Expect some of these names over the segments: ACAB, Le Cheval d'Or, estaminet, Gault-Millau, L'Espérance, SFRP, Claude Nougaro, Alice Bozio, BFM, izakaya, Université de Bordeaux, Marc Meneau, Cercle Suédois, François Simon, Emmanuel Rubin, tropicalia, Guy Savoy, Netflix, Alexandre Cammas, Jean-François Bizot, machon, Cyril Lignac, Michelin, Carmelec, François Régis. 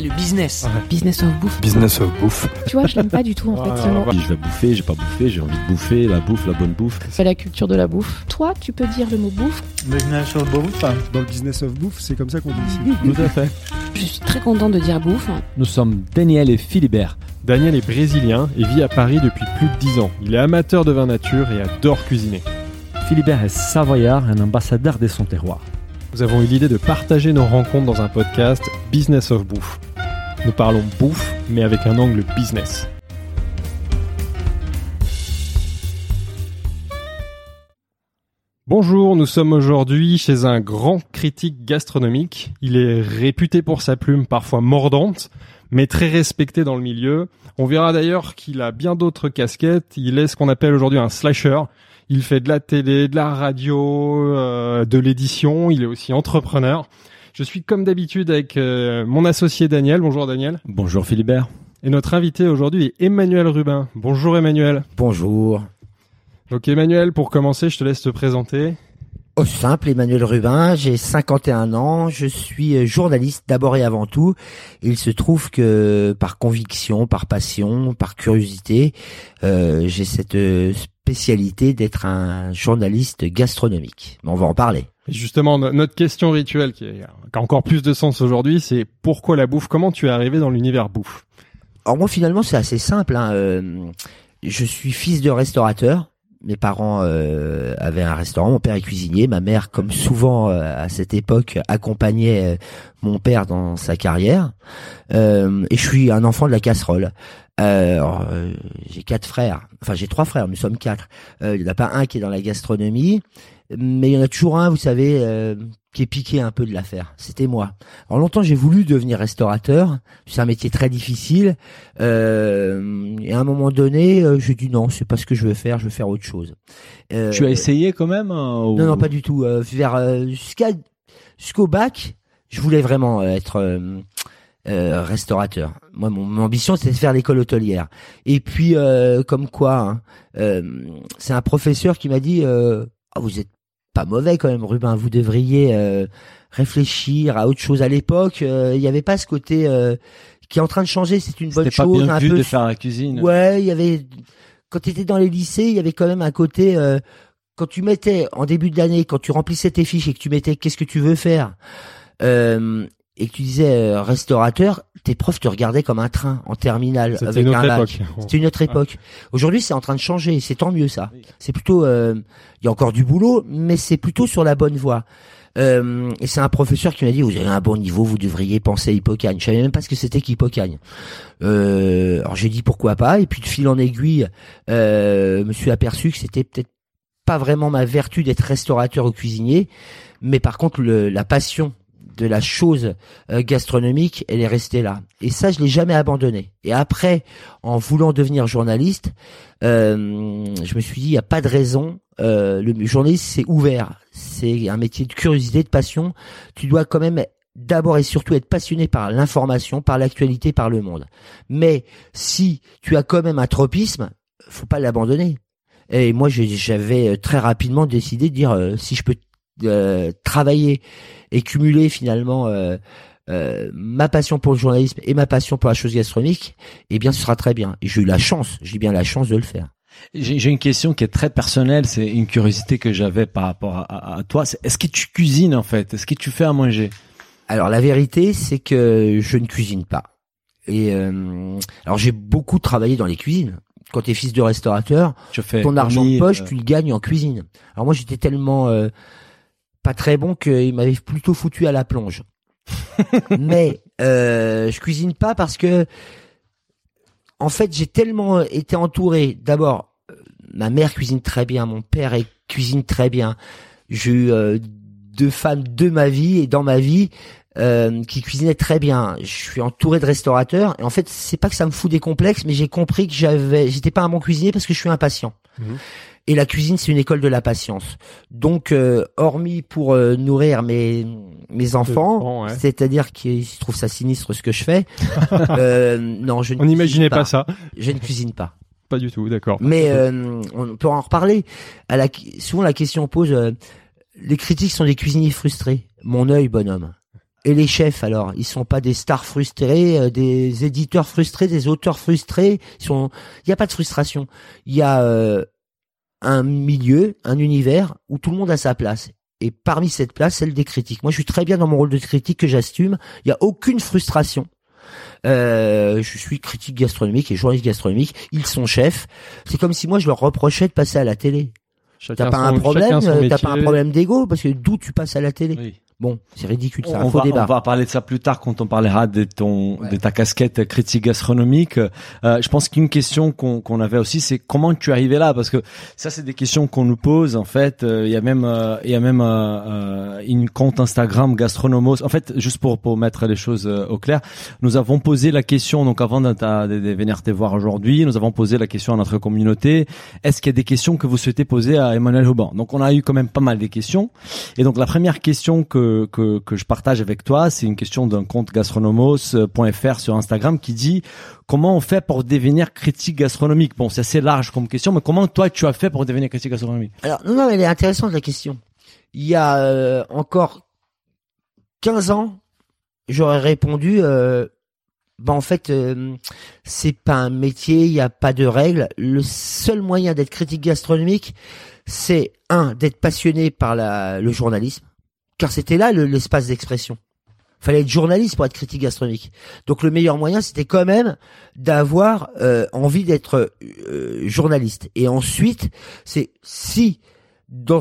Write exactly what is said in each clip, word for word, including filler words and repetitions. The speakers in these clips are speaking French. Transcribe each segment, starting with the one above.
Le business. Ouais. Business of bouffe. Business of bouffe. Tu vois, je l'aime pas du tout en ah, fait. Sinon. Je vais bouffer, j'ai pas bouffé, j'ai envie de bouffer, la bouffe, la bonne bouffe. C'est la culture de la bouffe. Toi, tu peux dire le mot bouffe. Business of bouffe. Dans le business of bouffe, c'est comme ça qu'on dit ici. Tout à fait. Je suis très content de dire bouffe. Nous sommes Daniel et Philibert. Daniel est brésilien et vit à Paris depuis plus de dix ans. Il est amateur de vin nature et adore cuisiner. Philibert est savoyard, un ambassadeur de son terroir. Nous avons eu l'idée de partager nos rencontres dans un podcast Business of Bouffe. Nous parlons bouffe, mais avec un angle business. Bonjour, nous sommes aujourd'hui chez un grand critique gastronomique. Il est réputé pour sa plume parfois mordante, mais très respecté dans le milieu. On verra d'ailleurs qu'il a bien d'autres casquettes. Il est ce qu'on appelle aujourd'hui un slasher. Il fait de la télé, de la radio, euh, de l'édition. Il est aussi entrepreneur. Je suis comme d'habitude avec euh, mon associé Daniel. Bonjour Daniel. Bonjour Philibert. Et notre invité aujourd'hui est Emmanuel Rubin. Bonjour Emmanuel. Bonjour. Donc Emmanuel, pour commencer, je te laisse te présenter. Au simple, Emmanuel Rubin, j'ai cinquante et un ans, je suis journaliste d'abord et avant tout. Il se trouve que par conviction, par passion, par curiosité, euh, j'ai cette spécialité d'être un journaliste gastronomique. Mais on va en parler. Justement, notre question rituelle qui a encore plus de sens aujourd'hui, c'est pourquoi la bouffe ? Comment tu es arrivé dans l'univers bouffe ? Alors moi, finalement, c'est assez simple, hein. Euh, je suis fils de restaurateur. Mes parents euh, avaient un restaurant, mon père est cuisinier, ma mère, comme souvent euh, à cette époque, accompagnait euh, mon père dans sa carrière. Euh, et je suis un enfant de la casserole. Euh, alors, euh, j'ai quatre frères, enfin j'ai trois frères, nous sommes quatre. Euh, il n'y en a pas un qui est dans la gastronomie, mais il y en a toujours un, vous savez, euh, qui est piqué un peu de l'affaire. C'était moi. Alors longtemps, j'ai voulu devenir restaurateur. C'est un métier très difficile. Euh, et à un moment donné, euh, j'ai dit non, c'est pas ce que je veux faire. Je veux faire autre chose. Euh, tu as essayé quand même hein, ou... Non, non, pas du tout. Euh, vers euh, jusqu'à jusqu'au bac, je voulais vraiment être euh, euh, restaurateur. Moi, mon, mon ambition, c'était de faire l'école hôtelière. Et puis, euh, comme quoi, hein, euh, c'est un professeur qui m'a dit euh, oh, vous êtes pas mauvais quand même, Rubin, vous devriez euh, réfléchir à autre chose. À l'époque, il euh, y avait pas ce côté euh, qui est en train de changer, c'est une bonne chose. C'était pas bien vu de faire la cuisine. Ouais, il y avait, quand tu étais dans les lycées, il y avait quand même un côté, euh, quand tu mettais, en début de l'année, quand tu remplissais tes fiches et que tu mettais « qu'est-ce que tu veux faire euh, ?» et que tu disais euh, « restaurateur », tes profs te regardaient comme un train en terminale. C'était avec une autre un bac. Époque. C'était une autre époque. Ah. Aujourd'hui, c'est en train de changer. C'est tant mieux, ça. Oui. C'est plutôt, il euh, y a encore du boulot, mais c'est plutôt sur la bonne voie. Euh, et c'est un professeur qui m'a dit, vous avez un bon niveau, vous devriez penser Hypokhâgne. Je savais même pas ce que c'était qu'Hypokhâgne. Euh, alors j'ai dit pourquoi pas. Et puis de fil en aiguille, euh, me suis aperçu que c'était peut-être pas vraiment ma vertu d'être restaurateur ou cuisinier. Mais par contre, le, la passion de la chose gastronomique, elle est restée là. Et ça, je l'ai jamais abandonné. Et après, en voulant devenir journaliste, euh, je me suis dit, il n'y a pas de raison. Euh, le journaliste, c'est ouvert. C'est un métier de curiosité, de passion. Tu dois quand même d'abord et surtout être passionné par l'information, par l'actualité, par le monde. Mais si tu as quand même un tropisme, faut pas l'abandonner. Et moi, j'avais très rapidement décidé de dire, euh, si je peux Euh, travailler et cumuler finalement euh, euh, ma passion pour le journalisme et ma passion pour la chose gastronomique, eh bien ce sera très bien. Et j'ai eu la chance, j'ai bien la chance de le faire. J'ai, j'ai une question qui est très personnelle, c'est une curiosité que j'avais par rapport à, à, à toi. C'est, est-ce que tu cuisines en fait ? Est-ce que tu fais à manger ? Alors la vérité, c'est que je ne cuisine pas. Et euh, alors j'ai beaucoup travaillé dans les cuisines. Quand t'es fils de restaurateur, ton argent de poche, euh... tu le gagnes en cuisine. Alors moi, j'étais tellement euh, pas très bon qu'il m'avait plutôt foutu à la plonge. Mais euh, je cuisine pas parce que en fait j'ai tellement été entouré. D'abord, ma mère cuisine très bien, mon père cuisine très bien. J'ai eu euh, deux femmes de ma vie et dans ma vie euh, qui cuisinaient très bien. Je suis entouré de restaurateurs et en fait c'est pas que ça me fout des complexes, mais j'ai compris que j'avais, j'étais pas un bon cuisinier parce que je suis impatient. Mmh. Et la cuisine, c'est une école de la patience. Donc, euh, hormis pour euh, nourrir mes mes enfants, bon, ouais. C'est-à-dire qu'ils trouvent ça sinistre ce que je fais. euh, non, je ne on n'imaginait pas. pas ça. Je ne cuisine pas. Pas du tout, d'accord. Mais euh, on peut en reparler. À la, souvent, la question pose euh, les critiques sont des cuisiniers frustrés. Mon œil, bonhomme. Et les chefs, alors, ils sont pas des stars frustrés, euh, des éditeurs frustrés, des auteurs frustrés. Ils sont... Il n'y a pas de frustration. Il y a euh, un milieu, un univers où tout le monde a sa place. Et parmi cette place, celle des critiques. Moi, je suis très bien dans mon rôle de critique que j'assume. Il n'y a aucune frustration. Euh, je suis critique gastronomique et journaliste gastronomique. Ils sont chefs. C'est comme si moi, je leur reprochais de passer à la télé. Chacun t'as pas son, un problème, t'as pas un problème d'ego parce que d'où tu passes à la télé. Oui. Bon, c'est ridicule, c'est on un faux va, débat. On va parler de ça plus tard quand on parlera de ton, ouais. de ta casquette critique gastronomique. Euh, je pense qu'une question qu'on, qu'on avait aussi, c'est comment tu es arrivé là, parce que ça, c'est des questions qu'on nous pose en fait. Il euh, y a même, il euh, y a même euh, une compte Instagram Gastronomos. En fait, juste pour pour mettre les choses euh, au clair, nous avons posé la question. Donc, avant de, de, de venir te voir aujourd'hui, nous avons posé la question à notre communauté. Est-ce qu'il y a des questions que vous souhaitez poser à Emmanuel Rubin? Donc, on a eu quand même pas mal des questions. Et donc, la première question que Que, que je partage avec toi, c'est une question d'un compte gastronomos point f r sur Instagram qui dit comment on fait pour devenir critique gastronomique. Bon, c'est assez large comme question, mais comment toi tu as fait pour devenir critique gastronomique? Alors non, non, elle est intéressante la question. Il y a euh, encore quinze ans, j'aurais répondu euh, bah en fait euh, c'est pas un métier, il y a pas de règles. Le seul moyen d'être critique gastronomique, c'est un d'être passionné par la, le journalisme. Car c'était là le, l'espace d'expression. Fallait être journaliste pour être critique gastronomique. Donc le meilleur moyen, c'était quand même d'avoir euh, envie d'être euh, journaliste. Et ensuite, c'est si dans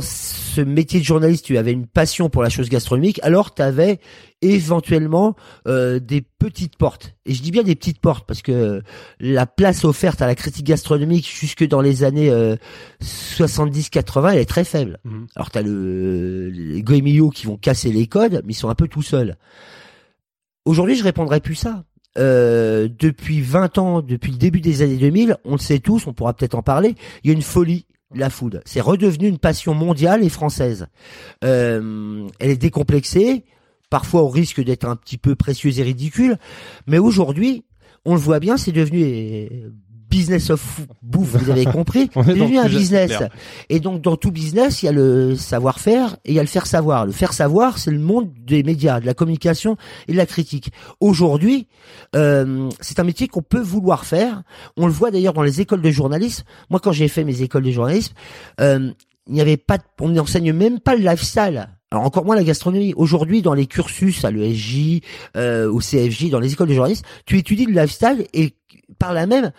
ce métier de journaliste, tu avais une passion pour la chose gastronomique, alors tu avais éventuellement euh, des petites portes. Et je dis bien des petites portes parce que la place offerte à la critique gastronomique jusque dans les années euh, soixante-dix quatre-vingt, elle est très faible. Mmh. Alors tu as le, les Gault-Millau qui vont casser les codes, mais ils sont un peu tout seuls. Aujourd'hui, je répondrai plus ça. Euh, depuis vingt ans, depuis le début des années deux mille, on le sait tous, on pourra peut-être en parler, il y a une folie. La food, c'est redevenu une passion mondiale et française. Euh, elle est décomplexée, parfois au risque d'être un petit peu précieuse et ridicule, mais aujourd'hui, on le voit bien, c'est devenu business of bouffe, vous avez compris, c'est devenu un business. Clair. Et donc, dans tout business, il y a le savoir-faire et il y a le faire savoir. Le faire savoir, c'est le monde des médias, de la communication et de la critique. Aujourd'hui, euh, c'est un métier qu'on peut vouloir faire. On le voit d'ailleurs dans les écoles de journalisme. Moi, quand j'ai fait mes écoles de journalisme, euh, il n'y avait pas, de, on n'enseigne même pas le lifestyle. Alors encore moins la gastronomie. Aujourd'hui, dans les cursus à l'E S J, euh, au C F J, dans les écoles de journalisme, tu étudies le lifestyle et par là même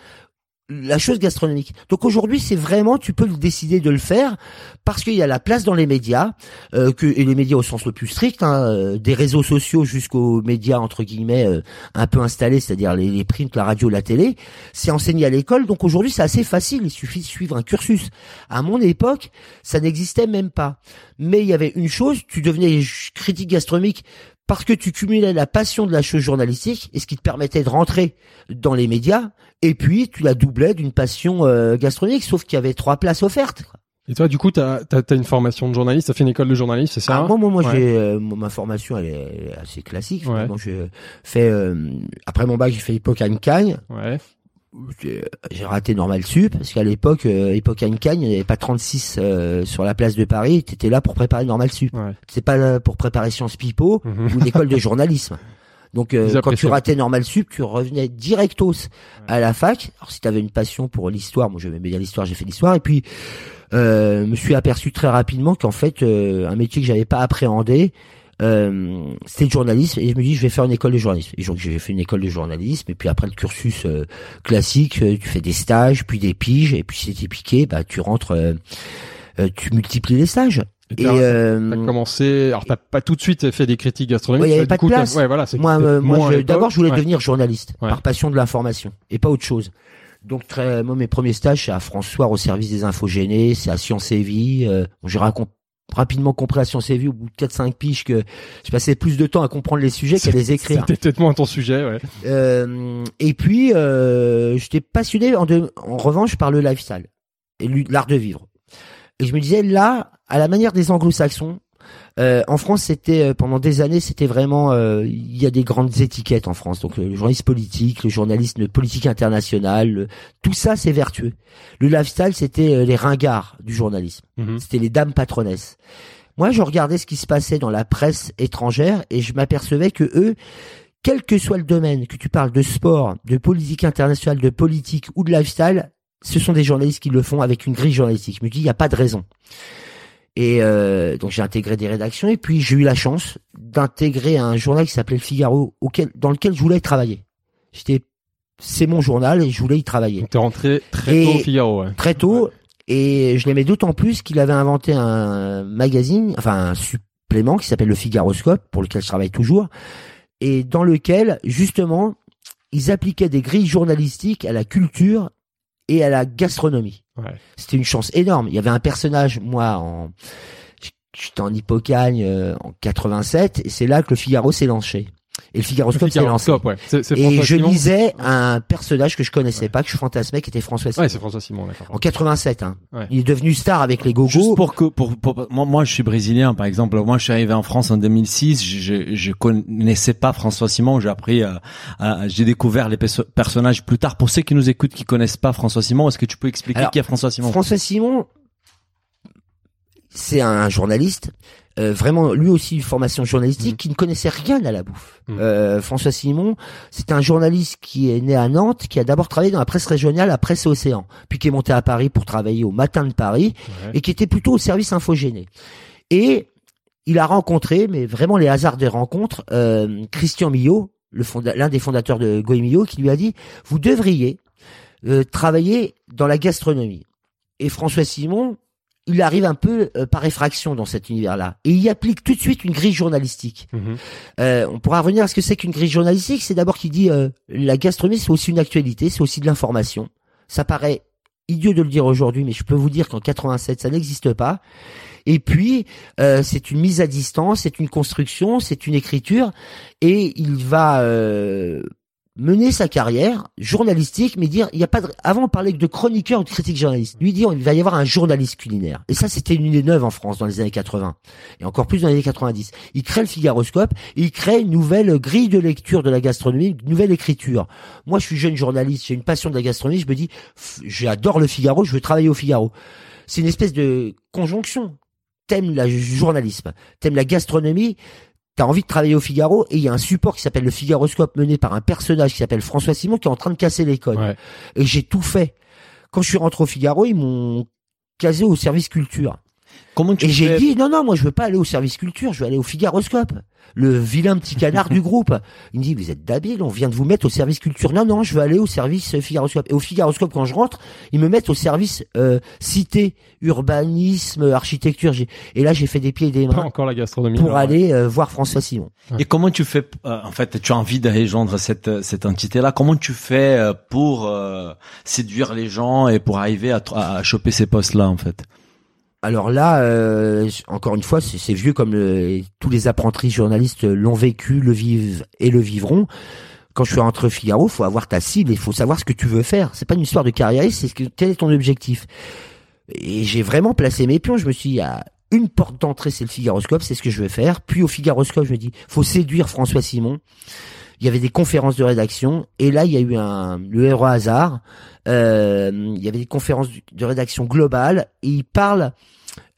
la chose gastronomique. Donc aujourd'hui, c'est vraiment, tu peux décider de le faire parce qu'il y a la place dans les médias, euh, que et les médias au sens le plus strict, hein, euh, des réseaux sociaux jusqu'aux médias entre guillemets euh, un peu installés, c'est-à-dire les, les prints, la radio, la télé. C'est enseigné à l'école, donc aujourd'hui c'est assez facile. Il suffit de suivre un cursus. À mon époque, ça n'existait même pas. Mais il y avait une chose, tu devenais critique gastronomique parce que tu cumulais la passion de la chose journalistique et ce qui te permettait de rentrer dans les médias, et puis tu la doublais d'une passion euh, gastronomique, sauf qu'il y avait trois places offertes. Et toi, du coup, t'as, t'as, t'as une formation de journaliste, t'as fait une école de journaliste, c'est ça? Ah, moi, moi, moi, ouais. j'ai, euh, ma formation, elle est assez classique. Ouais. Moi, je fais, euh, après mon bac, j'ai fait Hypokhâgne. Ouais. J'ai, j'ai raté Normal Sup, parce qu'à l'époque, euh, Hypokhâgne, il n'y avait pas trente-six euh, sur la place de Paris, t'étais là pour préparer Normal Sup. Ouais. C'est pas là pour préparer Science Pipo mmh. ou une école de journalisme. Donc euh, quand tu ratais Normal Sup, tu revenais directos ouais. à la fac. Alors si t'avais une passion pour l'histoire, moi j'aimais bien l'histoire, j'ai fait l'histoire, et puis euh, me suis aperçu très rapidement qu'en fait, euh, un métier que j'avais pas appréhendé, Euh, c'était le journalisme, et je me dis je vais faire une école de journalisme, et donc j'ai fait une école de journalisme, et puis après le cursus euh, classique, euh, tu fais des stages, puis des piges, et puis si t'es piqué, bah tu rentres, euh, euh, tu multiplies les stages. Et, et euh, t'as commencé, alors t'as pas tout de suite fait des critiques gastronomiques. Ouais, il y avait pas de place. Ouais, voilà, c'est, moi, euh, moi, je, d'abord je voulais ouais. devenir journaliste ouais. par passion de l'information, et pas autre chose. Donc très, moi mes premiers stages c'est à France Soir au service des infogénés, c'est à Science et Vie. Euh, je raconte. Rapidement compris à Science et Vie au bout de quatre cinq piges que je passais plus de temps à comprendre les sujets qu'à les écrire. C'était peut-être moins ton sujet, ouais. Euh, et puis, euh, j'étais passionné en, de, en revanche par le lifestyle et l'art de vivre. Et je me disais là, à la manière des anglo-saxons, Euh, en France, c'était euh, pendant des années, c'était vraiment, il euh, y a des grandes étiquettes en France. Donc le journaliste politique, le journaliste politique international, le, tout ça c'est vertueux. Le lifestyle, c'était euh, les ringards du journalisme, mmh. c'était les dames patronesses. Moi, je regardais ce qui se passait dans la presse étrangère et je m'apercevais que eux, quel que soit le domaine, que tu parles de sport, de politique internationale, de politique ou de lifestyle, ce sont des journalistes qui le font avec une grille journalistique. Je me dis, il n'y a pas de raison. Et euh, donc j'ai intégré des rédactions et puis j'ai eu la chance d'intégrer un journal qui s'appelait Le Figaro, auquel, dans lequel je voulais travailler. J'étais, c'est mon journal et je voulais y travailler. T'es rentré très et tôt au Figaro. Ouais. Très tôt, ouais. Et je l'aimais d'autant plus qu'il avait inventé un magazine, enfin un supplément qui s'appelle Le Figaroscope, pour lequel je travaille toujours, et dans lequel justement ils appliquaient des grilles journalistiques à la culture et à la gastronomie. Ouais. C'était une chance énorme. Il y avait un personnage, moi, en, j'étais en Hypokhâgne euh, en quatre-vingt-sept, et c'est là que le Figaro s'est lancé. Et le Figaroscope s'est lancé. Ouais. C'est, c'est et je Simon. lisais un personnage que je connaissais ouais. pas, que je fantasmais, qui était François Simon. Ouais, c'est François Simon, d'accord. En quatre-vingt-sept, hein. Ouais. Il est devenu star avec les Gogos. Juste pour que, pour, pour, moi, moi, je suis brésilien, par exemple. Moi, je suis arrivé en France en deux mille six. Je, je connaissais pas François Simon. J'ai appris, euh, euh, j'ai découvert les perso- personnages plus tard. Pour ceux qui nous écoutent, qui connaissent pas François Simon, est-ce que tu peux expliquer Alors, qui est François Simon? François Simon, c'est un journaliste. Euh, vraiment, lui aussi, une formation journalistique, mmh. qui ne connaissait rien à la bouffe. Mmh. Euh, François Simon, c'est un journaliste qui est né à Nantes, qui a d'abord travaillé dans la presse régionale, la presse Océan, puis qui est monté à Paris pour travailler au Matin de Paris, ouais. et qui était plutôt au service infogéné. Et il a rencontré, mais vraiment les hasards des rencontres, euh, Christian Millau, le fonda- l'un des fondateurs de Gault-Millau, qui lui a dit « Vous devriez euh, travailler dans la gastronomie. » Et François Simon... il arrive un peu euh, par effraction dans cet univers-là. Et il y applique tout de suite une grille journalistique. Mmh. Euh, on pourra revenir à ce que c'est qu'une grille journalistique. C'est d'abord qu'il dit euh, la gastronomie, c'est aussi une actualité, c'est aussi de l'information. Ça paraît idiot de le dire aujourd'hui, mais je peux vous dire qu'en quatre-vingt-sept, ça n'existe pas. Et puis, euh, c'est une mise à distance, c'est une construction, c'est une écriture. Et il va... Euh, mener sa carrière journalistique, mais dire, il y a pas de, avant on parlait que de chroniqueur ou de critique journaliste. Lui dire, il va y avoir un journaliste culinaire. Et ça, c'était une idée neuve en France dans les années quatre-vingts. Et encore plus dans les années quatre-vingt-dix. Il crée le Figaroscope, et il crée une nouvelle grille de lecture de la gastronomie, une nouvelle écriture. Moi, je suis jeune journaliste, j'ai une passion de la gastronomie, je me dis, j'adore le Figaro, je veux travailler au Figaro. C'est une espèce de conjonction. T'aimes le journalisme, t'aimes la gastronomie, t'as envie de travailler au Figaro, et il y a un support qui s'appelle le Figaroscope, mené par un personnage qui s'appelle François Simon, qui est en train de casser les codes. Ouais. Et j'ai tout fait. Quand je suis rentré au Figaro, ils m'ont casé au service culture. Comment tu et fais... j'ai dit, non, non, moi je veux pas aller au service culture, je veux aller au Figaroscope. Le vilain petit canard du groupe. Il me dit, vous êtes d'habile, on vient de vous mettre au service culture. Non, non, je veux aller au service Figaroscope. Et au Figaroscope, quand je rentre, ils me mettent au service euh, cité, urbanisme, architecture. J'ai... Et là, j'ai fait des pieds et des mains. Pas encore la gastronomie. Pour là, aller euh, ouais. voir François Simon. Ouais. Et comment tu fais, euh, en fait, tu as envie de rejoindre cette, cette entité-là. Comment tu fais euh, pour euh, séduire les gens et pour arriver à, à choper ces postes-là, en fait? Alors là, euh, encore une fois, c'est, c'est vieux comme le, tous les apprentis journalistes l'ont vécu, le vivent et le vivront. Quand je suis rentré au Figaro, faut avoir ta cible, il faut savoir ce que tu veux faire. C'est pas une histoire de carriériste, c'est ce que, quel est ton objectif. Et j'ai vraiment placé mes pions. Je me suis dit, à une porte d'entrée, c'est le Figaroscope, c'est ce que je veux faire. Puis au Figaroscope, je me dis, faut séduire François Simon. Il y avait des conférences de rédaction, et là il y a eu un le héros hasard. Euh, il y avait des conférences de rédaction globales, et il parle.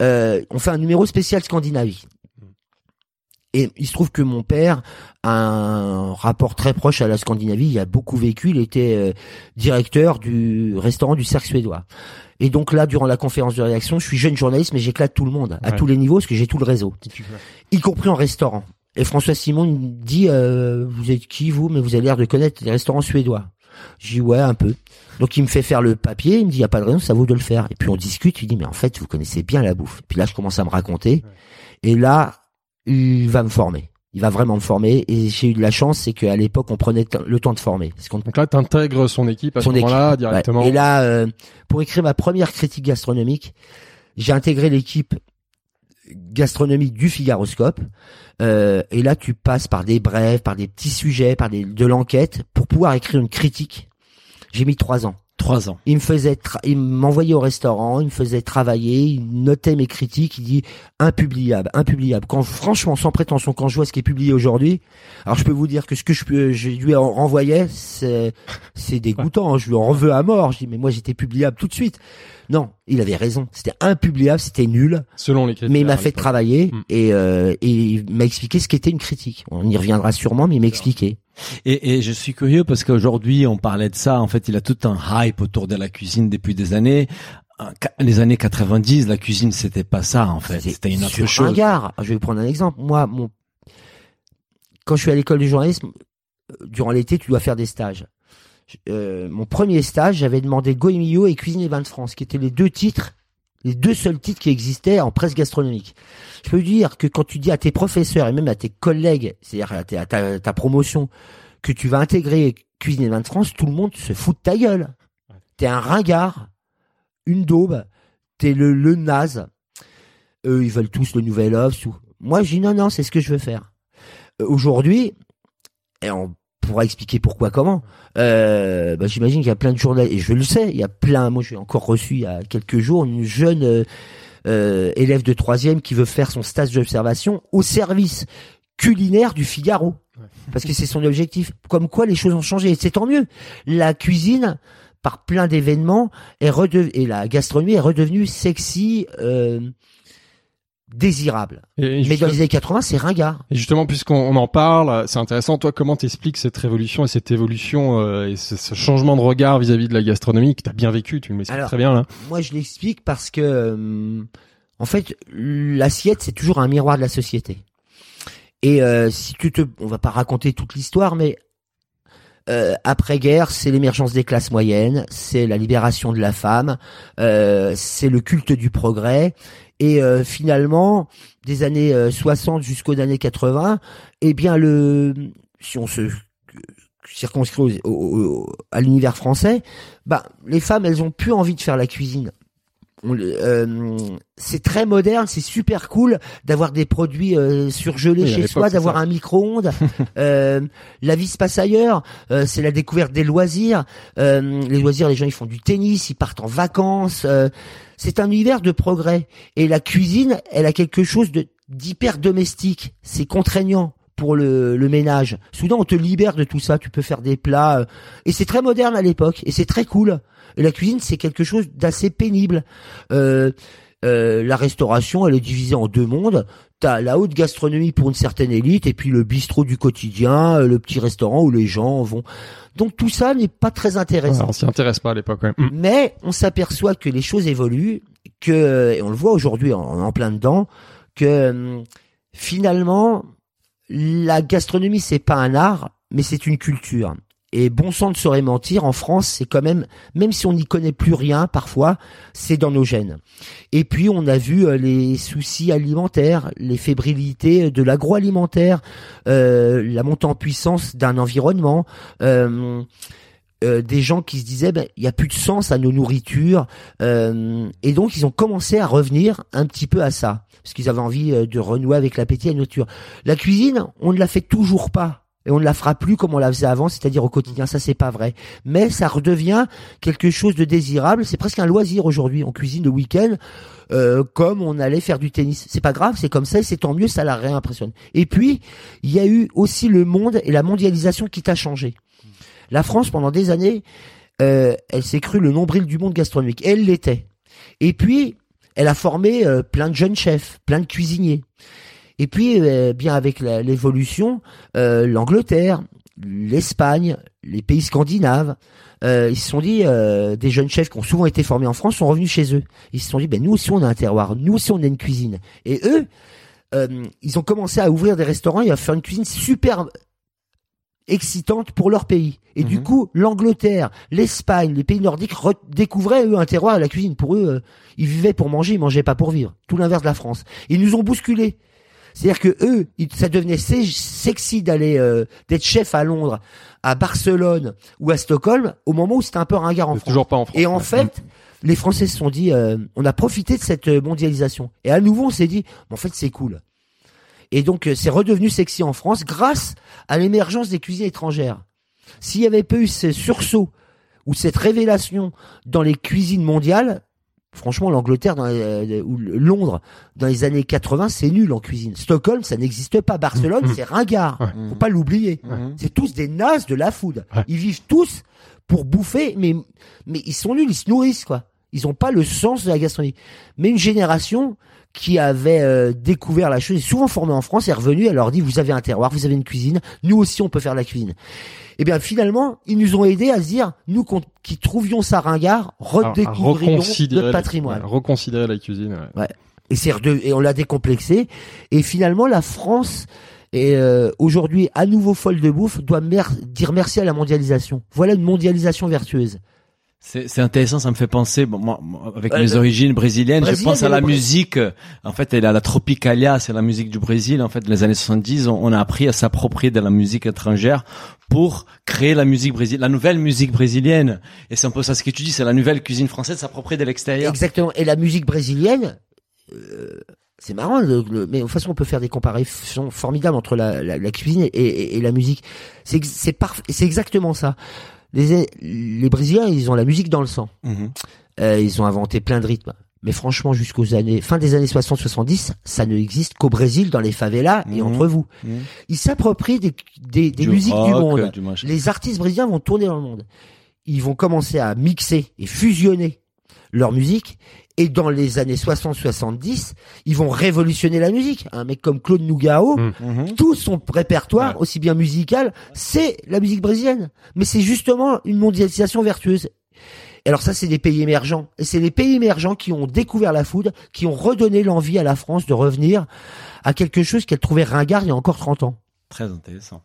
Euh, on fait un numéro spécial Scandinavie. Et il se trouve que mon père a un rapport très proche à la Scandinavie. Il a beaucoup vécu. Il était euh, directeur du restaurant du Cercle Suédois. Et donc là, durant la conférence de rédaction, je suis jeune journaliste, mais j'éclate tout le monde à ouais. tous les niveaux, parce que j'ai tout le réseau, y compris en restaurant. Et François Simon dit euh, vous êtes qui vous, mais vous avez l'air de connaître les restaurants suédois. J'ai dit ouais, un peu. Donc il me fait faire le papier, il me dit il y a pas de raison, ça vaut de le faire. Et puis on discute, il dit mais en fait vous connaissez bien la bouffe. Puis là je commence à me raconter, et là il va me former. Il va vraiment me former, et j'ai eu de la chance, c'est qu'à l'époque on prenait le temps de former. Parce qu'on... Donc là t'intègres son équipe à son ce moment-là équipe, directement. Ouais. Et là euh, pour écrire ma première critique gastronomique, j'ai intégré l'équipe gastronomie du Figaroscope, euh, et là tu passes par des brèves, par des petits sujets, par des, de l'enquête pour pouvoir écrire une critique. J'ai mis trois ans. Trois ans. Il me faisait, tra- il m'envoyait au restaurant, il me faisait travailler, il notait mes critiques, il dit impubliable, impubliable. Quand franchement, sans prétention, quand je vois ce qui est publié aujourd'hui, alors je peux vous dire que ce que je, je lui renvoyais, c'est, c'est dégoûtant. Hein, je lui en veux à mort. Je dis mais moi j'étais publiable tout de suite. Non, il avait raison. C'était impubliable, c'était nul. Selon les critères. Mais il m'a fait travailler mmh. et, euh, et il m'a expliqué ce qu'était une critique. On y reviendra sûrement, mais il m'a expliqué. Et, et je suis curieux parce qu'aujourd'hui on parlait de ça, en fait il a tout un hype autour de la cuisine depuis des années. Les années quatre-vingt-dix, la cuisine c'était pas ça en fait, c'est c'était une autre chose. Regarde, je vais vous prendre un exemple. Moi, mon... quand je suis à l'école du journalisme, durant l'été tu dois faire des stages. Euh, mon premier stage, j'avais demandé Gault-Millau et Cuisine et Vins de France, qui étaient les deux titres, les deux seuls titres qui existaient en presse gastronomique. Je peux dire que quand tu dis à tes professeurs et même à tes collègues, c'est-à-dire à, ta, à ta, ta promotion, que tu vas intégrer Cuisine et Vins de France, tout le monde se fout de ta gueule. Ouais. T'es un ringard, une daube, t'es le, le naze. Eux, ils veulent tous le nouvel offre. Tout. Moi, je dis non, non, c'est ce que je veux faire. Euh, aujourd'hui, et on pourra expliquer pourquoi, comment, euh, bah, j'imagine qu'il y a plein de journalistes, et je le sais, il y a plein, moi j'ai encore reçu il y a quelques jours une jeune... Euh, Euh, élève de troisième qui veut faire son stage d'observation au service culinaire du Figaro, ouais. Parce que c'est son objectif. Comme quoi les choses ont changé, et c'est tant mieux. La cuisine, par plein d'événements, est redev... et la gastronomie est redevenue sexy, euh, désirable. Et mais dans les années quatre-vingts, c'est ringard. Et justement, puisqu'on on en parle, c'est intéressant. Toi, comment t'expliques cette révolution et cette évolution euh, et ce, ce changement de regard vis-à-vis de la gastronomie que t'as bien vécu? Tu me l'expliques très bien là. Moi, je l'explique parce que, euh, en fait, l'assiette c'est toujours un miroir de la société. Et euh, si tu te, on va pas raconter toute l'histoire, mais Euh, après-guerre, c'est l'émergence des classes moyennes, c'est la libération de la femme, euh, c'est le culte du progrès, et euh, finalement, des années euh, soixante jusqu'aux années quatre-vingts, eh bien le, si on se circonscrit au, au, au, à l'univers français, bah les femmes, elles ont plus envie de faire la cuisine. On, euh, c'est très moderne, c'est super cool d'avoir des produits euh, surgelés oui, chez soi, d'avoir ça. Un micro-ondes. euh, la vie se passe ailleurs. Euh, c'est la découverte des loisirs. Euh, les loisirs, les gens ils font du tennis, ils partent en vacances. Euh, c'est un univers de progrès. Et la cuisine, elle a quelque chose de d'hyper domestique. C'est contraignant pour le, le ménage. Soudain, on te libère de tout ça. Tu peux faire des plats. Euh, et c'est très moderne à l'époque. Et c'est très cool. Et la cuisine, c'est quelque chose d'assez pénible. Euh, euh, la restauration, elle est divisée en deux mondes. T'as la haute gastronomie pour une certaine élite, et puis le bistrot du quotidien, le petit restaurant où les gens vont. Donc tout ça n'est pas très intéressant. Ouais, on s'y intéresse pas à l'époque. Ouais. Mais on s'aperçoit que les choses évoluent, que et on le voit aujourd'hui en, en plein dedans, que finalement la gastronomie c'est pas un art, mais c'est une culture. Et bon sang ne saurait mentir, en France, c'est quand même, même si on n'y connaît plus rien, parfois, c'est dans nos gènes. Et puis, on a vu euh, les soucis alimentaires, les fébrilités de l'agroalimentaire, euh, la montée en puissance d'un environnement, euh, euh, des gens qui se disaient, ben, il n'y a plus de sens à nos nourritures, euh, et donc ils ont commencé à revenir un petit peu à ça, parce qu'ils avaient envie euh, de renouer avec l'appétit à la nourriture. La cuisine, on ne la fait toujours pas. Et on ne la fera plus comme on la faisait avant, c'est-à-dire au quotidien, ça c'est pas vrai. Mais ça redevient quelque chose de désirable, c'est presque un loisir aujourd'hui. On cuisine le week-end euh, comme on allait faire du tennis. C'est pas grave, c'est comme ça, c'est tant mieux, ça la réimpressionne. Et puis, il y a eu aussi le monde et la mondialisation qui t'a changé. La France, pendant des années, euh, elle s'est crue le nombril du monde gastronomique. Elle l'était. Et puis, elle a formé euh, plein de jeunes chefs, plein de cuisiniers. Et puis, eh bien avec la, l'évolution, euh, l'Angleterre, l'Espagne, les pays scandinaves, euh, ils se sont dit, euh, des jeunes chefs qui ont souvent été formés en France sont revenus chez eux. Ils se sont dit, ben nous aussi on a un terroir, nous aussi on a une cuisine. Et eux, euh, ils ont commencé à ouvrir des restaurants et à faire une cuisine super excitante pour leur pays. Et mmh. du coup, l'Angleterre, l'Espagne, les pays nordiques redécouvraient eux un terroir et la cuisine. Pour eux, euh, ils vivaient pour manger, ils mangeaient pas pour vivre. Tout l'inverse de la France. Ils nous ont bousculés. C'est-à-dire que eux, ça devenait sexy d'aller euh, d'être chef à Londres, à Barcelone ou à Stockholm, au moment où c'était un peu ringard en France. Toujours pas en France. Et en ouais. fait, les Français se sont dit, euh, on a profité de cette mondialisation. Et à nouveau, on s'est dit, en fait, c'est cool. Et donc, c'est redevenu sexy en France grâce à l'émergence des cuisines étrangères. S'il y avait pas eu ce sursaut où cette révélation dans les cuisines mondiales, franchement, l'Angleterre dans les, ou Londres dans les années quatre-vingts, c'est nul en cuisine. Stockholm, ça n'existe pas. Barcelone, mmh. c'est ringard. Ouais. Faut pas l'oublier. Mmh. C'est tous des nazes de la food. Ouais. Ils vivent tous pour bouffer, mais mais ils sont nuls, ils se nourrissent quoi. Ils ont pas le sens de la gastronomie. Mais une génération qui avait euh, découvert la chose, souvent formée en France, est revenue, elle leur dit vous avez un terroir, vous avez une cuisine, nous aussi on peut faire de la cuisine. Et bien finalement, ils nous ont aidés à se dire, nous qui trouvions ça ringard, redécouvrirons notre patrimoine. La, reconsidérer la cuisine. Ouais. Ouais. Et, c'est redé- et on l'a décomplexé. Et finalement, la France est euh, aujourd'hui à nouveau folle de bouffe, doit mer- dire merci à la mondialisation. Voilà une mondialisation vertueuse. C'est, c'est intéressant, ça me fait penser. Bon, moi, avec euh, mes euh, origines brésiliennes, Brésilien, je pense à la musique. En fait, elle a la tropicalia, c'est la musique du Brésil. En fait, les années soixante-dix, on, on a appris à s'approprier de la musique étrangère pour créer la musique brésilienne, la nouvelle musique brésilienne. Et c'est un peu ça ce que tu dis, c'est la nouvelle cuisine française s'approprier de l'extérieur. Exactement. Et la musique brésilienne, euh, c'est marrant. Le, le, mais de toute façon, on peut faire des comparaisons formidables entre la, la, la cuisine et, et, et la musique. C'est, c'est parfait. C'est exactement ça. Les, les Brésiliens, ils ont la musique dans le sang. Mmh. Euh, ils ont inventé plein de rythmes. Mais franchement, jusqu'aux années, fin des années soixante soixante-dix, ça ne existe qu'au Brésil, dans les favelas mmh. et entre vous. Mmh. Ils s'approprient des, des, des du musiques rock, du monde. Du machin. Les artistes brésiliens vont tourner dans le monde. Ils vont commencer à mixer et fusionner leur musique. Et dans les années soixante soixante-dix, ils vont révolutionner la musique. Un mec comme Claude Nougaro, mmh, mmh. tout son répertoire, ouais. aussi bien musical, c'est la musique brésilienne. Mais c'est justement une mondialisation vertueuse. Et alors ça, c'est des pays émergents. Et c'est les pays émergents qui ont découvert la food, qui ont redonné l'envie à la France de revenir à quelque chose qu'elle trouvait ringard il y a encore trente ans. Très intéressant.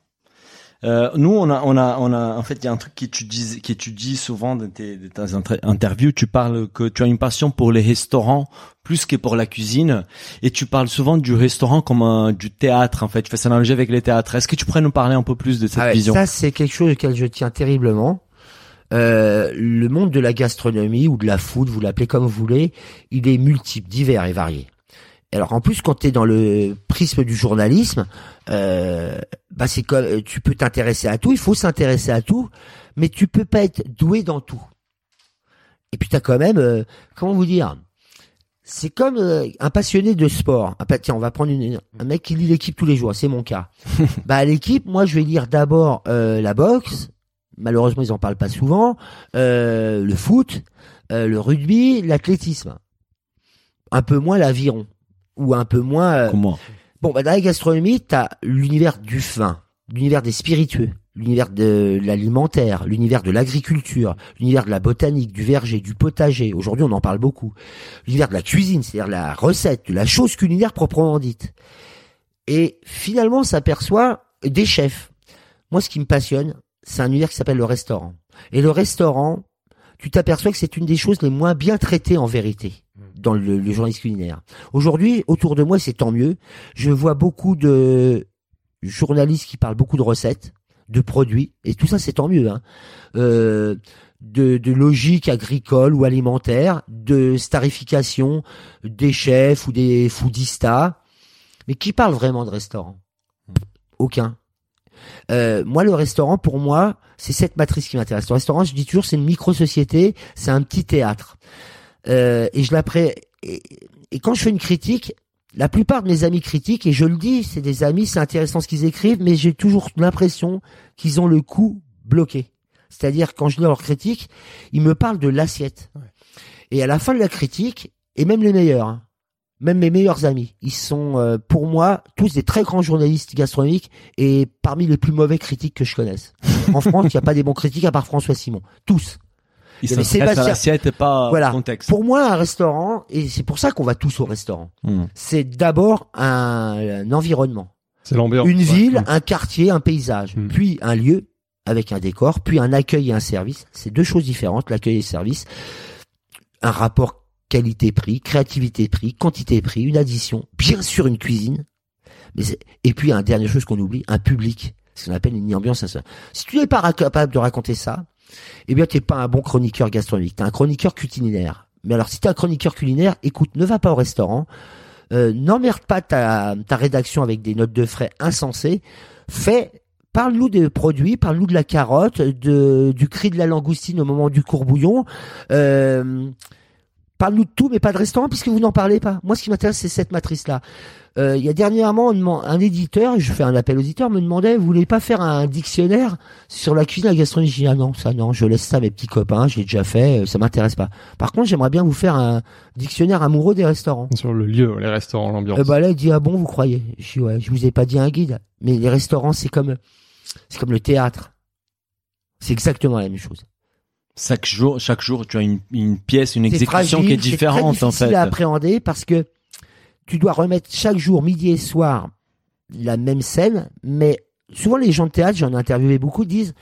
Euh, nous, on a, on a, on a, en fait, il y a un truc qui tu dis, qui tu dis souvent dans tes, dans tes inter- interviews. Tu parles que tu as une passion pour les restaurants plus que pour la cuisine, et tu parles souvent du restaurant comme un, du théâtre. En fait, tu fais cette analogie avec les théâtres. Est-ce que tu pourrais nous parler un peu plus de cette ah ouais, vision? Ça, c'est quelque chose auquel je tiens terriblement. Euh, le monde de la gastronomie ou de la food, vous l'appelez comme vous voulez, il est multiple, divers et varié. Alors en plus, quand t'es dans le prisme du journalisme, euh, bah c'est comme tu peux t'intéresser à tout, il faut s'intéresser à tout, mais tu peux pas être doué dans tout. Et puis t'as quand même, euh, comment vous dire, c'est comme euh, un passionné de sport. Ah, tiens, on va prendre une, un mec qui lit l'Équipe tous les jours, c'est mon cas. Bah à l'Équipe, moi je vais lire d'abord euh, la boxe. Malheureusement, ils en parlent pas souvent. Euh, le foot, euh, le rugby, l'athlétisme, un peu moins l'aviron. Ou un peu moins. Comment ? Bon, bah dans la gastronomie, t'as l'univers du vin, l'univers des spiritueux, l'univers de l'alimentaire, l'univers de l'agriculture, l'univers de la botanique, du verger, du potager. Aujourd'hui, on en parle beaucoup. L'univers de la cuisine, c'est-à-dire la recette, de la chose culinaire proprement dite. Et finalement, on s'aperçoit des chefs. Moi, ce qui me passionne, c'est un univers qui s'appelle le restaurant. Et le restaurant, tu t'aperçois que c'est une des choses les moins bien traitées en vérité dans le, le journalisme culinaire. Aujourd'hui, autour de moi, c'est tant mieux. Je vois beaucoup de journalistes qui parlent beaucoup de recettes, de produits, et tout ça, c'est tant mieux. Hein. Euh, de, de logique agricole ou alimentaire, de starification des chefs ou des foodistas. Mais qui parle vraiment de restaurant ? Aucun. Euh, moi, le restaurant, pour moi, c'est cette matrice qui m'intéresse. Le restaurant, je dis toujours, c'est une micro-société, c'est un petit théâtre. Euh, et je l'apprends. Et, et quand je fais une critique, la plupart de mes amis critiquent, et je le dis, c'est des amis, c'est intéressant ce qu'ils écrivent, mais j'ai toujours l'impression qu'ils ont le cou bloqué. C'est-à-dire, quand je lis leur critique, ils me parlent de l'assiette. Ouais. Et à la fin de la critique, et même les meilleurs, hein, même mes meilleurs amis, ils sont, euh, pour moi, tous des très grands journalistes gastronomiques, et parmi les plus mauvais critiques que je connaisse. En France, il n'y a pas des bons critiques à part François Simon. Tous. Il s'intéresse à l'assiette et pas voilà. au contexte. Pour moi, un restaurant, et c'est pour ça qu'on va tous au restaurant, mmh. c'est d'abord un, un environnement. C'est l'ambiance. Une ouais. ville, un quartier, un paysage, mmh. puis un lieu avec un décor, puis un accueil et un service. C'est deux choses différentes, l'accueil et le service. Un rapport qualité-prix, créativité-prix, quantité-prix, une addition, bien sûr une cuisine, mais c'est... et puis une dernière chose qu'on oublie, un public, ce qu'on appelle une ambiance. Si tu n'es pas rac- capable de raconter ça, eh bien, t'es pas un bon chroniqueur gastronomique. T'es un chroniqueur culinaire. Mais alors, si t'es un chroniqueur culinaire, écoute, ne va pas au restaurant, euh, n'emmerde pas ta, ta rédaction avec des notes de frais insensées. Fais Parle-nous des produits, parle-nous de la carotte, de, du cri de la langoustine au moment du courbouillon. Euh, parle-nous de tout, mais pas de restaurant, puisque vous n'en parlez pas. Moi, ce qui m'intéresse, c'est cette matrice-là. Euh, il y a dernièrement, un éditeur, je fais un appel aux éditeurs, me demandait, vous voulez pas faire un dictionnaire sur la cuisine et la gastronomie? J'ai dit, ah non, ça non, je laisse ça à mes petits copains, j'ai déjà fait, ça m'intéresse pas. Par contre, j'aimerais bien vous faire un dictionnaire amoureux des restaurants. Sur le lieu, les restaurants, l'ambiance. Euh, bah là, il dit, ah bon, vous croyez? Je dis, ouais, je vous ai pas dit un guide. Mais les restaurants, c'est comme, c'est comme le théâtre. C'est exactement la même chose. Chaque jour, chaque jour, tu as une, une pièce, une exécution fragile, qui est différente, en fait. C'est difficile à appréhender parce que tu dois remettre chaque jour, midi et soir, la même scène, mais souvent les gens de théâtre, j'en ai interviewé beaucoup, disent,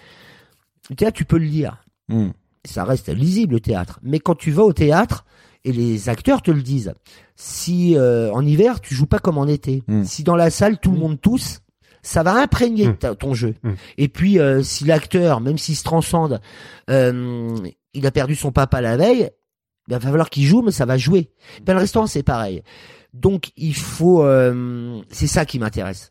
le théâtre, tu peux le lire. Mmh. Ça reste lisible, le théâtre. Mais quand tu vas au théâtre, et les acteurs te le disent, si, euh, en hiver, tu joues pas comme en été. Mmh. Si dans la salle, tout le monde tousse, ça va imprégner mmh. ton jeu. Mmh. Et puis, euh, si l'acteur, même s'il se transcende, euh, il a perdu son papa la veille, ben, va falloir qu'il joue, mais ça va jouer. Ben, le restaurant, c'est pareil. Donc, il faut... Euh, c'est ça qui m'intéresse.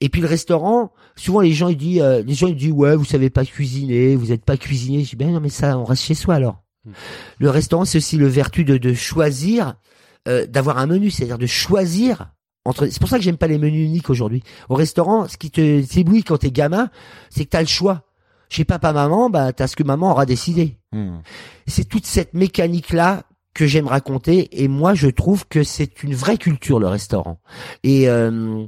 Et puis, le restaurant, souvent, les gens, ils disent, euh, les gens, ils disent, ouais, vous savez pas cuisiner, vous êtes pas cuisinier. Je dis, ben non, mais ça, on reste chez soi, alors. Mmh. Le restaurant, c'est aussi le vertu de, de choisir, euh, d'avoir un menu, c'est-à-dire de choisir... Entre... C'est pour ça que j'aime pas les menus uniques aujourd'hui. Au restaurant, ce qui te t'éblouit quand t'es gamin, c'est que t'as le choix. Chez papa, maman, bah t'as ce que maman aura décidé. Mmh. C'est toute cette mécanique là que j'aime raconter, et moi je trouve que c'est une vraie culture, le restaurant. Et euh,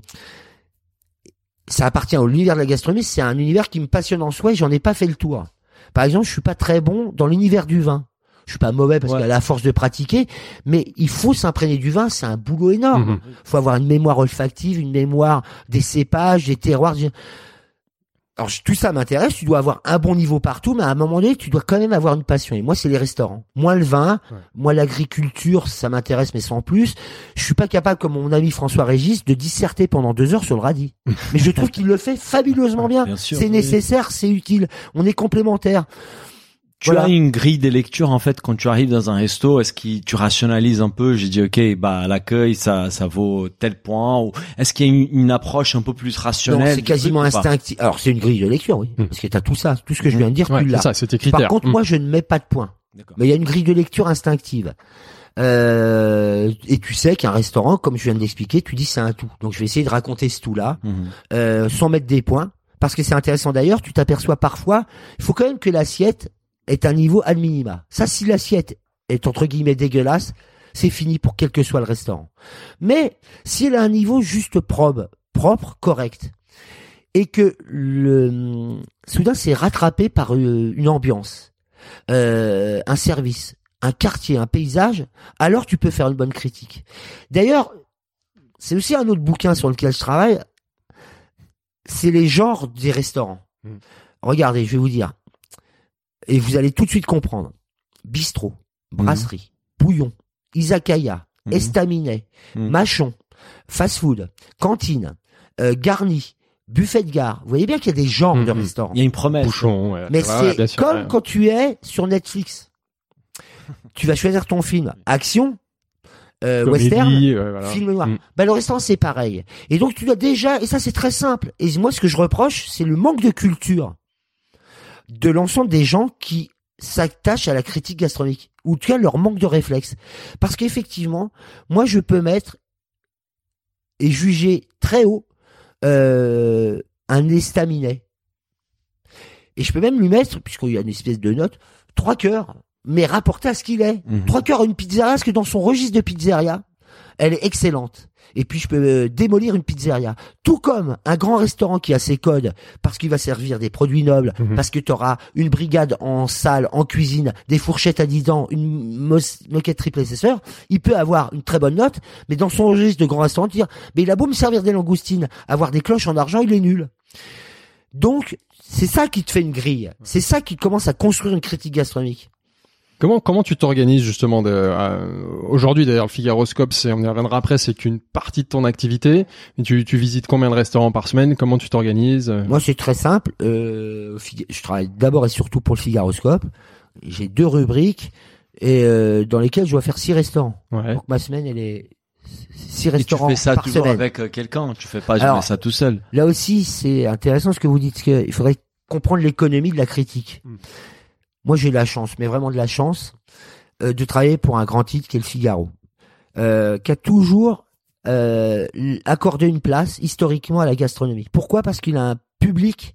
ça appartient à l'univers de la gastronomie. C'est un univers qui me passionne en soi, et j'en ai pas fait le tour. Par exemple, je suis pas très bon dans l'univers du vin. Je suis pas mauvais parce ouais. qu'à la force de pratiquer, mais il faut s'imprégner du vin, c'est un boulot énorme. Il mmh. faut avoir une mémoire olfactive, une mémoire des cépages, des terroirs. Alors tout ça m'intéresse, tu dois avoir un bon niveau partout, mais à un moment donné, tu dois quand même avoir une passion. Et moi, c'est les restaurants. Moi, le vin, ouais. moi, l'agriculture, ça m'intéresse, mais sans plus. Je suis pas capable, comme mon ami François Régis, de disserter pendant deux heures sur le radis. Mais je trouve qu'il le fait fabuleusement bien. bien sûr, c'est oui. nécessaire, c'est utile. On est complémentaires. Tu voilà. as une grille des lectures, en fait, quand tu arrives dans un resto. Est-ce que tu rationalises un peu? J'ai dit, OK, bah, à l'accueil, ça, ça vaut tel point. Ou est-ce qu'il y a une, une approche un peu plus rationnelle? Non, c'est quasiment instinctif. Alors, c'est une grille de lecture, oui. Mmh. Parce que t'as tout ça. Tout ce que je viens de dire, ouais, tu l'as. C'est ça, c'est tes critères. Par contre, mmh. moi, je ne mets pas de points. D'accord. Mais il y a une grille de lecture instinctive. Euh, et tu sais qu'un restaurant, comme je viens de l'expliquer, tu dis c'est un tout. Donc, je vais essayer de raconter ce tout-là, mmh. euh, sans mettre des points. Parce que c'est intéressant d'ailleurs. Tu t'aperçois parfois, il faut quand même que l'assiette est un niveau ad minima. Ça, si l'assiette est entre guillemets dégueulasse, c'est fini pour quel que soit le restaurant. Mais si elle a un niveau juste probe, propre, correct, et que le soudain c'est rattrapé par une ambiance, euh, un service, un quartier, un paysage, alors tu peux faire une bonne critique. D'ailleurs, c'est aussi un autre bouquin sur lequel je travaille, c'est les genres des restaurants. Mmh. Regardez, je vais vous dire. Et vous allez tout de suite comprendre. Bistrot, brasserie, mmh. bouillon, izakaya, mmh. estaminet, mmh. machon, fast-food, cantine, euh, garni, buffet de gare. Vous voyez bien qu'il y a des genres mmh. de restaurants. Il y a une promesse. Bouchon, ouais. Mais ouais, c'est sûr, comme ouais. quand tu es sur Netflix. Tu vas choisir ton film. Action, euh, comédie, western, ouais, voilà. film noir. Mmh. Bah, le restaurant, c'est pareil. Et donc, tu dois déjà... Et ça, c'est très simple. Et moi, ce que je reproche, c'est le manque de culture de l'ensemble des gens qui s'attachent à la critique gastronomique, ou en tout cas leur manque de réflexe. Parce qu'effectivement, moi je peux mettre et juger très haut euh, un estaminet. Et je peux même lui mettre, puisqu'il y a une espèce de note, trois cœurs, mais rapporté à ce qu'il est. Mmh. Trois cœurs à une pizzeria, parce que dans son registre de pizzeria, elle est excellente. Et puis je peux euh, démolir une pizzeria. Tout comme un grand restaurant qui a ses codes, parce qu'il va servir des produits nobles, mmh. parce que tu auras une brigade en salle, en cuisine, des fourchettes à dix dents, une mo- moquette triple épaisseur, il peut avoir une très bonne note, mais dans son registre de grand restaurant, dire mais il a beau me servir des langoustines, avoir des cloches en argent, il est nul. Donc c'est ça qui te fait une grille, c'est ça qui commence à construire une critique gastronomique. Comment comment tu t'organises justement de, euh, aujourd'hui? D'ailleurs, le Figaroscope, c'est, on y reviendra après, c'est qu'une partie de ton activité. Tu tu visites combien de restaurants par semaine? Comment tu t'organises? Moi, c'est très simple. Euh, je travaille d'abord et surtout pour le Figaroscope. J'ai deux rubriques et euh, dans lesquelles je dois faire six restaurants. Ouais. Donc ma semaine, elle est six restaurants par semaine. Tu fais ça toujours avec quelqu'un, tu fais pas jamais ça tout seul. Là aussi, c'est intéressant ce que vous dites, qu'il faudrait comprendre l'économie de la critique. Mmh. Moi, j'ai de la chance, mais vraiment de la chance, euh, de travailler pour un grand titre qui est le Figaro, euh, qui a toujours euh, accordé une place historiquement à la gastronomie. Pourquoi ? Parce qu'il a un public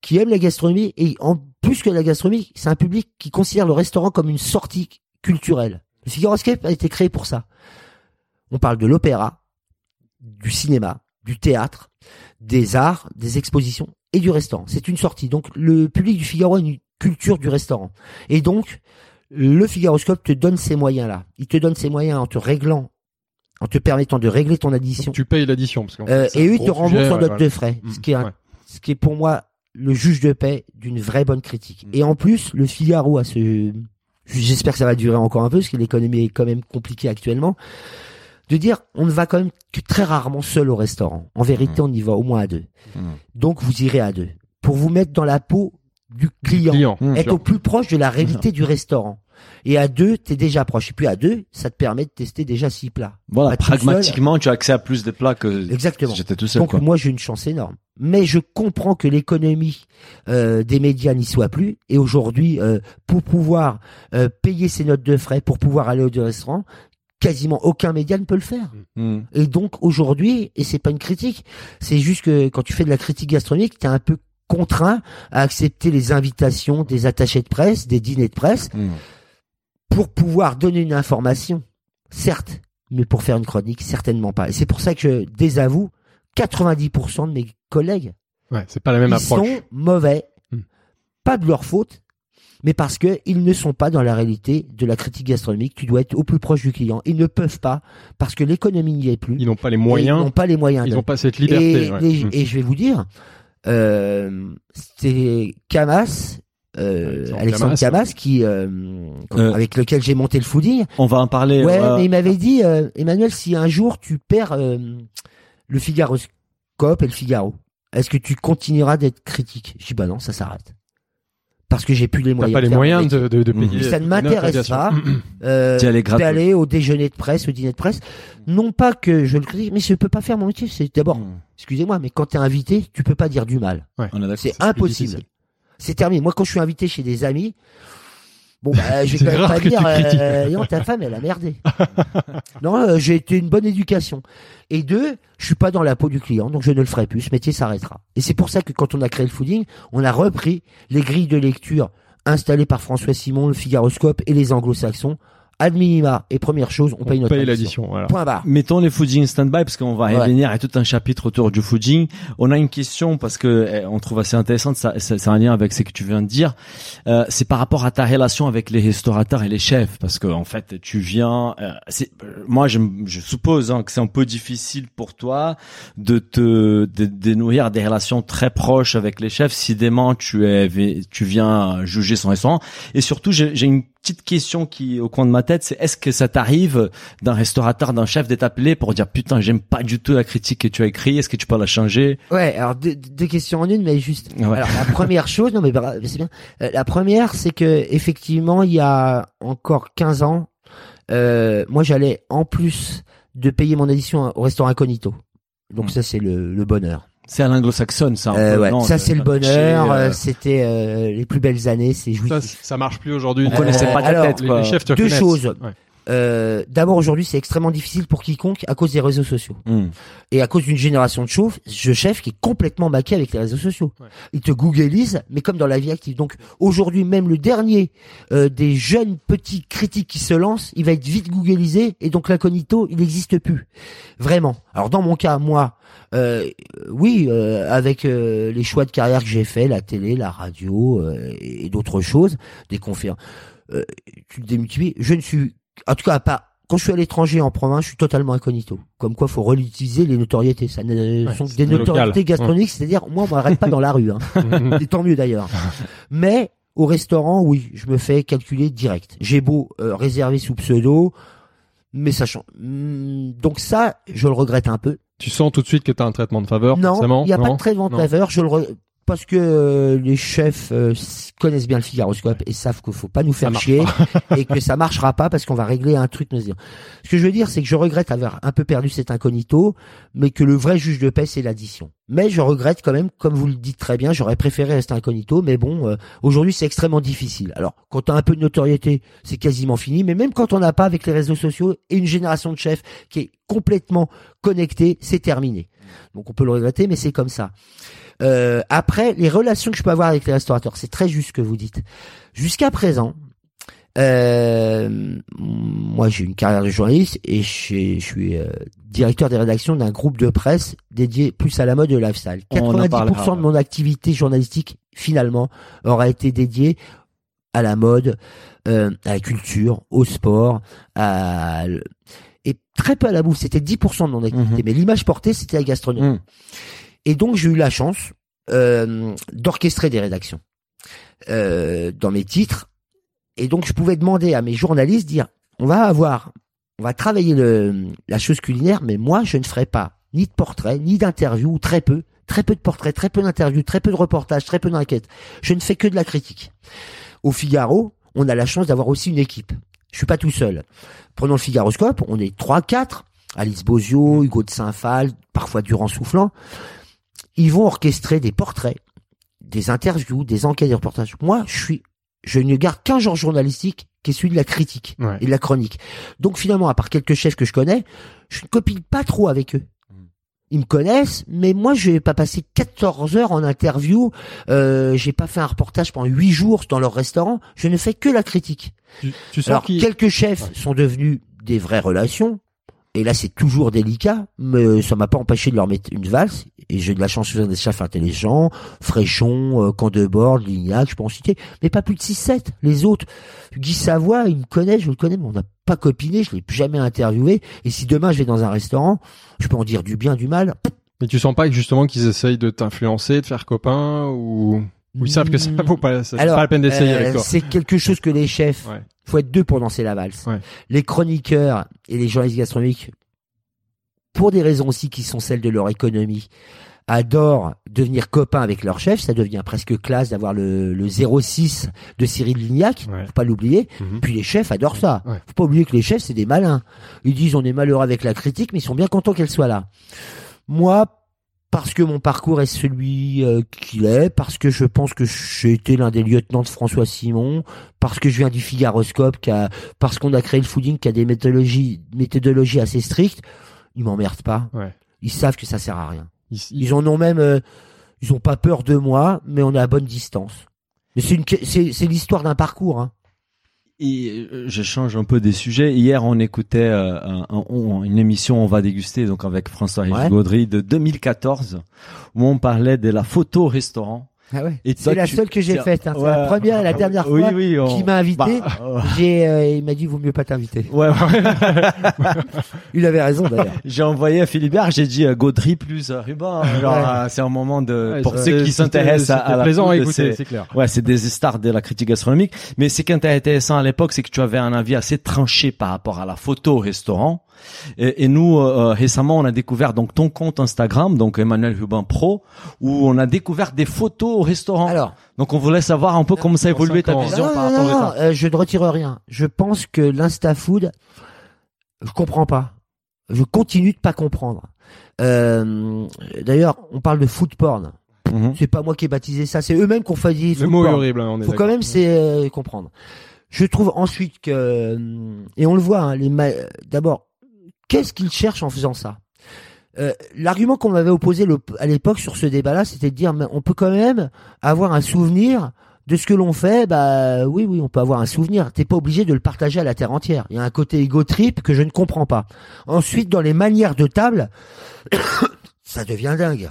qui aime la gastronomie, et en plus que la gastronomie, c'est un public qui considère le restaurant comme une sortie culturelle. Le Figaroscope a été créé pour ça. On parle de l'opéra, du cinéma, du théâtre, des arts, des expositions et du restaurant. C'est une sortie. Donc, le public du Figaro a une culture du restaurant. Et donc, le Figaroscope te donne ces moyens-là. Il te donne ces moyens en te réglant, en te permettant de régler ton addition. Donc, tu payes l'addition. Parce qu'en fait, euh, et eux, ils te remboursent en note voilà. de frais. Mmh, ce qui est un, ouais. ce qui est pour moi le juge de paix d'une vraie bonne critique. Mmh. Et en plus, le Figaro a ce... J'espère que ça va durer encore un peu, parce que l'économie est quand même compliquée actuellement. De dire, on ne va quand même que très rarement seul au restaurant. En vérité, mmh. on y va au moins à deux. Mmh. Donc, vous irez à deux. Pour vous mettre dans la peau du client. Du client. Mmh, être sûr. Au plus proche de la réalité mmh. du restaurant. Et à deux, t'es déjà proche. Et puis à deux, ça te permet de tester déjà six plats. Voilà, bah, pragmatiquement, seul, tu as accès à plus de plats que exactement. Si j'étais tout seul. Donc, quoi. Moi, j'ai une chance énorme. Mais je comprends que l'économie euh, des médias n'y soit plus. Et aujourd'hui, euh, pour pouvoir euh, payer ses notes de frais, pour pouvoir aller au restaurant, quasiment aucun média ne peut le faire. Mmh. Et donc, aujourd'hui, et c'est pas une critique, c'est juste que quand tu fais de la critique gastronomique, t'es un peu contraint à accepter les invitations des attachés de presse, des dîners de presse, mmh. pour pouvoir donner une information. Certes, mais pour faire une chronique, certainement pas. Et c'est pour ça que je désavoue quatre-vingt-dix pour cent de mes collègues. Ouais, c'est pas la même ils approche. Ils sont mauvais. Mmh. Pas de leur faute. Mais parce que ils ne sont pas dans la réalité de la critique gastronomique. Tu dois être au plus proche du client. Ils ne peuvent pas parce que l'économie n'y est plus. Ils n'ont pas les moyens. Ils n'ont pas les moyens. Ils n'ont pas cette liberté. Et, ouais. et, mmh. et je vais vous dire, euh, c'était Cammas, euh, Alexandre Cammas, qui, euh, euh, avec lequel j'ai monté le Fooding. On va en parler. Ouais, euh... mais il m'avait dit, euh, Emmanuel, si un jour tu perds euh, le Figaroscope et le Figaro, est-ce que tu continueras d'être critique ? Je dis bah non, ça s'arrête. Parce que j'ai plus les moyens. T'as pas les moyens de, de, de payer. Ça ne m'intéresse pas euh, d'aller au déjeuner de presse, au dîner de presse. Non pas que je le critique, mais je peux pas faire mon métier. C'est d'abord, mm. excusez-moi, mais quand t'es invité, tu peux pas dire du mal. Ouais. C'est impossible. C'est terminé. Moi, quand je suis invité chez des amis, bon, bah, je vais quand même pas dire, euh, non, ta femme, elle a merdé. non, euh, j'ai été une bonne éducation. Et deux, je suis pas dans la peau du client, donc je ne le ferai plus. Ce métier s'arrêtera. Et c'est pour ça que quand on a créé le Fooding, on a repris les grilles de lecture installées par François Simon, le Figaroscope et les anglo-saxons. Ad minima et première chose, on, on paye notre paye addition. Voilà. Point barre. Mettons les Fooding stand-by parce qu'on va ouais. revenir à tout un chapitre autour du Fooding. On a une question parce que eh, on trouve assez intéressante, ça, ça, ça a un lien avec ce que tu viens de dire. Euh, c'est par rapport à ta relation avec les restaurateurs et les chefs parce que en fait tu viens. Euh, c'est, moi je, je suppose hein, que c'est un peu difficile pour toi de te de, de nourrir des relations très proches avec les chefs si demain tu es tu viens juger son restaurant. Et surtout j'ai, j'ai une petite question qui au coin de ma tête, c'est est-ce que ça t'arrive d'un restaurateur, d'un chef d'être appelé pour dire putain j'aime pas du tout la critique que tu as écrite, est-ce que tu peux la changer ? Ouais, alors deux, deux questions en une, mais juste. Ouais. Alors la première chose, non mais c'est bien. La première, c'est que effectivement il y a encore quinze ans, euh, moi j'allais en plus de payer mon addition au restaurant incognito. Donc mmh. ça c'est le, le bonheur. C'est à l'anglo-saxonne, ça. Euh, ouais. non, ça, c'est le bonheur. Chez, euh... C'était euh, les plus belles années. C'est jouissif. Ça, ça marche plus aujourd'hui. On euh, connaissait pas ta tête. Quoi. Les, les chefs te deux connaissent. Choses. Ouais. Euh, d'abord, aujourd'hui, c'est extrêmement difficile pour quiconque à cause des réseaux sociaux mm. et à cause d'une génération de chefs, de chefs qui est complètement maquée avec les réseaux sociaux. Ouais. Ils te googlisent, mais comme dans la vie active. Donc aujourd'hui, même le dernier euh, des jeunes petits critiques qui se lancent, il va être vite googlisé et donc l'incognito, il n'existe plus vraiment. Alors dans mon cas, moi. Euh, oui, euh, avec euh, les choix de carrière que j'ai fait, la télé, la radio euh, et d'autres choses, des conférences, euh, tu te démultiplies. Je ne suis, en tout cas, pas. Quand je suis à l'étranger en province, je suis totalement incognito. Comme quoi, faut relativiser les notoriétés. Ça ne ouais, sont des notoriétés local. Gastronomiques, ouais. c'est-à-dire moi, on m'arrête pas dans la rue. Hein. Et tant mieux d'ailleurs. Mais au restaurant, oui, je me fais calculer direct. J'ai beau euh, réserver sous pseudo, mais sachant. Donc ça, je le regrette un peu. Tu sens tout de suite que tu as un traitement de faveur, non, forcément. Non, il n'y a non, pas de traitement de faveur. Je le re... Parce que euh, les chefs euh, connaissent bien le Figaroscope et savent qu'il faut pas nous faire chier et que ça marchera pas parce qu'on va régler un truc. Ce que je veux dire, c'est que je regrette avoir un peu perdu cet incognito, mais que le vrai juge de paix, c'est l'addition. Mais je regrette quand même, comme vous le dites très bien, j'aurais préféré rester incognito, mais bon, euh, aujourd'hui, c'est extrêmement difficile. Alors, quand on a un peu de notoriété, c'est quasiment fini, mais même quand on n'a pas, avec les réseaux sociaux et une génération de chefs qui est complètement connectée, c'est terminé. Donc, on peut le regretter, mais c'est comme ça. Euh, après, les relations que je peux avoir avec les restaurateurs, c'est très juste ce que vous dites. Jusqu'à présent, euh, moi j'ai une carrière de journaliste et je suis euh, directeur des rédactions d'un groupe de presse dédié plus à la mode et au lifestyle. quatre-vingt-dix pour cent de mon activité journalistique, finalement, aura été dédiée à la mode, euh, à la culture, au sport, à... et très peu à la bouffe. C'était dix pour cent de mon activité, mmh. mais l'image portée, c'était la gastronomie. Mmh. Et donc, j'ai eu la chance euh, d'orchestrer des rédactions euh, dans mes titres. Et donc, je pouvais demander à mes journalistes, dire, on va avoir, on va travailler le, la chose culinaire, mais moi, je ne ferai pas ni de portrait, ni d'interview, très peu, très peu de portraits, très peu d'interviews, très peu de reportages, très peu d'enquêtes. Je ne fais que de la critique. Au Figaro, on a la chance d'avoir aussi une équipe. Je suis pas tout seul. Prenons le Figaroscope, on est trois, quatre, Alice Bozio, Hugo de Saint-Fal, parfois Durand Soufflant. Ils vont orchestrer des portraits, des interviews, des enquêtes, des reportages. Moi, je suis, je ne garde qu'un genre journalistique qui est celui de la critique ouais. et de la chronique. Donc finalement, à part quelques chefs que je connais, je ne copie pas trop avec eux. Ils me connaissent, mais moi, je n'ai pas passé quatorze heures en interview. Euh, j'ai pas fait un reportage pendant huit jours dans leur restaurant. Je ne fais que la critique. Tu, tu sens Alors, qu'il... quelques chefs ouais. sont devenus des vraies relations. Et là, c'est toujours délicat, mais ça m'a pas empêché de leur mettre une valse. Et j'ai de la chance sur des chefs intelligents, Fréchon, euh, Candebord, Lignac, je peux en citer, mais pas plus de six sept. Les autres, Guy Savoy, il me connaît, je le connais, mais on n'a pas copiné, je l'ai jamais interviewé. Et si demain je vais dans un restaurant, je peux en dire du bien, du mal. Mais tu sens pas que justement qu'ils essayent de t'influencer, de faire copain, ou, ou ils savent que ça vaut pas, ça, Alors, c'est pas la peine d'essayer euh, avec toi. C'est quelque chose que les chefs, ouais. faut être deux pour danser la valse. Ouais. Les chroniqueurs et les journalistes gastronomiques, pour des raisons aussi qui sont celles de leur économie, adorent devenir copains avec leur chef. Ça devient presque classe d'avoir le, le zéro six de Cyril Lignac. Ouais. Faut pas l'oublier. Mm-hmm. Puis les chefs adorent ça. Ouais. Faut pas oublier que les chefs, c'est des malins. Ils disent on est malheureux avec la critique, mais ils sont bien contents qu'elle soit là. Moi, parce que mon parcours est celui euh, qu'il est, parce que je pense que j'ai été l'un des lieutenants de François Simon, parce que je viens du Figaroscope, parce qu'on a créé le Fooding qui a des méthodologies, méthodologies assez strictes, ils m'emmerdent pas. Ouais. Ils savent que ça sert à rien. Ils, ils... ils en ont même, euh, ils ont pas peur de moi, mais on est à bonne distance. Mais c'est une, c'est, c'est l'histoire d'un parcours, hein. Et je change un peu des sujets. Hier, on écoutait euh, un, un, une émission On va déguster, donc avec François ouais. Gaudry de deux mille quatorze, où on parlait de la photo au restaurant. Ah ouais. Et c'est la tu... seule que j'ai faite. Hein. Ouais. C'est la première et la dernière fois oui, oui, on... qu'il m'a invité. Bah, oh. J'ai, euh, il m'a dit, vaut mieux pas t'inviter. Ouais, ouais. Il avait raison d'ailleurs. J'ai envoyé à Philibert, j'ai dit uh, Gaudry plus uh, Rubin. Genre, ouais. uh, c'est un moment de ouais, pour ceux qui s'intéressent à, à la plaisant à écouter, c'est, c'est clair. Ouais, c'est des stars de la critique gastronomique. Mais ce qui était intéressant à l'époque, c'est que tu avais un avis assez tranché par rapport à la photo au restaurant. Et, et nous euh, récemment, on a découvert donc ton compte Instagram, donc Emmanuel Rubin Pro, où on a découvert des photos au restaurant. Alors, donc on voulait savoir un peu comment ça évoluait ta vision non, par rapport non, non, à ça. Euh, je ne retire rien. Je pense que l'Instafood, je comprends pas. Je continue de pas comprendre. Euh, d'ailleurs, on parle de food porn. Mm-hmm. C'est pas moi qui ai baptisé ça. C'est eux-mêmes qu'on fait dire. Le mot porn. Est horrible. Hein, on est Faut d'accord. quand même c'est euh, comprendre. Je trouve ensuite que et on le voit. Hein, les ma... D'abord. Qu'est-ce qu'ils cherchent en faisant ça ? euh, L'argument qu'on m'avait opposé le, à l'époque sur ce débat-là, c'était de dire, mais on peut quand même avoir un souvenir de ce que l'on fait. Bah oui, oui, on peut avoir un souvenir. T'es pas obligé de le partager à la terre entière. Il y a un côté ego trip que je ne comprends pas. Ensuite, dans les manières de table, ça devient dingue.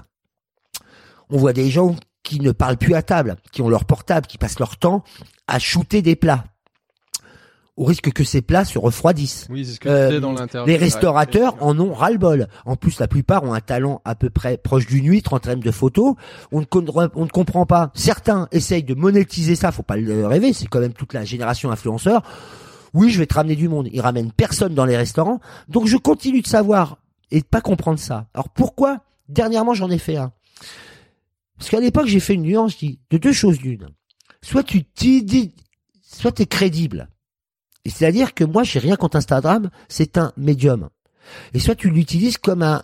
On voit des gens qui ne parlent plus à table, qui ont leur portable, qui passent leur temps à shooter des plats. Au risque que ces plats se refroidissent. Oui, c'est ce que euh, dans l'interview. Les restaurateurs en ont ras-le-bol. En plus, la plupart ont un talent à peu près proche d'une huître en termes de photos. On ne, con- on ne comprend pas. Certains essayent de monétiser ça. Faut pas le rêver. C'est quand même toute la génération influenceur. Oui, je vais te ramener du monde. Ils ramènent personne dans les restaurants. Donc, je continue de savoir et de pas comprendre ça. Alors, pourquoi ? Dernièrement, j'en ai fait un. Parce qu'à l'époque, j'ai fait une nuance de deux choses d'une. Soit tu t'y soit t'es crédible. Et c'est-à-dire que moi, j'ai rien contre Instagram, c'est un médium. Et soit tu l'utilises comme un,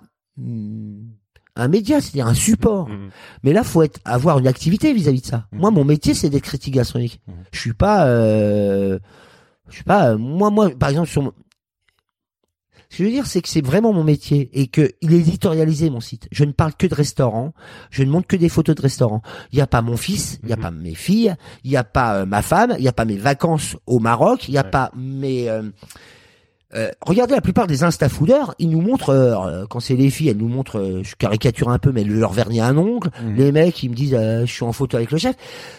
un média, c'est-à-dire un support. Mmh. Mais là, faut être, avoir une activité vis-à-vis de ça. Mmh. Moi, mon métier, c'est d'être critique gastronomique. Mmh. Je suis pas, euh, je suis pas, euh, moi, moi, par exemple, sur mon... Ce que je veux dire, c'est que c'est vraiment mon métier et que il est éditorialisé, mon site. Je ne parle que de restaurants, je ne montre que des photos de restaurants. Il n'y a pas mon fils, il n'y a pas mes filles, il n'y a pas euh, ma femme, il n'y a pas mes vacances au Maroc, il n'y a ouais. pas mes... Euh, euh, regardez, la plupart des Instafooders, ils nous montrent, euh, quand c'est les filles, elles nous montrent, euh, je caricature un peu, mais leur vernis à un ongle, mmh. les mecs, ils me disent, euh, je suis en photo avec le chef.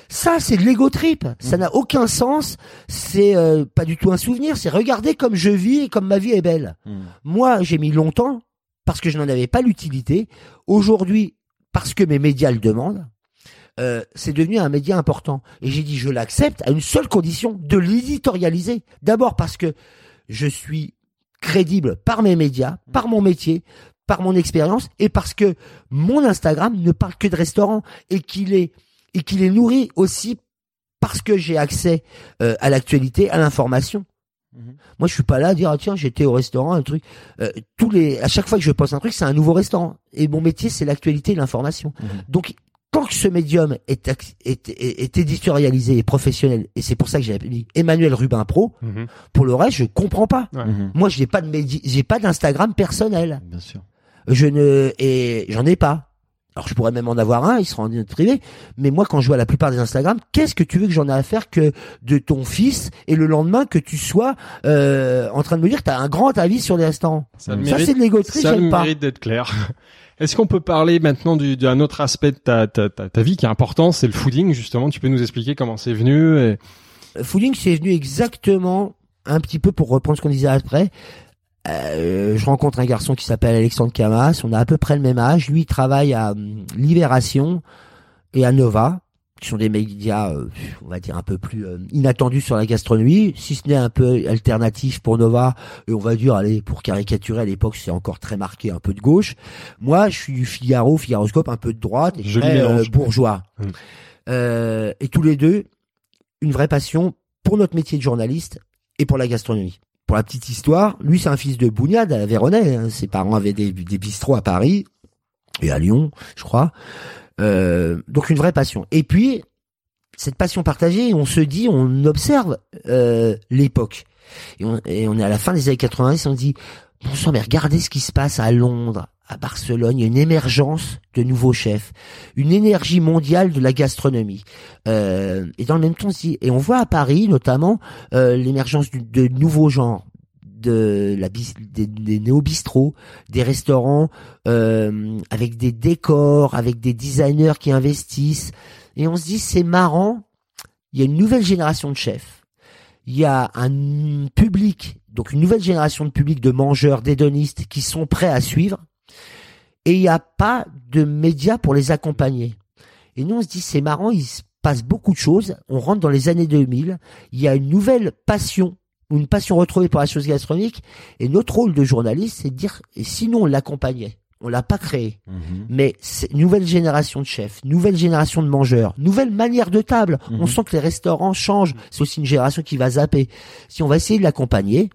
Ça, c'est de l'ego trip, mmh. ça n'a aucun sens, c'est euh, pas du tout un souvenir, c'est regarder comme je vis et comme ma vie est belle. Mmh. Moi, j'ai mis longtemps, parce que je n'en avais pas l'utilité, aujourd'hui, parce que mes médias le demandent, Euh, c'est devenu un média important. Et j'ai dit, je l'accepte à une seule condition, de l'éditorialiser. D'abord parce que je suis crédible par mes médias, par mon métier, par mon expérience, et parce que mon Instagram ne parle que de restaurants et qu'il est et qu'il est nourri aussi parce que j'ai accès euh, à l'actualité, à l'information. Mmh. Moi, je suis pas là à dire ah, tiens, j'étais au restaurant, un truc. Euh, tous les, à chaque fois que je poste un truc, c'est un nouveau restaurant. Et mon métier, c'est l'actualité, et l'information. Mmh. Donc tant que ce médium est, est, est, est éditorialisé et professionnel, et c'est pour ça que j'ai mis Emmanuel Rubin Pro, mmh. pour le reste, je comprends pas. Ouais. Mmh. Moi, j'ai pas de médi- j'ai pas d'Instagram personnel. Bien sûr. Je ne, et j'en ai pas. Alors, je pourrais même en avoir un, il sera en privé. Mais moi, quand je vois la plupart des Instagrams, qu'est-ce que tu veux que j'en ai à faire que de ton fils et le lendemain que tu sois, euh, en train de me dire que t'as un grand avis sur les restaurants. Ça, le ça mérite, c'est de l'égoterie, j'aime pas. Ça mérite d'être clair. Est-ce qu'on peut parler maintenant du, d'un autre aspect de ta, ta, ta, ta vie qui est important, c'est le fooding, justement. Tu peux nous expliquer comment c'est venu et... Fooding, c'est venu exactement, un petit peu pour reprendre ce qu'on disait après. Euh, je rencontre un garçon qui s'appelle Alexandre Cammas, on a à peu près le même âge. Lui, il travaille à hum, Libération et à Nova, qui sont des médias, euh, on va dire, un peu plus euh, inattendus sur la gastronomie, si ce n'est un peu alternatif pour Nova, et on va dire, allez, pour caricaturer, à l'époque, c'est encore très marqué, un peu de gauche. Moi, je suis du Figaro, Figaroscope, un peu de droite, et très euh, bourgeois. Mmh. Euh, et tous les deux, une vraie passion pour notre métier de journaliste et pour la gastronomie. Pour la petite histoire, lui, c'est un fils de Bougnade, à Véronais, hein. Ses parents avaient des, des bistrots à Paris, et à Lyon, je crois. Euh, donc une vraie passion. Et puis cette passion partagée, on se dit, on observe euh, l'époque. Et on, et on est à la fin des années quatre-vingt-dix, on dit bon sang, mais regardez ce qui se passe à Londres, à Barcelone, il y a une émergence de nouveaux chefs, une énergie mondiale de la gastronomie. Euh, et dans le même temps, on se dit, et on voit à Paris notamment euh, l'émergence du, de nouveaux genres, de la bis, des, des néo-bistrots, des restaurants euh, avec des décors, avec des designers qui investissent, et on se dit c'est marrant, il y a une nouvelle génération de chefs, il y a un public, donc une nouvelle génération de public de mangeurs, d'hédonistes qui sont prêts à suivre, et il n'y a pas de médias pour les accompagner. Et nous on se dit c'est marrant, il se passe beaucoup de choses, on rentre dans les années deux mille, il y a une nouvelle passion, une passion retrouvée pour la chose gastronomique, et notre rôle de journaliste, c'est de dire, et sinon on l'accompagnait, on l'a pas créé, mmh. mais c'est nouvelle génération de chefs, nouvelle génération de mangeurs, nouvelle manière de table, mmh. on sent que les restaurants changent, c'est aussi une génération qui va zapper, si on va essayer de l'accompagner,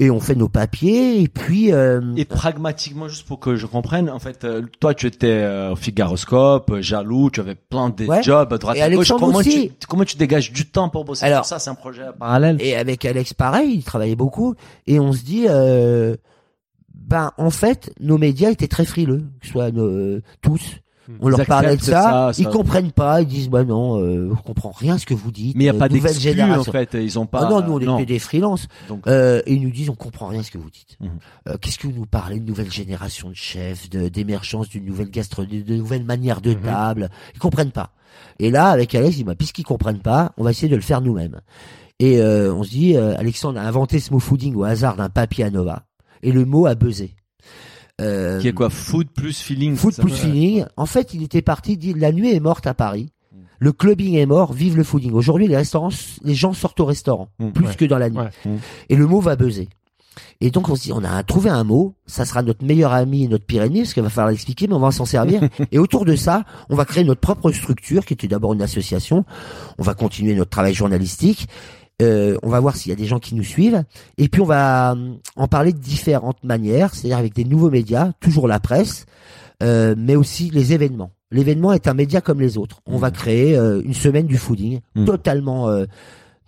et on fait nos papiers, et puis... Euh... Et pragmatiquement, juste pour que je comprenne, en fait, toi, tu étais au Figaroscope, Jaloux, tu avais plein de ouais. jobs, droite et à gauche. Comment tu, comment tu dégages du temps pour bosser? Alors, pour ça, c'est un projet parallèle. Et avec Alex, pareil, il travaillait beaucoup, et on se dit... Euh, ben, en fait, nos médias étaient très frileux, que ce soit nos, tous... On ils leur parlait de ça, ça ils ça. comprennent pas, ils disent bah non, euh, on comprend rien à ce que vous dites. Mais il y a euh, pas d'exclus en fait, ils ont pas. Ah non, nous on non. était des freelances. Donc euh, et ils nous disent on comprend rien à ce que vous dites. Mm-hmm. Euh, qu'est-ce que vous nous parlez de nouvelle génération de chefs, de d'émergence d'une nouvelle gastronomie, de nouvelles manières de table, mm-hmm. ils comprennent pas. Et là avec Alex, il m'a bah, puisqu'ils comprennent pas, on va essayer de le faire nous-mêmes. Et euh, on se dit euh, Alexandre a inventé ce mot fooding au hasard d'un papier à Nova et le mot a buzzé. Euh, qui est quoi, food plus feeling? Food plus feeling. En fait, il était parti, dit, la nuit est morte à Paris. Le clubbing est mort, vive le fooding. Aujourd'hui, les restaurants, les gens sortent au restaurant. Mmh, plus ouais, que dans la nuit. Ouais, mmh. Et le mot va buzzer. Et donc on se dit, on a trouvé un mot, ça sera notre meilleur ami et notre pire ennemi, parce qu'il va falloir l'expliquer, mais on va s'en servir. Et autour de ça, on va créer notre propre structure, qui était d'abord une association. On va continuer notre travail journalistique. Euh, on va voir s'il y a des gens qui nous suivent. Et puis on va en parler de différentes manières, c'est-à-dire avec des nouveaux médias, toujours la presse, euh, mais aussi les événements. L'événement est un média comme les autres. On mmh. va créer euh, une semaine du fooding, mmh. totalement... Euh,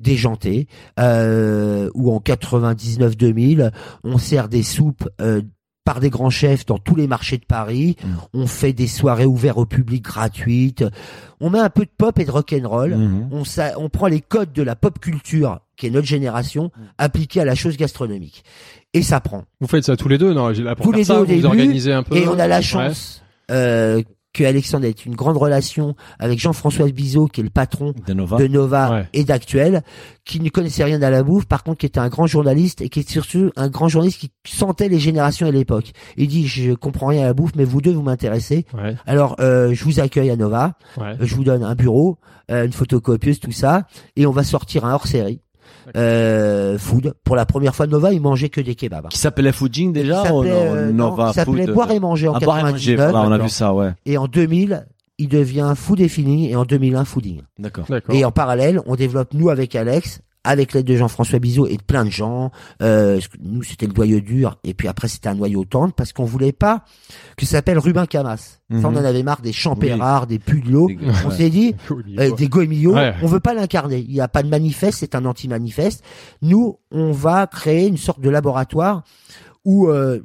déjanté, euh, où en quatre-vingt-dix-neuf deux mille, on sert des soupes euh, par des grands chefs dans tous les marchés de Paris, mmh. on fait des soirées ouvertes au public gratuites, on met un peu de pop et de rock'n'roll, mmh. on, sa- on prend les codes de la pop culture, qui est notre génération, mmh. appliqués à la chose gastronomique. Et ça prend. Vous faites ça tous les deux, non? Là, pour tous faire les ça, deux au vous début, organisez un peu. Et on a la chance... Ouais. Euh, que Alexandre ait une grande relation avec Jean-François Bizot, qui est le patron de Nova, de Nova ouais. et d'Actuel, qui ne connaissait rien à la bouffe, par contre qui était un grand journaliste et qui est surtout un grand journaliste qui sentait les générations et l'époque. Il dit, je comprends rien à la bouffe, mais vous deux, vous m'intéressez. Ouais. Alors, euh, je vous accueille à Nova, ouais. je vous donne un bureau, euh, une photocopieuse, tout ça, et on va sortir un hors-série. Euh, food. Pour la première fois, Nova, il mangeait que des kebabs. Qui s'appelait Fooding déjà? Qui euh, Nova, non, qui s'appelait food, Boire et Manger en quatre-vingt-dix-neuf. Voilà, on a vu ça, ouais. Et en deux mille, il devient Food et Feeling, et en deux mille un, Fooding. D'accord. D'accord. Et en parallèle, on développe, nous, avec Alex, avec l'aide de Jean-François Bizot et de plein de gens, euh, nous, c'était le noyau dur, et puis après, c'était un noyau tendre, parce qu'on voulait pas que ça s'appelle Rubin Cammas. Mm-hmm. Ça, on en avait marre des Champérards, oui. des Pudelot. Des... On ouais. s'est dit, euh, des Gault-Millau, ouais. on veut pas l'incarner. Il y a pas de manifeste, c'est un anti-manifeste. Nous, on va créer une sorte de laboratoire où, euh,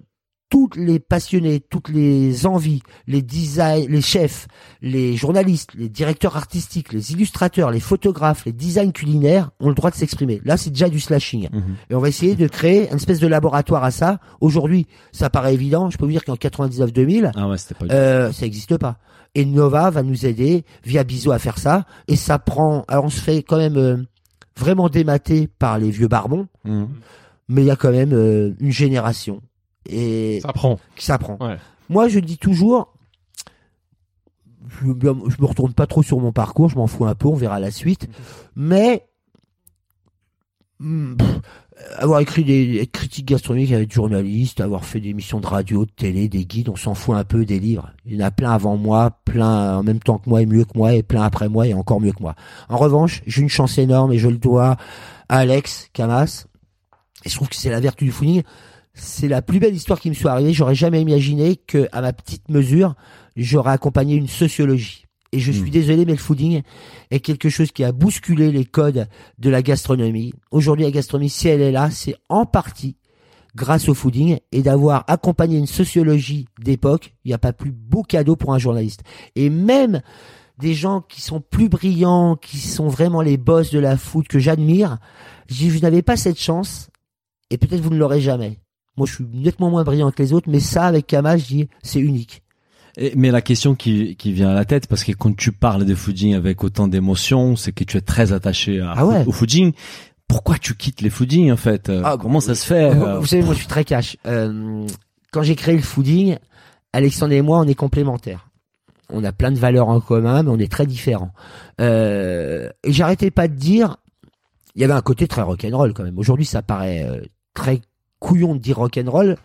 toutes les passionnés, toutes les envies, les designs, les chefs, les journalistes, les directeurs artistiques, les illustrateurs, les photographes, les designs culinaires ont le droit de s'exprimer. Là, c'est déjà du slashing. Mmh. Et on va essayer de créer une espèce de laboratoire à ça. Aujourd'hui, ça paraît évident. Je peux vous dire qu'en quatre-vingt-dix-neuf deux mille, ah ouais, c'était pas euh, ça n'existe pas. Et Nova va nous aider via Bizot à faire ça. Et ça prend... Alors, on se fait quand même euh, vraiment démater par les vieux barbons. Mmh. Mais il y a quand même euh, une génération... Et ça prend. Ça prend. Ouais. Moi, je dis toujours, je, je me retourne pas trop sur mon parcours, je m'en fous un peu, on verra la suite. Mais pff, avoir écrit des critiques gastronomiques avec des journalistes, avoir fait des émissions de radio, de télé, des guides, on s'en fout un peu des livres. Il y en a plein avant moi, plein en même temps que moi et mieux que moi, et plein après moi et encore mieux que moi. En revanche, j'ai une chance énorme et je le dois à Alex Cammas. Et je trouve que c'est la vertu du fooding. C'est la plus belle histoire qui me soit arrivée. J'aurais jamais imaginé que, à ma petite mesure, j'aurais accompagné une sociologie. Et je suis mmh. désolé, mais le fooding est quelque chose qui a bousculé les codes de la gastronomie. Aujourd'hui, la gastronomie, si elle est là, c'est en partie grâce au fooding et d'avoir accompagné une sociologie d'époque. Il n'y a pas plus beau cadeau pour un journaliste. Et même des gens qui sont plus brillants, qui sont vraiment les boss de la food que j'admire, je n'avais pas cette chance et peut-être vous ne l'aurez jamais. Moi, je suis nettement moins brillant que les autres, mais ça, avec Cammas, je dis, c'est unique. Et, mais la question qui, qui vient à la tête, parce que quand tu parles de fooding avec autant d'émotion, c'est que tu es très attaché à, ah ouais. au fooding. Pourquoi tu quittes les foodings, en fait? ah, Comment ça se fait? Vous, vous savez, moi, je suis très cash. Euh, quand j'ai créé le fooding, Alexandre et moi, on est complémentaires. On a plein de valeurs en commun, mais on est très différents. Euh, et j'arrêtais pas de dire, il y avait un côté très rock'n'roll, quand même. Aujourd'hui, ça paraît euh, très couillon de dire rock'n'roll,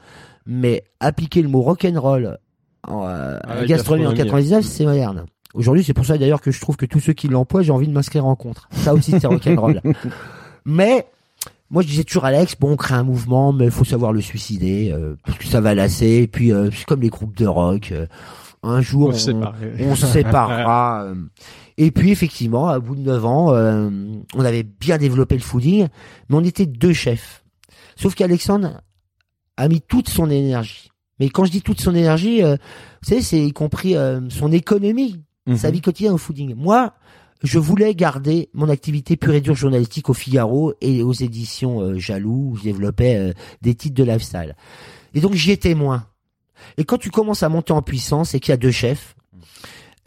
mais appliquer le mot rock'n'roll en euh, ah, gastronomie en quatre-vingt-dix-neuf, c'est moderne. Aujourd'hui, c'est pour ça d'ailleurs que je trouve que tous ceux qui l'emploient, j'ai envie de m'inscrire en contre. Ça aussi, c'est rock'n'roll. Mais moi, je disais toujours à Alex, bon, on crée un mouvement, mais il faut savoir le suicider, euh, parce que ça va lasser. Et puis, euh, c'est comme les groupes de rock. Euh, un jour, on, on, sépare. on se séparera. Euh, et puis, effectivement, à bout de neuf ans, euh, on avait bien développé le fooding, mais on était deux chefs. Sauf qu'Alexandre a mis toute son énergie. Mais quand je dis toute son énergie, euh, vous savez, c'est y compris euh, son économie, mmh. sa vie quotidienne au fooding. Moi, je voulais garder mon activité pure et dure journalistique au Figaro et aux éditions euh, Jaloux, où je développais euh, des titres de lifestyle. Et donc, j'y étais moins. Et quand tu commences à monter en puissance et qu'il y a deux chefs,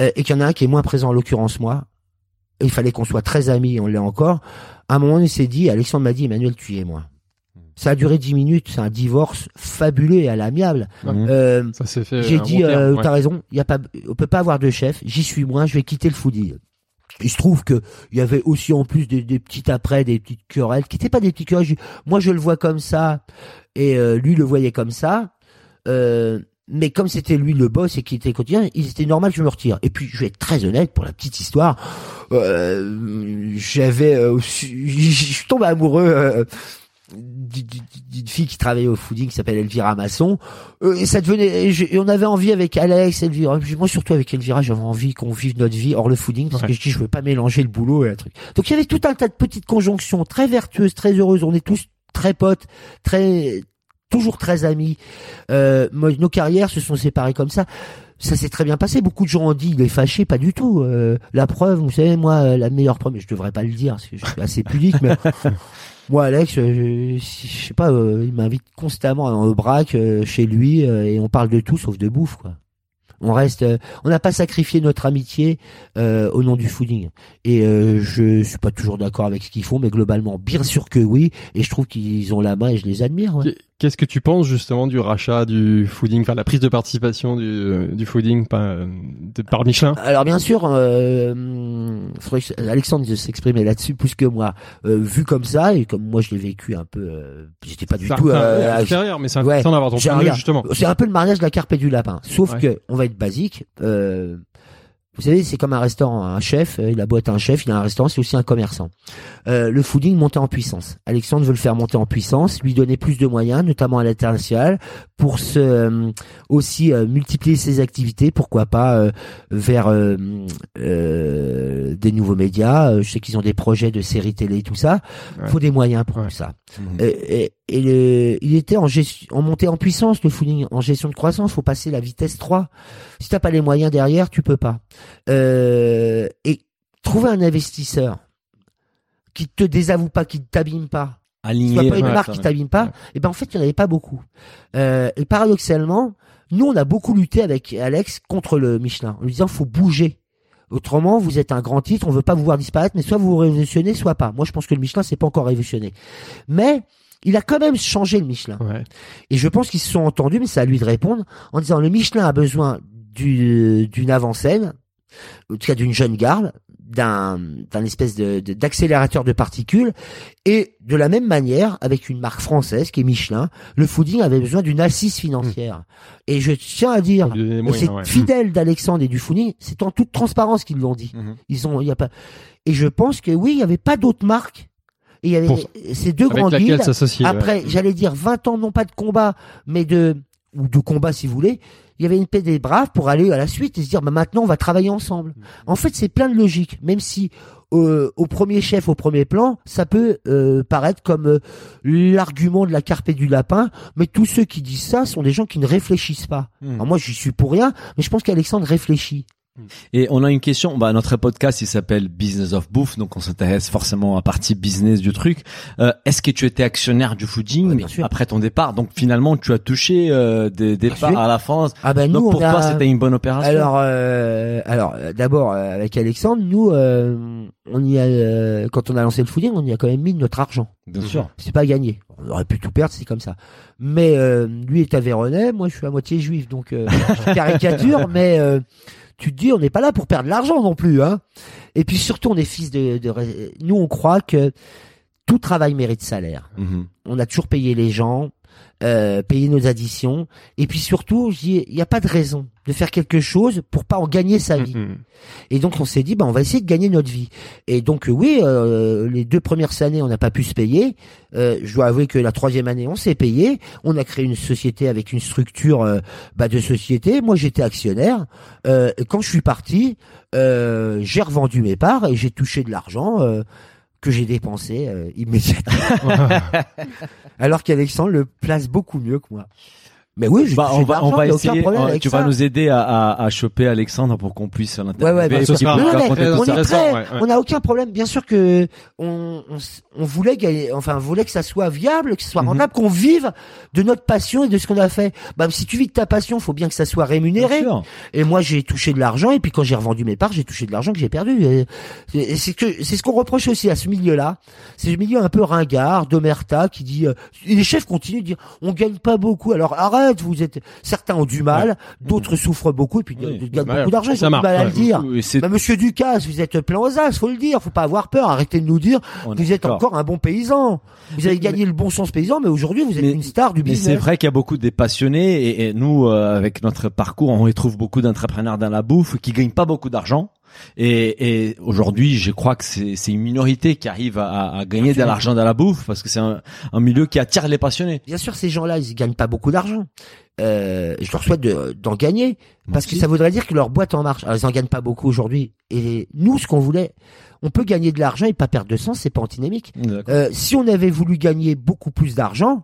euh, et qu'il y en a un qui est moins présent, en l'occurrence moi, il fallait qu'on soit très amis, on l'est encore, à un moment, on s'est dit, Alexandre m'a dit, Emmanuel, tu y es moins. Ça a duré dix minutes, c'est un divorce fabuleux et à l'amiable. Mmh. Euh, ça s'est fait j'ai dit, euh, terme, ouais. t'as raison, y a pas, on peut pas avoir de chef, j'y suis moins, je vais quitter le foodie. Il se trouve que il y avait aussi en plus des, des petites après, des petites querelles, qui n'étaient pas des petites querelles. Moi, je le vois comme ça, et euh, lui le voyait comme ça. Euh, mais comme c'était lui le boss et qu'il était quotidien, il était normal que je me retire. Et puis, je vais être très honnête, pour la petite histoire, euh, j'avais, euh, je, je tombe amoureux. Euh, d'une fille qui travaillait au Fooding qui s'appelle Elvira Masson, euh, et ça devenait, et, je, et on avait envie avec Alex, Elvira, moi surtout avec Elvira, j'avais envie qu'on vive notre vie hors le Fooding, parce ouais. que je dis je veux pas mélanger le boulot et un truc. Donc il y avait tout un tas de petites conjonctions très vertueuses, très heureuses, on est tous très potes, très toujours très amis. Euh, nos carrières se sont séparées comme ça. Ça s'est très bien passé. Beaucoup de gens ont dit il est fâché, pas du tout. Euh, la preuve, vous savez, moi la meilleure preuve, mais je devrais pas le dire parce que je suis assez pudique, mais moi, Alex, je, je sais pas, euh, il m'invite constamment en braque euh, chez lui euh, et on parle de tout sauf de bouffe, quoi. On reste, euh, on n'a pas sacrifié notre amitié euh, au nom du Fooding. Et euh, je suis pas toujours d'accord avec ce qu'ils font, mais globalement, bien sûr que oui. Et je trouve qu'ils ont la main et je les admire. Ouais. Qu'est-ce que tu penses justement du rachat du Fooding, enfin la prise de participation du, du Fooding par, de, par Michelin? Alors bien sûr, euh, Alexandre s'exprimait là-dessus plus que moi. Euh, vu comme ça et comme moi je l'ai vécu un peu, euh, j'étais pas du ça, tout à euh, l'extérieur, mais c'est intéressant ouais, d'avoir ton point de vue justement. C'est un peu le mariage de la carpe et du lapin, sauf ouais. que on va être basique. Euh, Vous savez, c'est comme un restaurant, un chef, il a beau être un chef, il a un restaurant, c'est aussi un commerçant. Euh, le Fooding montait en puissance. Alexandre veut le faire monter en puissance, lui donner plus de moyens, notamment à l'international, pour se euh, aussi euh, multiplier ses activités, pourquoi pas euh, vers euh, euh, des nouveaux médias. Je sais qu'ils ont des projets de séries télé, tout ça. Ouais. Faut des moyens pour ouais. ça. Mmh. Et, et, et le, il était en, gest, en montée en puissance, le Fooding, en gestion de croissance. Faut passer la vitesse trois. Si t'as pas les moyens derrière, tu peux pas. Euh, et trouver un investisseur qui te désavoue pas, qui t'abîme pas, aligné, soit pas une ouais, marque qui t'abîme pas, ouais. et ben en fait il n'y en avait pas beaucoup. Euh, et paradoxalement, nous on a beaucoup lutté avec Alex contre le Michelin, en lui disant faut bouger. Autrement, vous êtes un grand titre, on veut pas vous voir disparaître, mais soit vous vous révolutionnez, soit pas. Moi je pense que le Michelin c'est pas encore révolutionné, mais il a quand même changé le Michelin. Ouais. Et je pense qu'ils se sont entendus, mais c'est à lui de répondre en disant le Michelin a besoin du, d'une avant-scène. En tout cas d'une jeune garde, d'un, d'un espèce de, de, d'accélérateur de particules. Et de la même manière, avec une marque française qui est Michelin, le Fooding avait besoin d'une assise financière. Mmh. Et je tiens à dire, c'est ouais. fidèle d'Alexandre et du Fooding, c'est en toute transparence qu'ils l'ont dit. Mmh. Ils ont, il y a pas, et je pense que oui, il n'y avait pas d'autres marques. Et il y avait Pour... ces deux avec grandes villes. Après, ouais. j'allais dire vingt ans, non pas de combat, mais de, ou de combat si vous voulez. Il y avait une paix des braves pour aller à la suite et se dire bah, maintenant on va travailler ensemble. En fait c'est plein de logique, même si euh, au premier chef, au premier plan, ça peut euh, paraître comme euh, l'argument de la carpe et du lapin, mais tous ceux qui disent ça sont des gens qui ne réfléchissent pas. Mmh. Alors moi j'y suis pour rien, mais je pense qu'Alexandre réfléchit. Et on a une question, bah, notre podcast il s'appelle Business of Bouffe, donc on s'intéresse forcément à la partie business du truc. Euh, est-ce que tu étais actionnaire du Fooding ouais, après ton départ? Donc finalement tu as touché euh, des départs à la France. Ah bah, nous, donc pour toi a... c'était une bonne opération. Alors, euh, alors d'abord euh, avec Alexandre, nous euh, on y a euh, quand on a lancé le Fooding, on y a quand même mis notre argent. Bien mmh. sûr, c'est pas gagné. On aurait pu tout perdre, c'est comme ça. Mais euh, lui est Aveyronais, moi je suis à moitié juif, donc euh, caricature, mais euh, tu te dis, on n'est pas là pour perdre l'argent non plus, hein. Et puis surtout, on est fils de, de, nous, on croit que tout travail mérite salaire. Mmh. On a toujours payé les gens, euh, payé nos additions. Et puis surtout, je dis, il n'y a pas de raison de faire quelque chose pour pas en gagner sa vie. Mmh. Et donc, on s'est dit, bah, on va essayer de gagner notre vie. Et donc, oui, euh, les deux premières années, on n'a pas pu se payer. Euh, je dois avouer que la troisième année, on s'est payé. On a créé une société avec une structure euh, bah, de société. Moi, j'étais actionnaire. Euh, quand je suis parti, euh, j'ai revendu mes parts et j'ai touché de l'argent euh, que j'ai dépensé euh, immédiatement. Alors qu'Alexandre le place beaucoup mieux que moi. Mais oui, je bah, on va, on va essayer. On, tu ça. vas nous aider à, à, à choper Alexandre pour qu'on puisse l'interviewer. Ouais, ouais, parce parce non, non, mais on est prêt. Ouais, ouais. On n'a aucun problème. Bien sûr que on, on, on voulait gagner, enfin, on voulait que ça soit viable, que ça soit rentable, mm-hmm. qu'on vive de notre passion et de ce qu'on a fait. Bah, si tu vis de ta passion, faut bien que ça soit rémunéré. Et moi, j'ai touché de l'argent. Et puis, quand j'ai revendu mes parts, j'ai touché de l'argent que j'ai perdu. Et, et c'est que, c'est ce qu'on reproche aussi à ce milieu-là. C'est le milieu un peu ringard, d'omerta, qui dit, euh, les chefs continuent de dire, on gagne pas beaucoup. Alors, arrête, pas, vous êtes, certains ont du mal, ouais. d'autres mmh. souffrent beaucoup, et puis oui, ils gagnent beaucoup d'argent, ils ont du mal à ouais. le dire. Oui, bah, monsieur Ducasse, vous êtes plein aux as, faut le dire, faut pas avoir peur, arrêtez de nous dire, on vous êtes encore un bon paysan. Vous avez gagné mais, le bon sens paysan, mais aujourd'hui, vous êtes mais, une star du business. Mais c'est vrai qu'il y a beaucoup de passionnés, et, et nous, euh, avec notre parcours, on retrouve beaucoup d'entrepreneurs dans la bouffe qui gagnent pas beaucoup d'argent. Et, et aujourd'hui, je crois que c'est, c'est une minorité qui arrive à, à gagner de l'argent dans la bouffe parce que c'est un, un milieu qui attire les passionnés. Bien sûr, ces gens-là, ils gagnent pas beaucoup d'argent. Euh, je leur souhaite de, d'en gagner parce Merci. que ça voudrait dire que leur boîte en marche. Alors, ils en gagnent pas beaucoup aujourd'hui. Et nous, ce qu'on voulait, on peut gagner de l'argent et pas perdre de sens. C'est pas antinomique. Euh, si on avait voulu gagner beaucoup plus d'argent.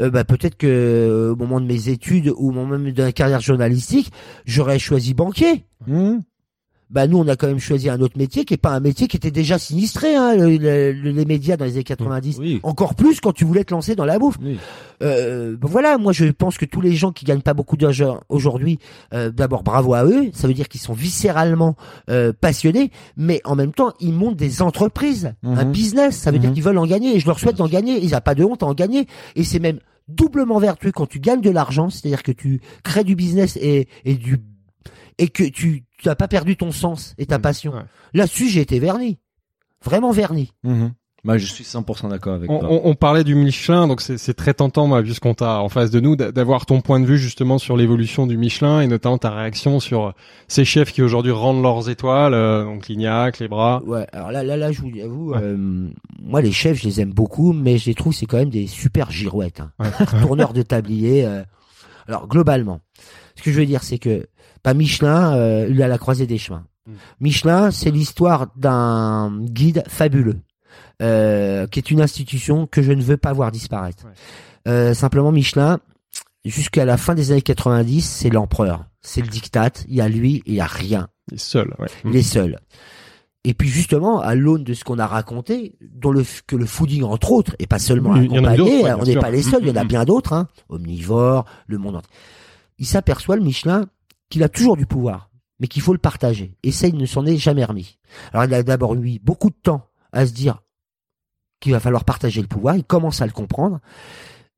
Euh, bah, peut-être que euh, au moment de mes études ou au moment même de la carrière journalistique, j'aurais choisi banquier. Mmh. Bah nous on a quand même choisi un autre métier qui est pas un métier qui était déjà sinistré, hein, le, le, les médias dans les années quatre-vingt-dix. Oui. Encore plus quand tu voulais te lancer dans la bouffe. Oui. Euh, bah voilà, moi je pense que tous les gens qui gagnent pas beaucoup d'argent aujourd'hui, euh, d'abord bravo à eux, ça veut dire qu'ils sont viscéralement euh, passionnés, mais en même temps ils montent des entreprises, mmh. un business, ça veut mmh. dire qu'ils veulent en gagner et je leur souhaite d'en gagner, ils n'ont pas de honte à en gagner et c'est même doublement vertueux quand tu gagnes de l'argent, c'est-à-dire que tu crées du business et, et du et que tu tu n'as pas perdu ton sens et ta passion. Ouais. Là-dessus, j'ai été verni. Vraiment verni. Mmh. Bah, je suis cent pour cent d'accord avec on, toi. On, on parlait du Michelin, donc c'est, c'est très tentant, moi, puisqu'on t'a en face de nous, d'avoir ton point de vue justement sur l'évolution du Michelin et notamment ta réaction sur ces chefs qui aujourd'hui rendent leurs étoiles, euh, donc Lignac, les bras. Ouais, alors là, là, là, je vous avoue, ouais. euh, moi, les chefs, je les aime beaucoup, mais je les trouve, c'est quand même des super girouettes. Hein. Ouais. Tourneurs de tablier. Euh... Alors, globalement, ce que je veux dire, c'est que Pas bah Michelin, euh, il a la croisée des chemins. Michelin, c'est l'histoire d'un guide fabuleux, euh, qui est une institution que je ne veux pas voir disparaître. Ouais. Euh, simplement, Michelin, jusqu'à la fin des années quatre-vingt-dix, c'est l'empereur, c'est le diktat. Il y a lui, il y a rien. Il est seul. Ouais. Il est seul. Et puis justement, à l'aune de ce qu'on a raconté, dont le, que le fooding entre autres, et pas seulement accompagné, ouais, on n'est pas les seuls, il y en a bien d'autres, hein, omnivores, le monde entier. Il s'aperçoit le Michelin. Qu'il a toujours du pouvoir, mais qu'il faut le partager. Et ça, il ne s'en est jamais remis. Alors, il a d'abord eu beaucoup de temps à se dire qu'il va falloir partager le pouvoir. Il commence à le comprendre.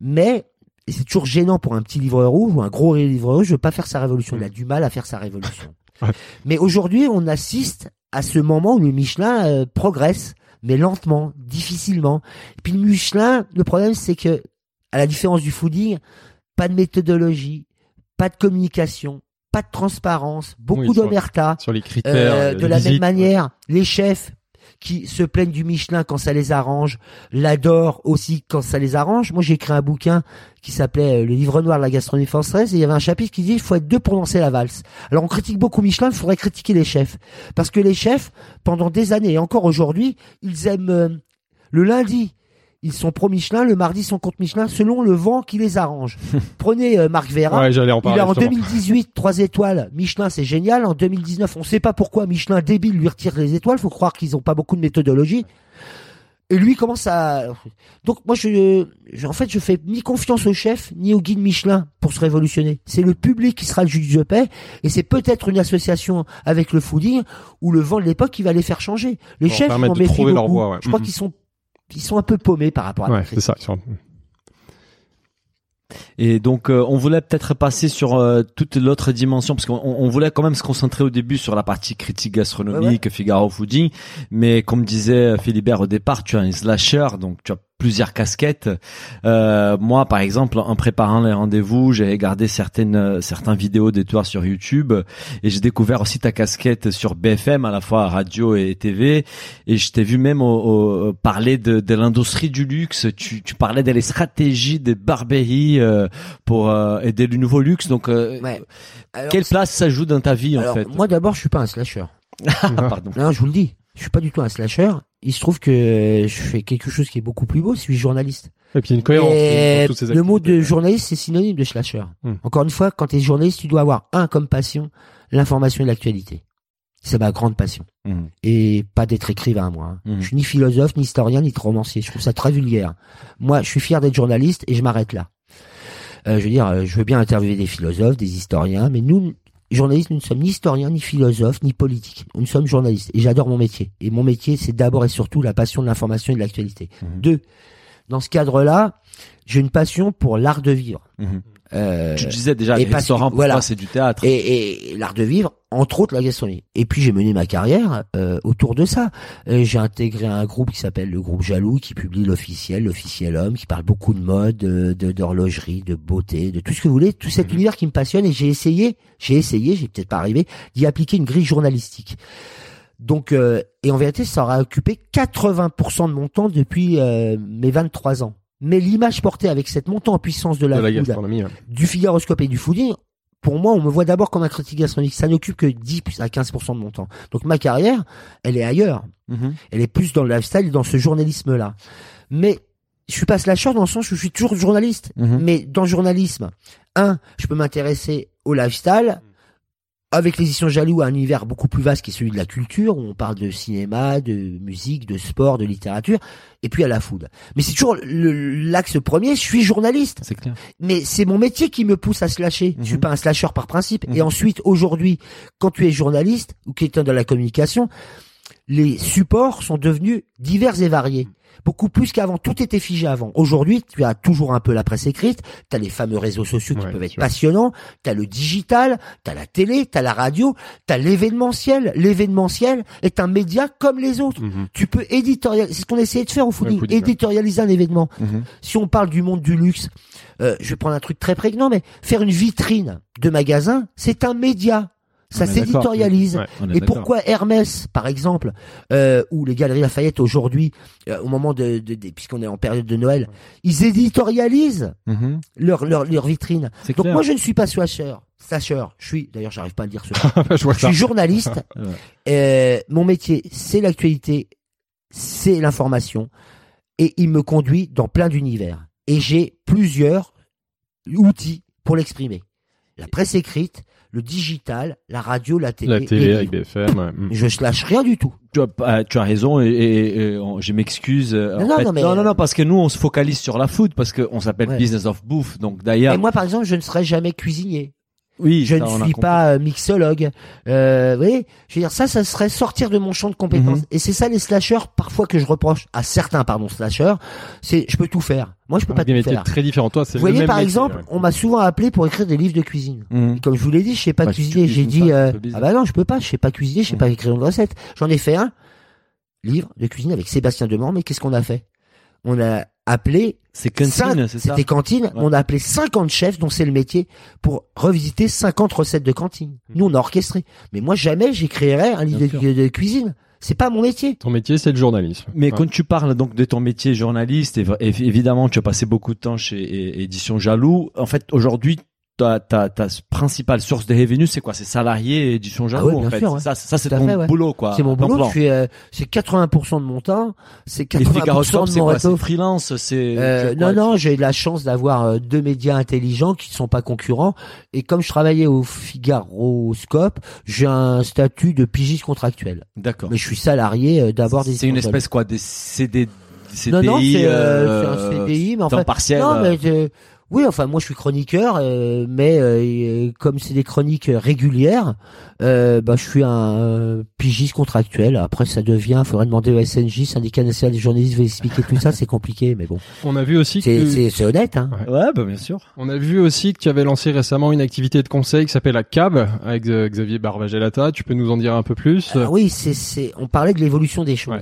Mais c'est toujours gênant pour un petit livreur rouge ou un gros livreur rouge. Je veux pas faire sa révolution. Il a du mal à faire sa révolution. Ouais. Mais aujourd'hui, on assiste à ce moment où le Michelin euh, progresse, mais lentement, difficilement. Et puis le Michelin, le problème, c'est que, à la différence du fooding, pas de méthodologie, pas de communication, pas de transparence, beaucoup oui, sur, d'omerta. Sur les critères, euh, de la visite, même manière, ouais. les chefs qui se plaignent du Michelin quand ça les arrange, l'adorent aussi quand ça les arrange. Moi, j'ai écrit un bouquin qui s'appelait « Le livre noir de la gastronomie française » et il y avait un chapitre qui dit « Il faut être deux pour lancer la valse ». Alors, on critique beaucoup Michelin, il faudrait critiquer les chefs. Parce que les chefs, pendant des années et encore aujourd'hui, ils aiment euh, le lundi. Ils sont pro Michelin, le mardi ils sont contre Michelin, selon le vent qui les arrange. Prenez euh, Marc Vera, ouais, j'allais en parler, il a en justement. deux mille dix-huit trois étoiles, Michelin c'est génial, en deux mille dix-neuf on ne sait pas pourquoi Michelin débile lui retire les étoiles, faut croire qu'ils n'ont pas beaucoup de méthodologie. Et lui commence à... Donc moi je, je en fait je fais ni confiance au chef ni au guide Michelin pour se révolutionner. C'est le public qui sera le juge de paix et c'est peut-être une association avec le fooding ou le vent de l'époque qui va les faire changer. Les pour chefs ils m'en méfient beaucoup. Leur voie, ouais. Je crois mm-hmm. qu'ils sont Ils sont un peu paumés par rapport à ouais, c'est ça. Et donc euh, on voulait peut-être passer sur euh, toute l'autre dimension parce qu'on on voulait quand même se concentrer au début sur la partie critique gastronomique, ouais, ouais. Figaro Fooding, mais comme disait Philibert au départ, tu as un slasher, donc tu as plusieurs casquettes. Euh, moi, par exemple, en préparant les rendez-vous, j'ai regardé certaines certains vidéos de toi sur YouTube et j'ai découvert aussi ta casquette sur B F M, à la fois radio et T V. Et je t'ai vu même au, au, parler de, de l'industrie du luxe. Tu, tu parlais des stratégies des Barberies euh, pour euh, aider le nouveau luxe. Donc, euh, ouais. alors, quelle place ça joue dans ta vie alors, en fait ? Moi, d'abord, je suis pas un slasher. Pardon. Non, je vous le dis, je suis pas du tout un slasher. Il se trouve que je fais quelque chose qui est beaucoup plus beau, je suis journaliste. Et puis il y a une cohérence dans toutes ces activités. Le mot de journaliste, c'est synonyme de slasher. Hum. Encore une fois, quand tu es journaliste, tu dois avoir un comme passion, l'information et l'actualité. C'est ma grande passion. Hum. Et pas d'être écrivain, moi. Hum. Je suis ni philosophe, ni historien, ni romancier. Je trouve ça très vulgaire. Moi, je suis fier d'être journaliste et je m'arrête là. Euh, je veux dire, je veux bien interviewer des philosophes, des historiens, mais nous... journalistes, nous ne sommes ni historiens, ni philosophes, ni politiques. Nous sommes journalistes. Et j'adore mon métier. Et mon métier, c'est d'abord et surtout la passion de l'information et de l'actualité. Mmh. Deux, dans ce cadre-là, j'ai une passion pour l'art de vivre. Mmh. Euh, tu disais déjà, les restaurants, pour voilà. toi, c'est du théâtre. Et, et l'art de vivre, entre autres, la gastronomie. Et puis, j'ai mené ma carrière euh, autour de ça. Et j'ai intégré un groupe qui s'appelle le groupe Jaloux, qui publie l'officiel, l'officiel homme, qui parle beaucoup de mode, de, de, d'horlogerie, de beauté, de tout ce que vous voulez, tout cet mmh. univers qui me passionne. Et j'ai essayé, j'ai essayé, j'ai peut-être pas arrivé, d'y appliquer une grille journalistique. Donc, euh, et en vérité, ça aura occupé quatre-vingts pour cent de mon temps depuis euh, mes vingt-trois ans. Mais l'image portée avec cette montée en puissance de la, de la gastronomie, food, ouais. du Figaroscope et du Fooding, pour moi, on me voit d'abord comme un critique gastronomique. Ça n'occupe que dix à quinze pour cent de mon temps. Donc ma carrière, elle est ailleurs. Mm-hmm. Elle est plus dans le lifestyle, dans ce journalisme-là. Mais je suis pas slasheur dans le sens où je suis toujours journaliste. Mm-hmm. Mais dans le journalisme, un, je peux m'intéresser au lifestyle. Avec l'édition Jaloux, un univers beaucoup plus vaste qui est celui de la culture, où on parle de cinéma, de musique, de sport, de littérature, et puis à la food. Mais c'est toujours le, l'axe premier, je suis journaliste. C'est clair. Mais c'est mon métier qui me pousse à se lâcher. Mmh. Je suis pas un slasher par principe. Mmh. Et ensuite, aujourd'hui, quand tu es journaliste, ou quelqu'un dans la communication, les supports sont devenus divers et variés. Beaucoup plus qu'avant. Tout était figé avant. Aujourd'hui, tu as toujours un peu la presse écrite, t'as les fameux réseaux sociaux qui ouais, peuvent être sûr. passionnants, t'as le digital, t'as la télé, t'as la radio, t'as l'événementiel. L'événementiel est un média comme les autres. Mm-hmm. Tu peux éditorialiser, c'est ce qu'on essayait de faire au Fooding, ouais, éditorialiser un événement. Mm-hmm. Si on parle du monde du luxe, euh, je vais prendre un truc très prégnant, mais faire une vitrine de magasin, c'est un média. Ça s'éditorialise. Ouais, et pourquoi Hermès, par exemple, euh, ou les Galeries Lafayette aujourd'hui, euh, au moment de, de, de, puisqu'on est en période de Noël, ils éditorialisent mm-hmm. leur, leur, leur vitrine. C'est Donc clair. Moi, je ne suis pas swasher, slasher. Je suis, d'ailleurs, j'arrive pas à le dire. Ce je, je suis journaliste. euh, mon métier, c'est l'actualité, c'est l'information, et il me conduit dans plein d'univers. Et j'ai plusieurs outils pour l'exprimer. La presse écrite, le digital, la radio, la télé. La télé avec B F M. Ouais. Je ne lâche rien du tout. Tu as, tu as raison et, et, et on, je m'excuse. Non, non, fait, non, mais non, non, non, parce que nous, on se focalise sur la food parce qu'on s'appelle ouais. Business of Bouffe. Donc d'ailleurs. Et moi, par exemple, je ne serai jamais cuisinier. Oui, je ça, ne suis pas mixologue. Euh, vous voyez, je veux dire ça, ça serait sortir de mon champ de compétences. Mm-hmm. Et c'est ça les slasheurs parfois que je reproche à certains, pardon, slasheurs. C'est, je peux tout faire. Moi, je peux ah, pas tout métiers faire. Très différent. Toi, c'est vous le voyez, même par métier, exemple, ouais. on m'a souvent appelé pour écrire des livres de cuisine. Mm-hmm. Comme je vous l'ai dit, je sais pas bah, cuisiner. J'ai dit, pas, euh, ah bah non, je peux pas. Je sais pas cuisiner. Je sais mm-hmm. pas écrire une recette. J'en ai fait un livre de cuisine avec Sébastien Demant. Mais qu'est-ce qu'on a fait? On a appelé, c'est cantine, c'est ça. C'était cantine, ouais. on a appelé cinquante chefs dont c'est le métier pour revisiter cinquante recettes de cantine. Nous on a orchestré. Mais moi jamais j'écrirais un livre de, de cuisine. C'est pas mon métier. Ton métier, c'est le journalisme. Mais ouais. quand tu parles donc de ton métier journaliste, et, et, évidemment tu as passé beaucoup de temps chez et, Édition Jaloux. En fait aujourd'hui ta ta ta principale source de revenus, c'est quoi? C'est salarié et Édition Jaloux, ah ouais, en fait. Sûr, ouais. Ça, ça c'est Tout ton fait, ouais. boulot, quoi. C'est mon boulot. Je suis, euh, c'est quatre-vingts pour cent de mon temps. C'est quatre-vingts pour cent de mon réseau. Freelance, c'est. Euh, non, non, j'ai eu la chance d'avoir euh, deux médias intelligents qui ne sont pas concurrents. Et comme je travaillais au Figaroscope, j'ai un statut de pigiste contractuel. D'accord. Mais je suis salarié euh, d'avoir des. C'est une espèce quoi, des C D, C D I. Non, non, c'est, euh, c'est un C D I, mais en fait. Partiel, non, mais. Euh, Oui, enfin moi je suis chroniqueur, euh, mais euh, comme c'est des chroniques régulières, euh, bah je suis un euh, pigiste contractuel. Après ça devient, il faudrait demander au S N J, syndicat national des journalistes, vais expliquer tout ça, c'est compliqué, mais bon. On a vu aussi c'est, que c'est, c'est honnête, hein. Ouais, ouais bah bien sûr. On a vu aussi que tu avais lancé récemment une activité de conseil qui s'appelle A C A B avec euh, Xavier Barbagelata. Tu peux nous en dire un peu plus? Alors, oui, c'est, c'est, on parlait de l'évolution des choses. Ouais.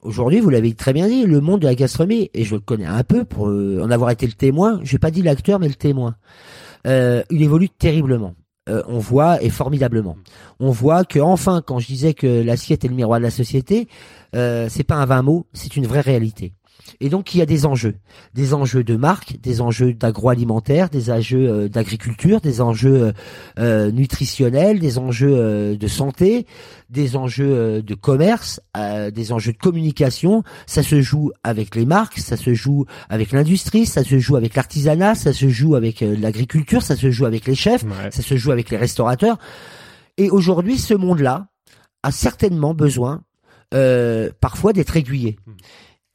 Aujourd'hui, vous l'avez très bien dit, le monde de la gastronomie, et je le connais un peu pour en avoir été le témoin, j'ai pas dit l'acteur, mais le témoin, euh, il évolue terriblement. Euh, on voit, et formidablement, on voit que enfin, quand je disais que l'assiette est le miroir de la société, euh, c'est pas un vain mot, c'est une vraie réalité. Et donc il y a des enjeux, des enjeux de marque, des enjeux d'agroalimentaire, des enjeux euh, d'agriculture, des enjeux euh, nutritionnels, des enjeux euh, de santé, des enjeux euh, de commerce, euh, des enjeux de communication. Ça se joue avec les marques, ça se joue avec l'industrie, ça se joue avec l'artisanat, ça se joue avec euh, l'agriculture, ça se joue avec les chefs, ouais. ça se joue avec les restaurateurs. Et aujourd'hui, ce monde-là a certainement besoin euh, parfois d'être aiguillé. Mmh.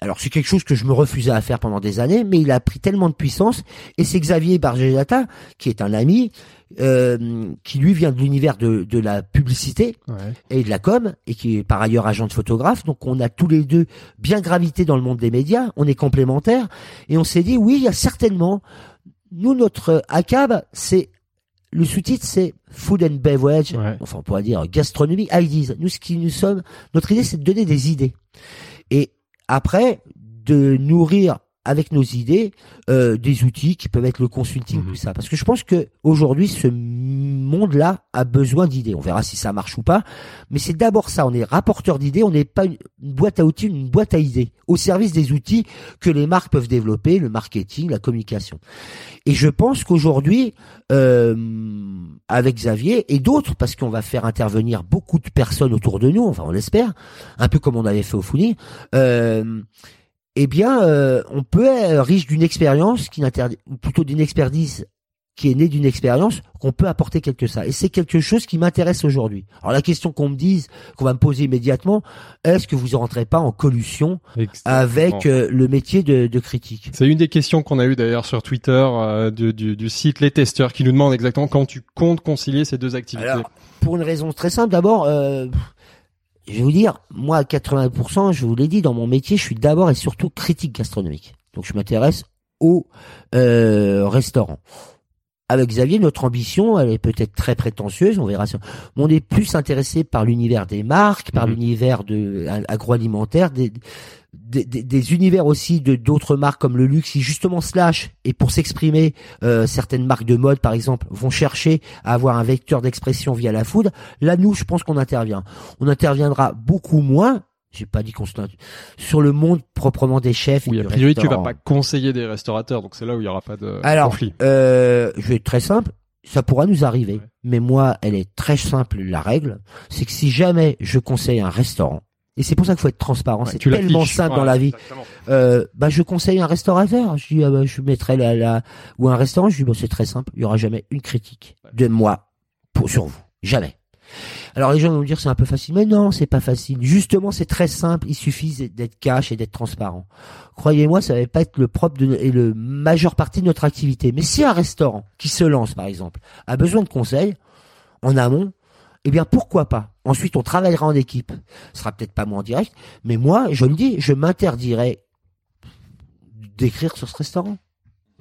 Alors c'est quelque chose que je me refusais à faire pendant des années, mais il a pris tellement de puissance. Et c'est Xavier Barbagelata, qui est un ami, euh, qui lui vient de l'univers de, de la publicité ouais. et de la com, et qui est par ailleurs agent de photographe. Donc on a tous les deux bien gravité dans le monde des médias, on est complémentaires, et on s'est dit oui, il y a certainement, nous notre A C A B, c'est le sous-titre, c'est Food and Beverage, ouais. enfin on pourrait dire gastronomie, ideas. Nous, ce qui nous sommes, notre idée, c'est de donner des idées. Et après, de nourrir avec nos idées euh, des outils qui peuvent être le consulting, mmh. tout ça. Parce que je pense que aujourd'hui, ce monde-là a besoin d'idées. On verra si ça marche ou pas. Mais c'est d'abord ça. On est rapporteur d'idées. On n'est pas une, une boîte à outils, une boîte à idées au service des outils que les marques peuvent développer, le marketing, la communication. Et je pense qu'aujourd'hui, euh, avec Xavier et d'autres, parce qu'on va faire intervenir beaucoup de personnes autour de nous, enfin on l'espère, un peu comme on avait fait au Fooding, euh, eh bien, euh, on peut être riche d'une expérience, qui n'interdit, ou plutôt d'une expertise qui est née d'une expérience, qu'on peut apporter quelque chose. Et c'est quelque chose qui m'intéresse aujourd'hui. Alors la question qu'on me dise, qu'on va me poser immédiatement, est-ce que vous ne rentrez pas en collusion avec euh, le métier de, de critique ? C'est une des questions qu'on a eues d'ailleurs sur Twitter euh, du, du, du site Les Testeurs, qui nous demande exactement quand tu comptes concilier ces deux activités. Alors, pour une raison très simple, d'abord... Euh, Je vais vous dire, moi, à quatre-vingts pour cent, je vous l'ai dit, dans mon métier, je suis d'abord et surtout critique gastronomique. Donc, je m'intéresse au euh, restaurant. Avec Xavier, notre ambition, elle est peut-être très prétentieuse, on verra ça. Mais on est plus intéressé par l'univers des marques, par mmh. l'univers de agroalimentaire, des, des, des, des univers aussi de d'autres marques comme le luxe, qui justement se lâchent. Et pour s'exprimer, euh, certaines marques de mode, par exemple, vont chercher à avoir un vecteur d'expression via la food. Là, nous, je pense qu'on intervient. On interviendra beaucoup moins. J'ai pas dit qu'on se... sur le monde proprement des chefs. Oui, et a priori, tu vas pas conseiller des restaurateurs, donc c'est là où il y aura pas de Alors, conflit. Alors, euh, je vais être très simple. Ça pourra nous arriver. Ouais. Mais moi, elle est très simple, la règle. C'est que si jamais je conseille un restaurant, et c'est pour ça qu'il faut être transparent, ouais, c'est tellement simple ouais, dans la vie. Exactement. Euh, bah, je conseille un restaurateur. Je dis, ah bah, je mettrai la, la, ou un restaurant. Je dis, bon, c'est très simple. Il y aura jamais une critique ouais. de moi pour, sur vous. Jamais. Alors les gens vont me dire c'est un peu facile, mais non, c'est pas facile. Justement, c'est très simple. Il suffit d'être cash et d'être transparent. Croyez-moi, ça va pas être le propre de, et le majeure partie de notre activité. Mais si un restaurant qui se lance, par exemple, a besoin de conseils en amont, eh bien pourquoi pas. Ensuite, on travaillera en équipe. Ce sera peut-être pas moi en direct, mais moi, je me dis, je m'interdirai d'écrire sur ce restaurant.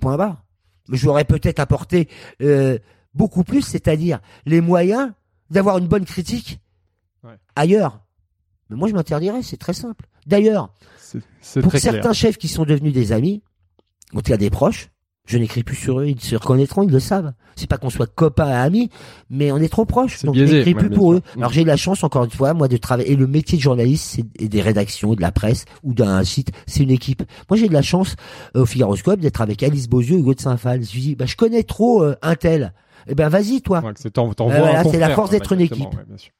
Point barre. Mais je l'aurais peut-être apporté euh, beaucoup plus, c'est-à-dire les moyens d'avoir une bonne critique ouais. ailleurs. Mais moi, je m'interdirais, c'est très simple. D'ailleurs, c'est, c'est pour certains clair. Chefs qui sont devenus des amis, en tout cas des proches, je n'écris plus sur eux, ils se reconnaîtront, ils le savent. C'est pas qu'on soit copains et amis, mais on est trop proches, c'est donc biaisé, je n'écris plus pour eux. Alors, j'ai eu la chance, encore une fois, moi, de travailler. Et le métier de journaliste, c'est des rédactions, de la presse, ou d'un site, c'est une équipe. Moi, j'ai de la chance, euh, au Figaroscope, d'être avec Alice Bozio et Hugo de Saint-Fal. Je dis, bah, je connais trop euh, un tel. Eh ben vas-y toi. Ouais, c'est, t'en, t'en euh, voilà, c'est la force d'être bah, une équipe. Ouais, bien sûr.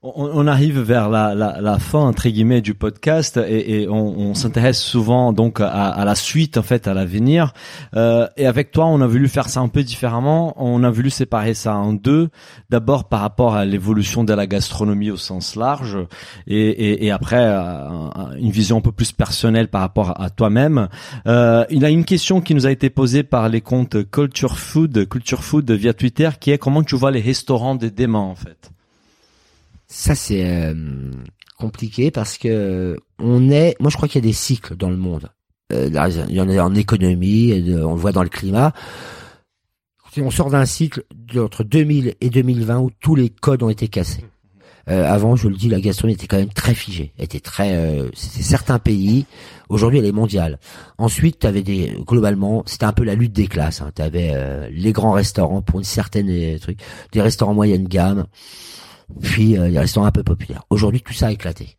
On, on arrive vers la, la, la fin entre guillemets du podcast et, et on, on s'intéresse souvent donc à, à la suite en fait à l'avenir. Euh, et avec toi, on a voulu faire ça un peu différemment. On a voulu séparer ça en deux. D'abord par rapport à l'évolution de la gastronomie au sens large et, et, et après à, à une vision un peu plus personnelle par rapport à, à toi-même. Euh, il y a une question qui nous a été posée par les comptes Culture Food, Culture Food via Twitter, qui est comment tu vois les restaurants de demain en fait. Ça c'est euh, compliqué parce que on est, moi je crois qu'il y a des cycles dans le monde. Euh, là, il y en a en économie, on le voit dans le climat. On sort d'un cycle entre deux mille et deux mille vingt où tous les codes ont été cassés. Euh, avant, je le dis, la gastronomie était quand même très figée. Elle était très, euh, c'était certains pays. Aujourd'hui, elle est mondiale. Ensuite, t'avais des, globalement, c'était un peu la lutte des classes. Hein. T'avais euh, les grands restaurants pour une certaine euh, truc, des restaurants moyenne gamme. Puis euh, les restaurants un peu populaires. Aujourd'hui, tout ça a éclaté.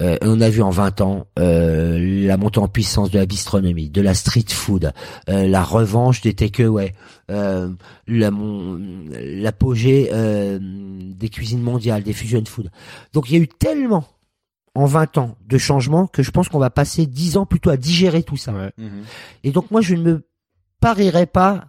Euh, on a vu en vingt ans euh, la montée en puissance de la bistronomie, de la street food, euh, la revanche des takeaway, euh, la, mon, l'apogée euh, des cuisines mondiales, des fusion food. Donc il y a eu tellement en vingt ans de changements que je pense qu'on va passer dix ans plutôt à digérer tout ça. Ouais. Mmh. Et donc moi, je ne me parierais pas.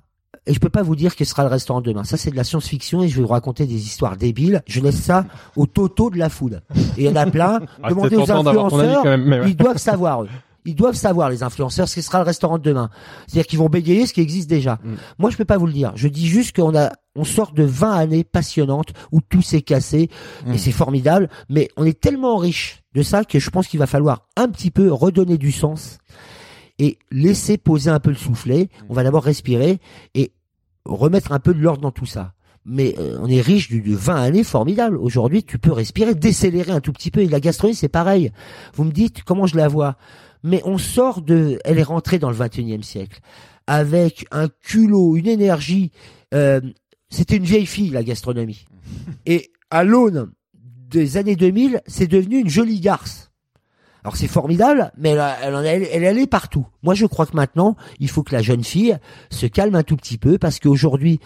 Et je peux pas vous dire quel sera le restaurant demain. Ça, c'est de la science-fiction et je vais vous raconter des histoires débiles. Je laisse ça au toto de la food. Et il y en a plein. Demandez ah, aux influenceurs, avis, même, ouais. Ils doivent savoir, eux. ils doivent savoir, les influenceurs, ce qui sera le restaurant de demain. C'est-à-dire qu'ils vont bégayer ce qui existe déjà. Mmh. Moi, je peux pas vous le dire. Je dis juste qu'on a, on sort de vingt années passionnantes où tout s'est cassé, mmh. et c'est formidable, mais on est tellement riche de ça que je pense qu'il va falloir un petit peu redonner du sens et laisser poser un peu le soufflet. On va d'abord respirer et remettre un peu de l'ordre dans tout ça. Mais euh, on est riche de vingt années formidables. Aujourd'hui, tu peux respirer, décélérer un tout petit peu. Et la gastronomie, c'est pareil. Vous me dites comment je la vois. Mais on sort de... Elle est rentrée dans le vingt et unième siècle avec un culot, une énergie. Euh, c'était une vieille fille, la gastronomie. Et à l'aune des années deux mille, c'est devenu une jolie garce. Alors c'est formidable, mais elle, elle, elle, elle, elle est partout. Moi, je crois que maintenant, il faut que la jeune fille se calme un tout petit peu parce qu'aujourd'hui...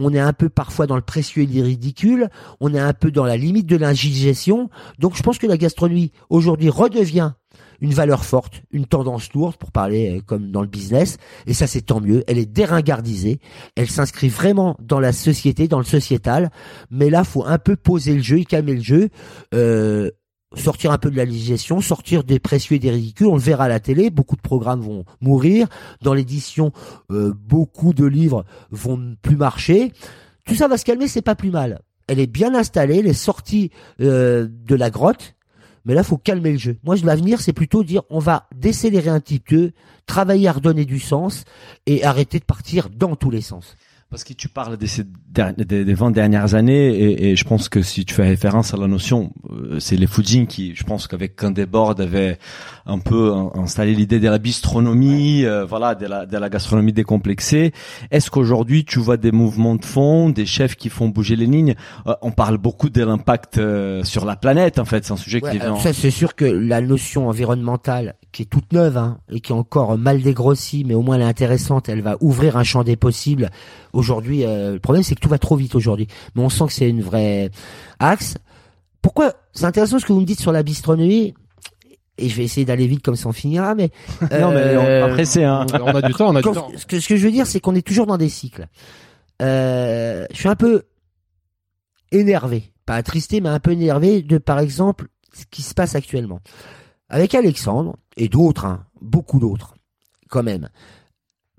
on est un peu parfois dans le précieux et le ridicule, on est un peu dans la limite de l'indigestion. Donc je pense que la gastronomie aujourd'hui redevient une valeur forte, une tendance lourde pour parler comme dans le business, et ça c'est tant mieux, elle est déringardisée, elle s'inscrit vraiment dans la société, dans le sociétal, mais là faut un peu poser le jeu, calmer le jeu, euh sortir un peu de la législation, sortir des précieux et des ridicules. On le verra à la télé, beaucoup de programmes vont mourir. Dans l'édition, euh, beaucoup de livres vont plus marcher. Tout ça va se calmer, c'est pas plus mal. Elle est bien installée, elle est sortie euh, de la grotte. Mais là, faut calmer le jeu. Moi, l'avenir, c'est plutôt dire on va décélérer un petit peu, travailler à redonner du sens et arrêter de partir dans tous les sens. Parce que tu parles de ces derniers, des, des vingt dernières années, et, et je pense que si tu fais référence à la notion, c'est les Fooding qui, je pense qu'avec Candebord avait un peu installé l'idée de la bistronomie, euh, voilà, de la, de la gastronomie décomplexée. Est-ce qu'aujourd'hui tu vois des mouvements de fond, des chefs qui font bouger les lignes? Euh, on parle beaucoup de l'impact euh, sur la planète, en fait, c'est un sujet ouais, qui vient. Ça, c'est sûr que la notion environnementale, qui est toute neuve, hein, et qui est encore mal dégrossie, mais au moins elle est intéressante, elle va ouvrir un champ des possibles. Aujourd'hui, euh, le problème, c'est que tout va trop vite aujourd'hui. Mais on sent que c'est une vraie axe. Pourquoi ? C'est intéressant ce que vous me dites sur la bistronomie. Et je vais essayer d'aller vite comme ça on finira, mais... Euh, non, mais on n'est pas pressé, hein. On a du temps, on a Quand, du temps. Ce que, ce que je veux dire, c'est qu'on est toujours dans des cycles. Euh, je suis un peu énervé. Pas attristé, mais un peu énervé de, par exemple, ce qui se passe actuellement. Avec Alexandre, et d'autres, hein, beaucoup d'autres, quand même...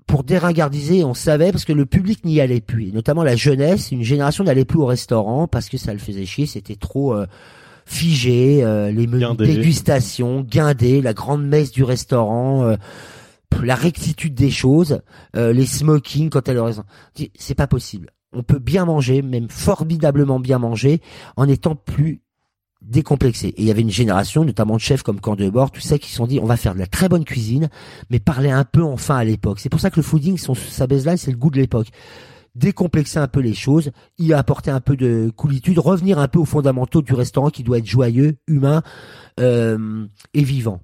Pour déringardiser, on savait, parce que le public n'y allait plus, et notamment la jeunesse, une génération n'allait plus au restaurant parce que ça le faisait chier, c'était trop euh, figé, euh, les menus de dégustation, guindé, la grande messe du restaurant, euh, la rectitude des choses, euh, les smokings quand elle a raison. C'est pas possible. On peut bien manger, même formidablement bien manger, en étant plus décomplexé. Et il y avait une génération, notamment de chefs comme Candebord, tout ça, qui se sont dit on va faire de la très bonne cuisine, mais parler un peu enfin à l'époque. C'est pour ça que le fooding, son, sa baseline, c'est le goût de l'époque. Décomplexer un peu les choses, y apporter un peu de coolitude, revenir un peu aux fondamentaux du restaurant qui doit être joyeux, humain euh, et vivant.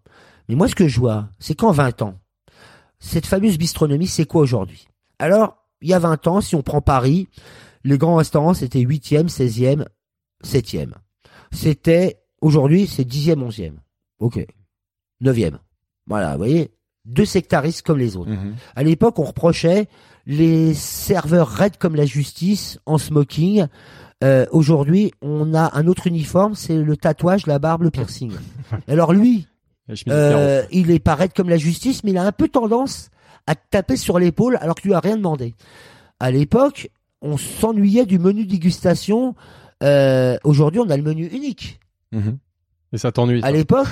Mais moi, ce que je vois, c'est qu'en vingt ans, cette fameuse bistronomie, c'est quoi aujourd'hui? Alors, il y a vingt ans, si on prend Paris, les grands restaurants, c'était huitième, seizième, septième. C'était, aujourd'hui, c'est dixième, onzième. Ok. neuvième. Voilà, vous voyez. Deux sectaristes comme les autres. Mmh. À l'époque, on reprochait les serveurs raides comme la justice, en smoking. Euh, aujourd'hui, on a un autre uniforme, c'est le tatouage, la barbe, le piercing. Alors lui, euh, il est pas raide comme la justice, mais il a un peu tendance à taper sur l'épaule alors que tu lui as rien demandé. À l'époque, on s'ennuyait du menu dégustation. Euh, aujourd'hui, on a le menu unique. Mmh. Et ça t'ennuie. À l'époque,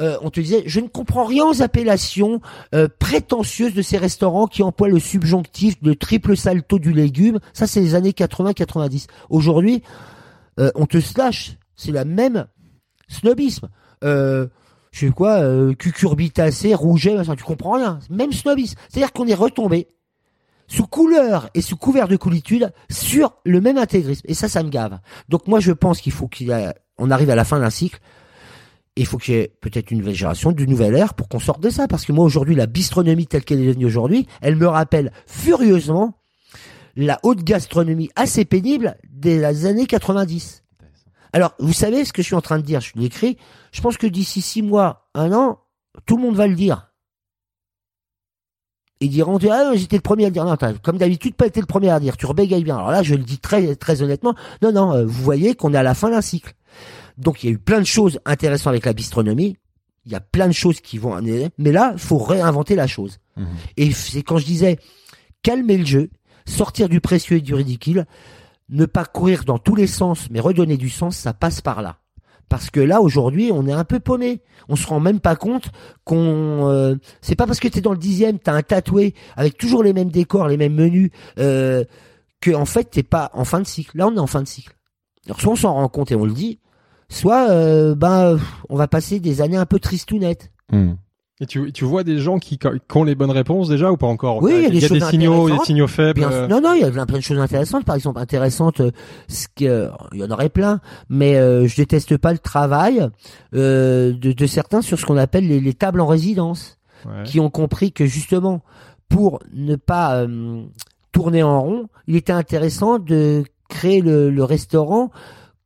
euh, on te disait, je ne comprends rien aux appellations euh, prétentieuses de ces restaurants qui emploient le subjonctif, le triple salto du légume. Ça, c'est les années quatre-vingts quatre-vingt-dix. Aujourd'hui, euh, on te slash. C'est la même snobisme. Euh, je sais quoi, euh, cucurbitacé, rouget, machin, tu comprends rien. Même snobisme. C'est-à-dire qu'on est retombé sous couleur et sous couvert de coolitude sur le même intégrisme. Et ça, ça me gave. Donc moi, je pense qu'il faut qu'il y a, on arrive à la fin d'un cycle. Et il faut qu'il y ait peut-être une nouvelle génération, d'une nouvelle ère pour qu'on sorte de ça. Parce que moi, aujourd'hui, la bistronomie telle qu'elle est devenue aujourd'hui, elle me rappelle furieusement la haute gastronomie assez pénible des années quatre-vingt-dix. Alors, vous savez ce que je suis en train de dire? Je l'écris. Je pense que d'ici six mois, un an, tout le monde va le dire. Ils diront, ah, j'étais le premier à le dire. Non, t'as, comme d'habitude, pas été le premier à le dire. Tu rebégailles bien. Alors là, je le dis très, très honnêtement. Non, non, euh, vous voyez qu'on est à la fin d'un cycle. Donc, il y a eu plein de choses intéressantes avec la bistronomie. il y a plein de choses qui vont amener, mais là, faut réinventer la chose. Mmh. Et c'est quand je disais calmer le jeu, sortir du précieux et du ridicule, ne pas courir dans tous les sens, mais redonner du sens, ça passe par là. Parce que là, aujourd'hui, on est un peu paumé. On se rend même pas compte qu'on... Euh, c'est pas parce que t'es dans le dixième, t'as un tatoué avec toujours les mêmes décors, les mêmes menus, euh, que en fait, t'es pas en fin de cycle. Là, on est en fin de cycle. Alors, soit on s'en rend compte et on le dit, soit euh, ben, on va passer des années un peu tristounettes. Mmh. Et tu, tu vois des gens qui, qui ont les bonnes réponses déjà ou pas encore? Oui, il y a des, y a des signaux, des signaux faibles. Bien, non, non, il y a plein, plein de choses intéressantes. Par exemple, intéressantes, ce qui, euh, il y en aurait plein, mais euh, je déteste pas le travail euh, de, de certains sur ce qu'on appelle les, les tables en résidence, ouais. Qui ont compris que justement, pour ne pas euh, tourner en rond, il était intéressant de créer le, le restaurant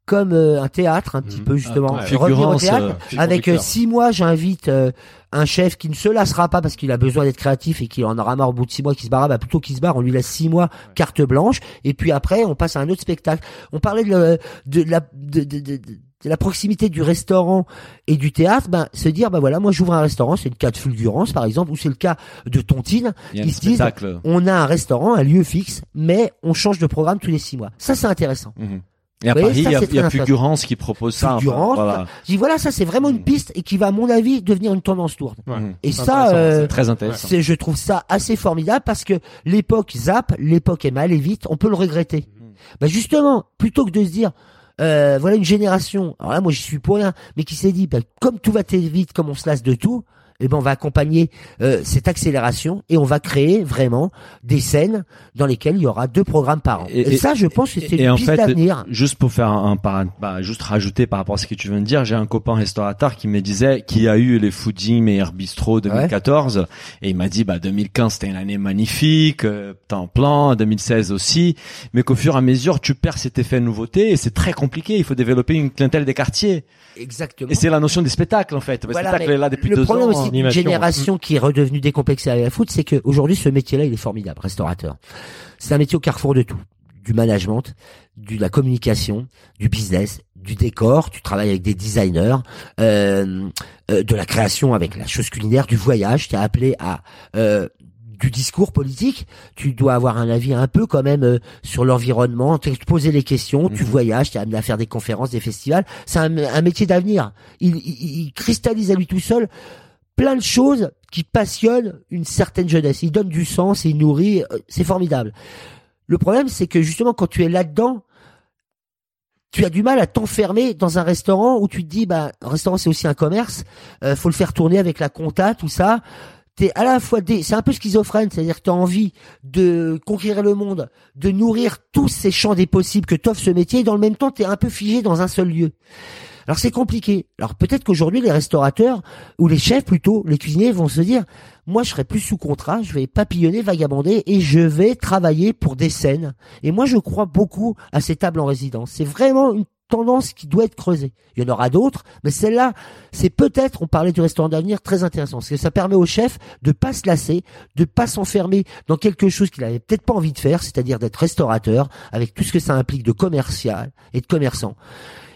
comme euh, un théâtre, un petit mmh. peu justement. Ah, ouais. Fulgurance, au théâtre, euh, avec euh, six mois, j'invite euh, un chef qui ne se lassera pas parce qu'il a besoin d'être créatif et qu'il en aura marre au bout de six mois, qu'il se barra, bah plutôt qu'il se barre, on lui laisse six mois ouais. carte blanche. Et puis après, on passe à un autre spectacle. On parlait de, le, de la de, de, de, de la proximité du restaurant et du théâtre. Ben se dire, ben voilà, moi j'ouvre un restaurant, c'est le cas de Fulgurance par exemple, ou c'est le cas de Tontine, qui se disent, on a un restaurant, un lieu fixe, mais on change de programme tous les six mois. Ça, c'est intéressant. Mmh. Et à Paris, il y a, a Fulgurance qui propose ça. Fulgurance, enfin, voilà. Je dis voilà, ça c'est vraiment une piste et qui va, à mon avis, devenir une tendance lourde. Ouais, et ça, euh, c'est très intéressant. C'est, je trouve ça assez formidable parce que l'époque zappe, l'époque est mal et vite, on peut le regretter. Mmh. Bah justement, plutôt que de se dire, euh, voilà une génération, alors là moi j'y suis pour rien, mais qui s'est dit, bah, comme tout va très vite, comme on se lasse de tout, eh ben on va accompagner euh, cette accélération et on va créer vraiment des scènes dans lesquelles il y aura deux programmes par an. Et, et, et ça, je pense que c'est et une et piste en fait, d'avenir. Juste pour faire un, un bah, juste rajouter par rapport à ce que tu viens de dire, j'ai un copain restaurateur qui me disait qu'il y a eu les Fooding et Air Bistro deux mille quatorze ouais. et il m'a dit bah deux mille quinze c'était une année magnifique, euh, t'as un plan, deux mille seize aussi, mais qu'au fur et à mesure tu perds cet effet nouveauté et c'est très compliqué. Il faut développer une clientèle des quartiers. Exactement. Et c'est la notion des spectacles en fait. Voilà, le spectacle est là depuis deux ans. Aussi, une génération qui est redevenue décomplexée avec la foot, c'est que aujourd'hui ce métier-là il est formidable, restaurateur. C'est un métier au carrefour de tout, du management, de la communication, du business, du décor. Tu travailles avec des designers, euh, euh, de la création avec la chose culinaire, du voyage. Tu es appelé à euh, du discours politique. Tu dois avoir un avis un peu quand même euh, sur l'environnement. Tu poses les questions, mmh. tu voyages, tu es amené à faire des conférences, des festivals. C'est un, un métier d'avenir. Il, il, il cristallise à lui tout seul plein de choses qui passionnent une certaine jeunesse. Il donne du sens, il nourrit, c'est formidable. Le problème, c'est que justement, quand tu es là-dedans, tu as du mal à t'enfermer dans un restaurant où tu te dis, bah, un restaurant, c'est aussi un commerce, euh, faut le faire tourner avec la compta, tout ça. T'es à la fois des, c'est un peu schizophrène, c'est-à-dire que t'as envie de conquérir le monde, de nourrir tous ces champs des possibles que t'offre ce métier, et dans le même temps, t'es un peu figé dans un seul lieu. Alors c'est compliqué. Alors peut-être qu'aujourd'hui les restaurateurs ou les chefs plutôt, les cuisiniers vont se dire moi je serai plus sous contrat, je vais papillonner, vagabonder et je vais travailler pour des scènes. Et moi je crois beaucoup à ces tables en résidence. C'est vraiment une tendance qui doit être creusée. Il y en aura d'autres, mais celle-là, c'est peut-être, on parlait du restaurant d'avenir, très intéressant. Parce que ça permet au chef de pas se lasser, de pas s'enfermer dans quelque chose qu'il avait peut-être pas envie de faire, c'est-à-dire d'être restaurateur, avec tout ce que ça implique de commercial et de commerçant.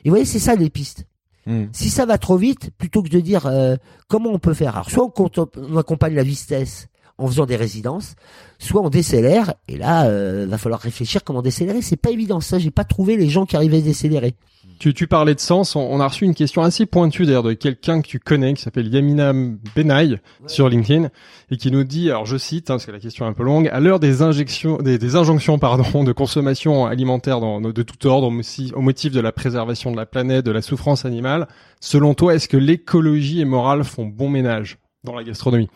Et vous voyez, c'est ça les pistes. Mmh. Si ça va trop vite, plutôt que de dire euh, comment on peut faire. Alors, soit on, on accompagne la vitesse en faisant des résidences, soit on décélère. Et là, euh, va falloir réfléchir comment décélérer. C'est pas évident. Ça, j'ai pas trouvé les gens qui arrivaient à décélérer. Tu, tu parlais de sens. On, on a reçu une question assez pointue d'ailleurs de quelqu'un que tu connais qui s'appelle Yamina Benaï ouais. sur LinkedIn et qui nous dit, alors je cite, hein, parce que la question est un peu longue, à l'heure des injections, des, des injonctions pardon, de consommation alimentaire dans, de tout ordre au motif de la préservation de la planète, de la souffrance animale, selon toi, est-ce que l'écologie et morale font bon ménage dans la gastronomie?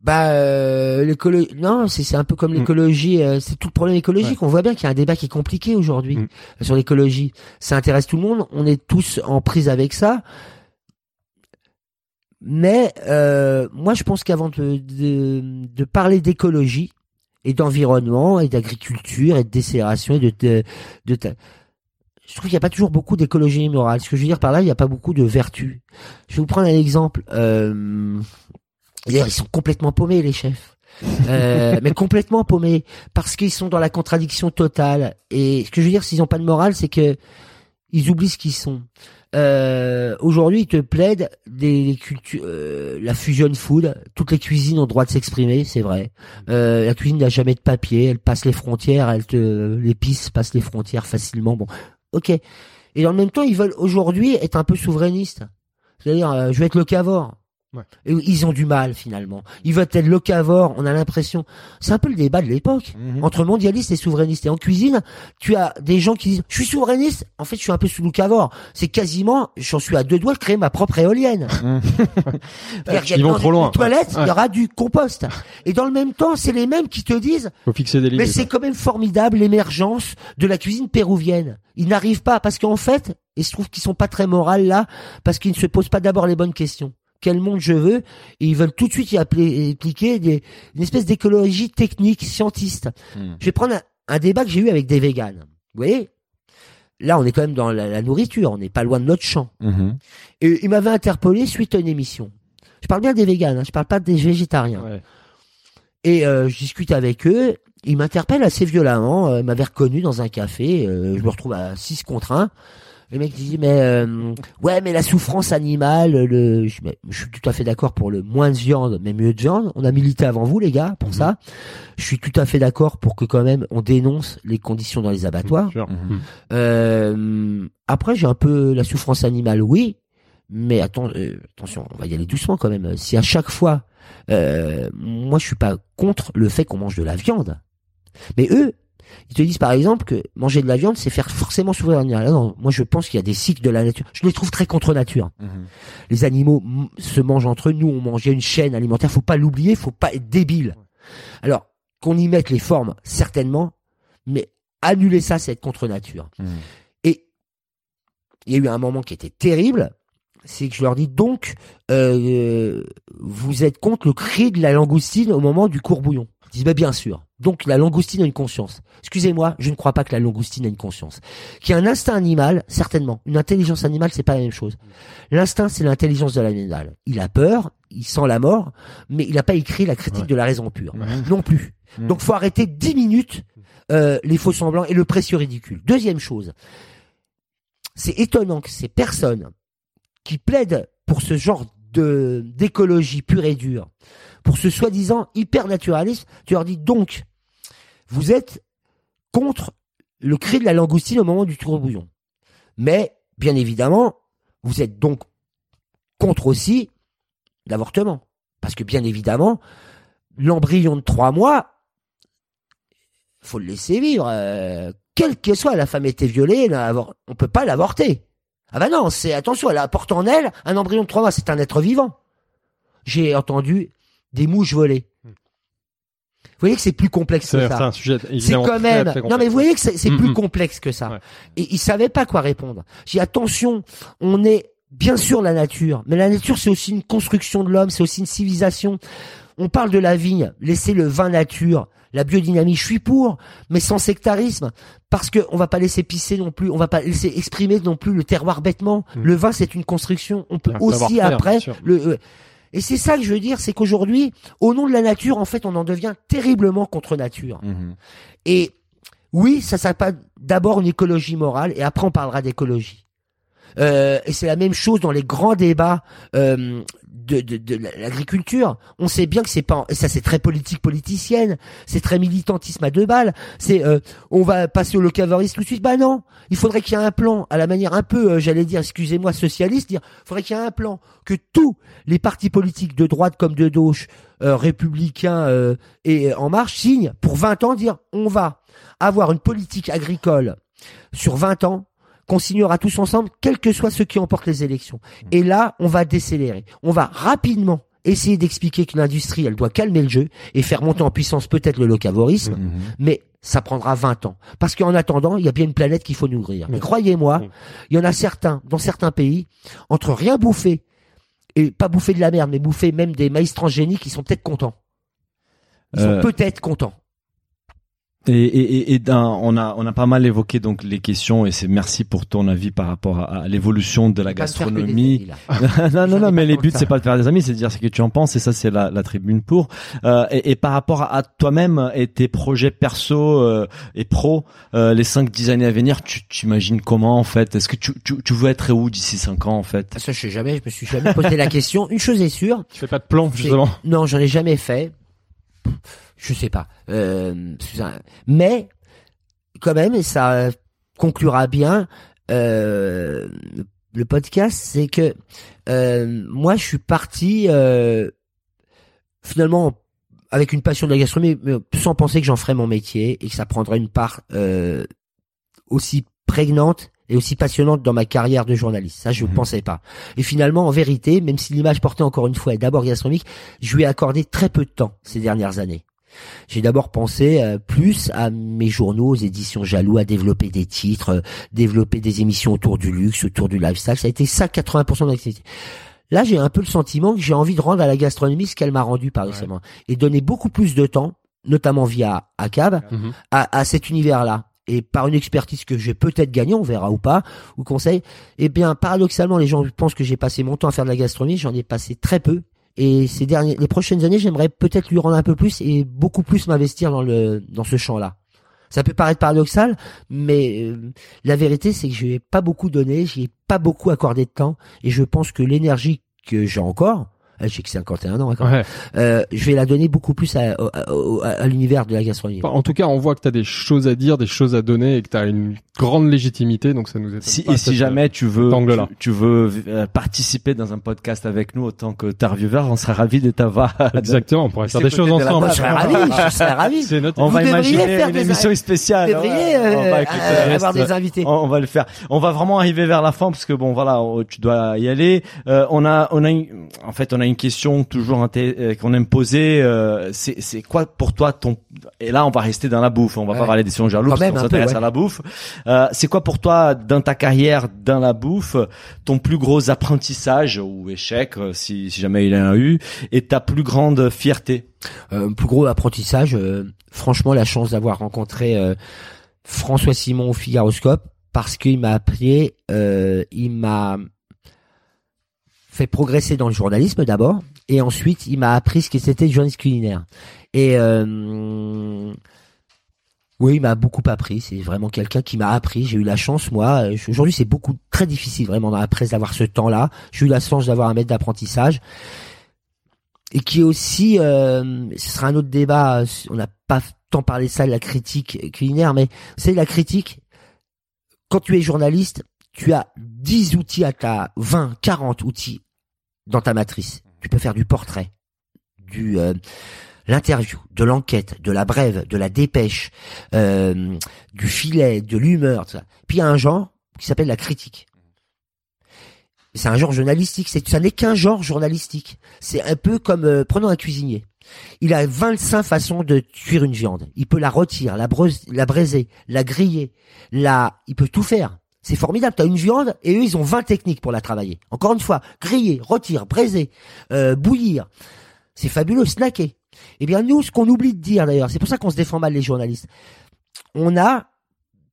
Bah euh, l'écologie non c'est c'est un peu comme l'écologie euh, c'est tout le problème écologique ouais. On voit bien qu'il y a un débat qui est compliqué aujourd'hui mmh. sur l'écologie, ça intéresse tout le monde, on est tous en prise avec ça, mais euh, moi je pense qu'avant de de, de parler d'écologie et d'environnement et d'agriculture et de décélération et de de, de, de je trouve qu'il n'y a pas toujours beaucoup d'écologie morale. Ce que je veux dire par là, il n'y a pas beaucoup de vertus. Je vais vous prendre un exemple. euh, Ils sont complètement paumés, les chefs. Euh, mais complètement paumés. Parce qu'ils sont dans la contradiction totale. Et ce que je veux dire, s'ils n'ont pas de morale, c'est que ils oublient ce qu'ils sont. Euh, aujourd'hui, ils te plaident des, des cultures, euh, la fusion food. Toutes les cuisines ont le droit de s'exprimer, c'est vrai. Euh, la cuisine n'a jamais de papier, elle passe les frontières, elle te, l'épice passe les frontières facilement. Bon, ok. Et en même temps, ils veulent aujourd'hui être un peu souverainistes. C'est-à-dire, euh, je vais être locavore. Ouais. Et ils ont du mal finalement. Ils veulent être locavores, on a l'impression. C'est un peu le débat de l'époque, mmh. entre mondialistes et souverainistes. Et en cuisine, tu as des gens qui disent « Je suis souverainiste, en fait je suis un peu sous locavore. » C'est quasiment, j'en suis à deux doigts de créer ma propre éolienne. Mmh. C'est-à-dire qu'ils vont trop loin. Toilette, ouais. Il y aura du compost. Et dans le même temps, c'est les mêmes qui te disent « Faut fixer des limites. » Mais c'est quand même formidable l'émergence de la cuisine péruvienne. Ils n'arrivent pas parce qu'en fait, il se trouve qu'ils sont pas très moraux là, parce qu'ils ne se posent pas d'abord les bonnes questions. Quel monde je veux, et ils veulent tout de suite y appliquer des, une espèce d'écologie technique, scientiste. Mmh. Je vais prendre un, un débat que j'ai eu avec des véganes. Vous voyez, là, on est quand même dans la, la nourriture, on n'est pas loin de notre champ. Mmh. Et ils m'avaient interpellé suite à une émission. Je parle bien des véganes, hein, je parle pas des végétariens. Ouais. Et euh, je discute avec eux, ils m'interpellent assez violemment, euh, ils m'avaient reconnu dans un café, euh, mmh. je me retrouve à six contre un. Le mec dit mais euh, ouais mais la souffrance animale, le je, je suis tout à fait d'accord pour le moins de viande mais mieux de viande, on a milité avant vous les gars pour mmh. ça. Je suis tout à fait d'accord pour que quand même on dénonce les conditions dans les abattoirs. Mmh. Mmh. Euh, après j'ai un peu la souffrance animale oui, mais attends euh, attention, on va y aller doucement quand même. Si à chaque fois euh, moi je suis pas contre le fait qu'on mange de la viande. Mais eux ils te disent par exemple que manger de la viande c'est faire forcément souffrir l'animal. Ah non, moi je pense qu'il y a des cycles de la nature. Je les trouve très contre nature. Mmh. Les animaux m- se mangent entre eux. Nous on mangeait une chaîne alimentaire. Faut pas l'oublier. Faut pas être débile. Alors qu'on y mette les formes certainement, mais annuler ça c'est être contre nature. Mmh. Et il y a eu un moment qui était terrible, c'est que je leur dis donc euh, vous êtes contre le cri de la langoustine au moment du courbouillon. Ils disent, bah, bien sûr. Donc, la langoustine a une conscience. Excusez-moi, je ne crois pas que la langoustine a une conscience. Qu'il y a un instinct animal, certainement. Une intelligence animale, c'est pas la même chose. L'instinct, c'est l'intelligence de l'animal. Il a peur, il sent la mort, mais il n'a pas écrit la critique ouais. de la raison pure. Ouais. Non plus. Ouais. Donc, faut arrêter dix minutes, euh, les faux semblants et le précieux ridicule. Deuxième chose. C'est étonnant que ces personnes qui plaident pour ce genre de, d'écologie pure et dure, pour ce soi-disant hyper-naturalisme, tu leur dis donc, vous êtes contre le cri de la langoustine au moment du tourbouillon. Mais, bien évidemment, vous êtes donc contre aussi l'avortement. Parce que, bien évidemment, l'embryon de trois mois, faut le laisser vivre. Euh, quelle que soit, la femme était violée, on peut pas l'avorter. Ah bah non, c'est, attention, elle apporte en elle un embryon de trois mois, c'est un être vivant. J'ai entendu des mouches volées. Vous voyez que c'est plus complexe c'est, que ça. C'est un sujet évidemment c'est quand même. Très, très non mais vous voyez que c'est, c'est mm-hmm. plus complexe que ça. Ouais. Et ils savaient pas quoi répondre. J'ai dit attention, on est bien sûr la nature, mais la nature c'est aussi une construction de l'homme, c'est aussi une civilisation. On parle de la vigne, laisser le vin nature, la biodynamie, je suis pour, mais sans sectarisme, parce que on va pas laisser pisser non plus, on va pas laisser exprimer non plus le terroir bêtement. Mm. Le vin c'est une construction, on peut aussi après faire, le euh, et c'est ça que je veux dire, c'est qu'aujourd'hui, au nom de la nature, en fait, on en devient terriblement contre nature. Mmh. Et oui, ça s'appelle d'abord une écologie morale, et après on parlera d'écologie. Euh, et c'est la même chose dans les grands débats euh, de, de, de l'agriculture. On sait bien que c'est pas, et ça c'est très politique politicienne, c'est très militantisme à deux balles. C'est euh, on va passer au locavorisme tout de suite. Bah non, il faudrait qu'il y ait un plan à la manière un peu, euh, j'allais dire, excusez-moi, socialiste. Dire, il faudrait qu'il y ait un plan que tous les partis politiques de droite comme de gauche, euh, républicains euh, et En Marche signent pour vingt ans. Dire, on va avoir une politique agricole sur vingt ans. Qu'on signera tous ensemble, quels que soient ceux qui emportent les élections. Et là, on va décélérer. On va rapidement essayer d'expliquer que l'industrie, elle doit calmer le jeu et faire monter en puissance peut-être le locavorisme, mmh. mais ça prendra vingt ans. Parce qu'en attendant, il y a bien une planète qu'il faut nourrir. Mmh. Et croyez-moi, mmh. il y en a certains, dans certains pays, entre rien bouffer, et pas bouffer de la merde, mais bouffer même des maïs transgéniques, ils sont peut-être contents. Ils euh... sont peut-être contents. Et, et, et on a on a pas mal évoqué donc les questions, et c'est merci pour ton avis par rapport à, à l'évolution de la gastronomie. Non non non, mais les buts c'est pas de faire des amis, c'est de dire ce que tu en penses, et ça c'est la, la tribune pour. Euh, et, et par rapport à toi-même et tes projets perso euh, et pro, euh, les cinq dix années à venir, tu t'imagines comment en fait? Est-ce que tu, tu tu veux être où d'ici cinq ans en fait? Ça je sais jamais, je me suis jamais posé la question. Une chose est sûre. Tu fais pas de plan justement? Non, j'en ai jamais fait. Je sais pas, euh, mais quand même, et ça conclura bien euh, le podcast, c'est que euh, moi je suis parti euh, finalement avec une passion de la gastronomie, sans penser que j'en ferais mon métier et que ça prendrait une part euh, aussi prégnante et aussi passionnante dans ma carrière de journaliste. Ça, je ne mmh. pensais pas. Et finalement, en vérité, même si l'image portée encore une fois est d'abord gastronomique, je lui ai accordé très peu de temps ces dernières années. J'ai d'abord pensé euh, plus à mes journaux, aux éditions Jaloux, à développer des titres, euh, développer des émissions autour du luxe, autour du lifestyle. Ça a été ça, quatre-vingts pour cent de l'activité. Là, j'ai un peu le sentiment que j'ai envie de rendre à la gastronomie ce qu'elle m'a rendu, par exemple, ouais. et donner beaucoup plus de temps, notamment via A C A B, mmh. à, à cet univers-là. Et par une expertise que j'ai peut-être gagnée, on verra ou pas, ou conseil, eh bien, paradoxalement, les gens pensent que j'ai passé mon temps à faire de la gastronomie, j'en ai passé très peu. Et ces derniers, les prochaines années, j'aimerais peut-être lui rendre un peu plus et beaucoup plus m'investir dans le, dans ce champ-là. Ça peut paraître paradoxal, mais euh, la vérité, c'est que je n'ai pas beaucoup donné, je n'ai pas beaucoup accordé de temps, et je pense que l'énergie que j'ai encore, j'ai que cinquante et un ans, quand même. Ouais. Euh, je vais la donner beaucoup plus à, à, à, à l'univers de la gastronomie. En tout cas, on voit que tu as des choses à dire, des choses à donner, et que tu as une grande légitimité, donc ça nous étonne si, pas. Et si jamais tu veux, tu, tu veux euh, participer dans un podcast avec nous autant que intervieweur, on sera ravis de t'avoir. Exactement, on pourrait faire des choses ensemble. Je serais ravi, je serais ravi. On va imaginer une émission spéciale. Vous devriez avoir des invités. On, on va le faire. On va vraiment arriver vers la fin parce que bon, voilà, tu dois y aller. Euh, on a, on a, en fait, on a une question toujours inté- qu'on aime poser, euh, c'est, c'est quoi pour toi ton, et là on va rester dans la bouffe, on va ouais. pas parler des sujets jaloux parce qu'on s'intéresse peu, ouais. à la bouffe, euh, c'est quoi pour toi dans ta carrière dans la bouffe ton plus gros apprentissage ou échec si, si jamais il y en a eu, et ta plus grande fierté? Euh, plus gros apprentissage, euh, franchement la chance d'avoir rencontré euh, François Simon au Figaroscope, parce qu'il m'a appelé, euh, il m'a fait progresser dans le journalisme d'abord, et ensuite il m'a appris ce que c'était le journalisme culinaire. Et euh, oui, il m'a beaucoup appris, c'est vraiment quelqu'un qui m'a appris, j'ai eu la chance moi, aujourd'hui c'est beaucoup très difficile vraiment après d'avoir ce temps-là, j'ai eu la chance d'avoir un maître d'apprentissage, et qui est aussi, euh, ce sera un autre débat, on n'a pas tant parlé de ça, de la critique culinaire, mais c'est la critique, quand tu es journaliste, tu as dix outils à ta, vingt, quarante outils dans ta matrice. Tu peux faire du portrait, du euh, l'interview, de l'enquête, de la brève, de la dépêche, euh, du filet, de l'humeur, tout ça. Puis il y a un genre qui s'appelle la critique. C'est un genre journalistique, c'est, ça n'est qu'un genre journalistique. C'est un peu comme, euh, prenons un cuisinier. Il a vingt-cinq façons de cuire une viande. Il peut la rôtir, la, breuse, la braiser, la griller, la, il peut tout faire. C'est formidable, t'as une viande et eux ils ont vingt techniques pour la travailler. Encore une fois, griller, rôtir, braiser, euh, bouillir, c'est fabuleux, snacker. Eh bien nous, ce qu'on oublie de dire d'ailleurs, c'est pour ça qu'on se défend mal les journalistes, on a,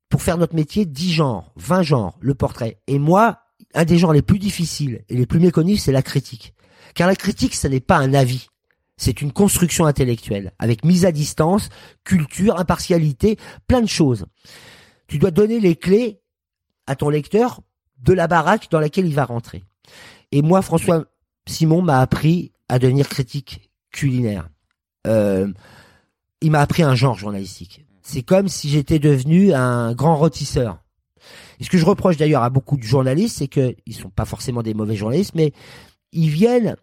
pour faire notre métier, dix genres, vingt genres, le portrait. Et moi, un des genres les plus difficiles et les plus méconnus, c'est la critique. Car la critique, ce n'est pas un avis. C'est une construction intellectuelle, avec mise à distance, culture, impartialité, plein de choses. Tu dois donner les clés à ton lecteur de la baraque dans laquelle il va rentrer. Et moi, François Simon m'a appris à devenir critique culinaire. Euh, il m'a appris un genre journalistique. C'est comme si j'étais devenu un grand rôtisseur. Et ce que je reproche d'ailleurs à beaucoup de journalistes, c'est que ils sont pas forcément des mauvais journalistes, mais ils viennent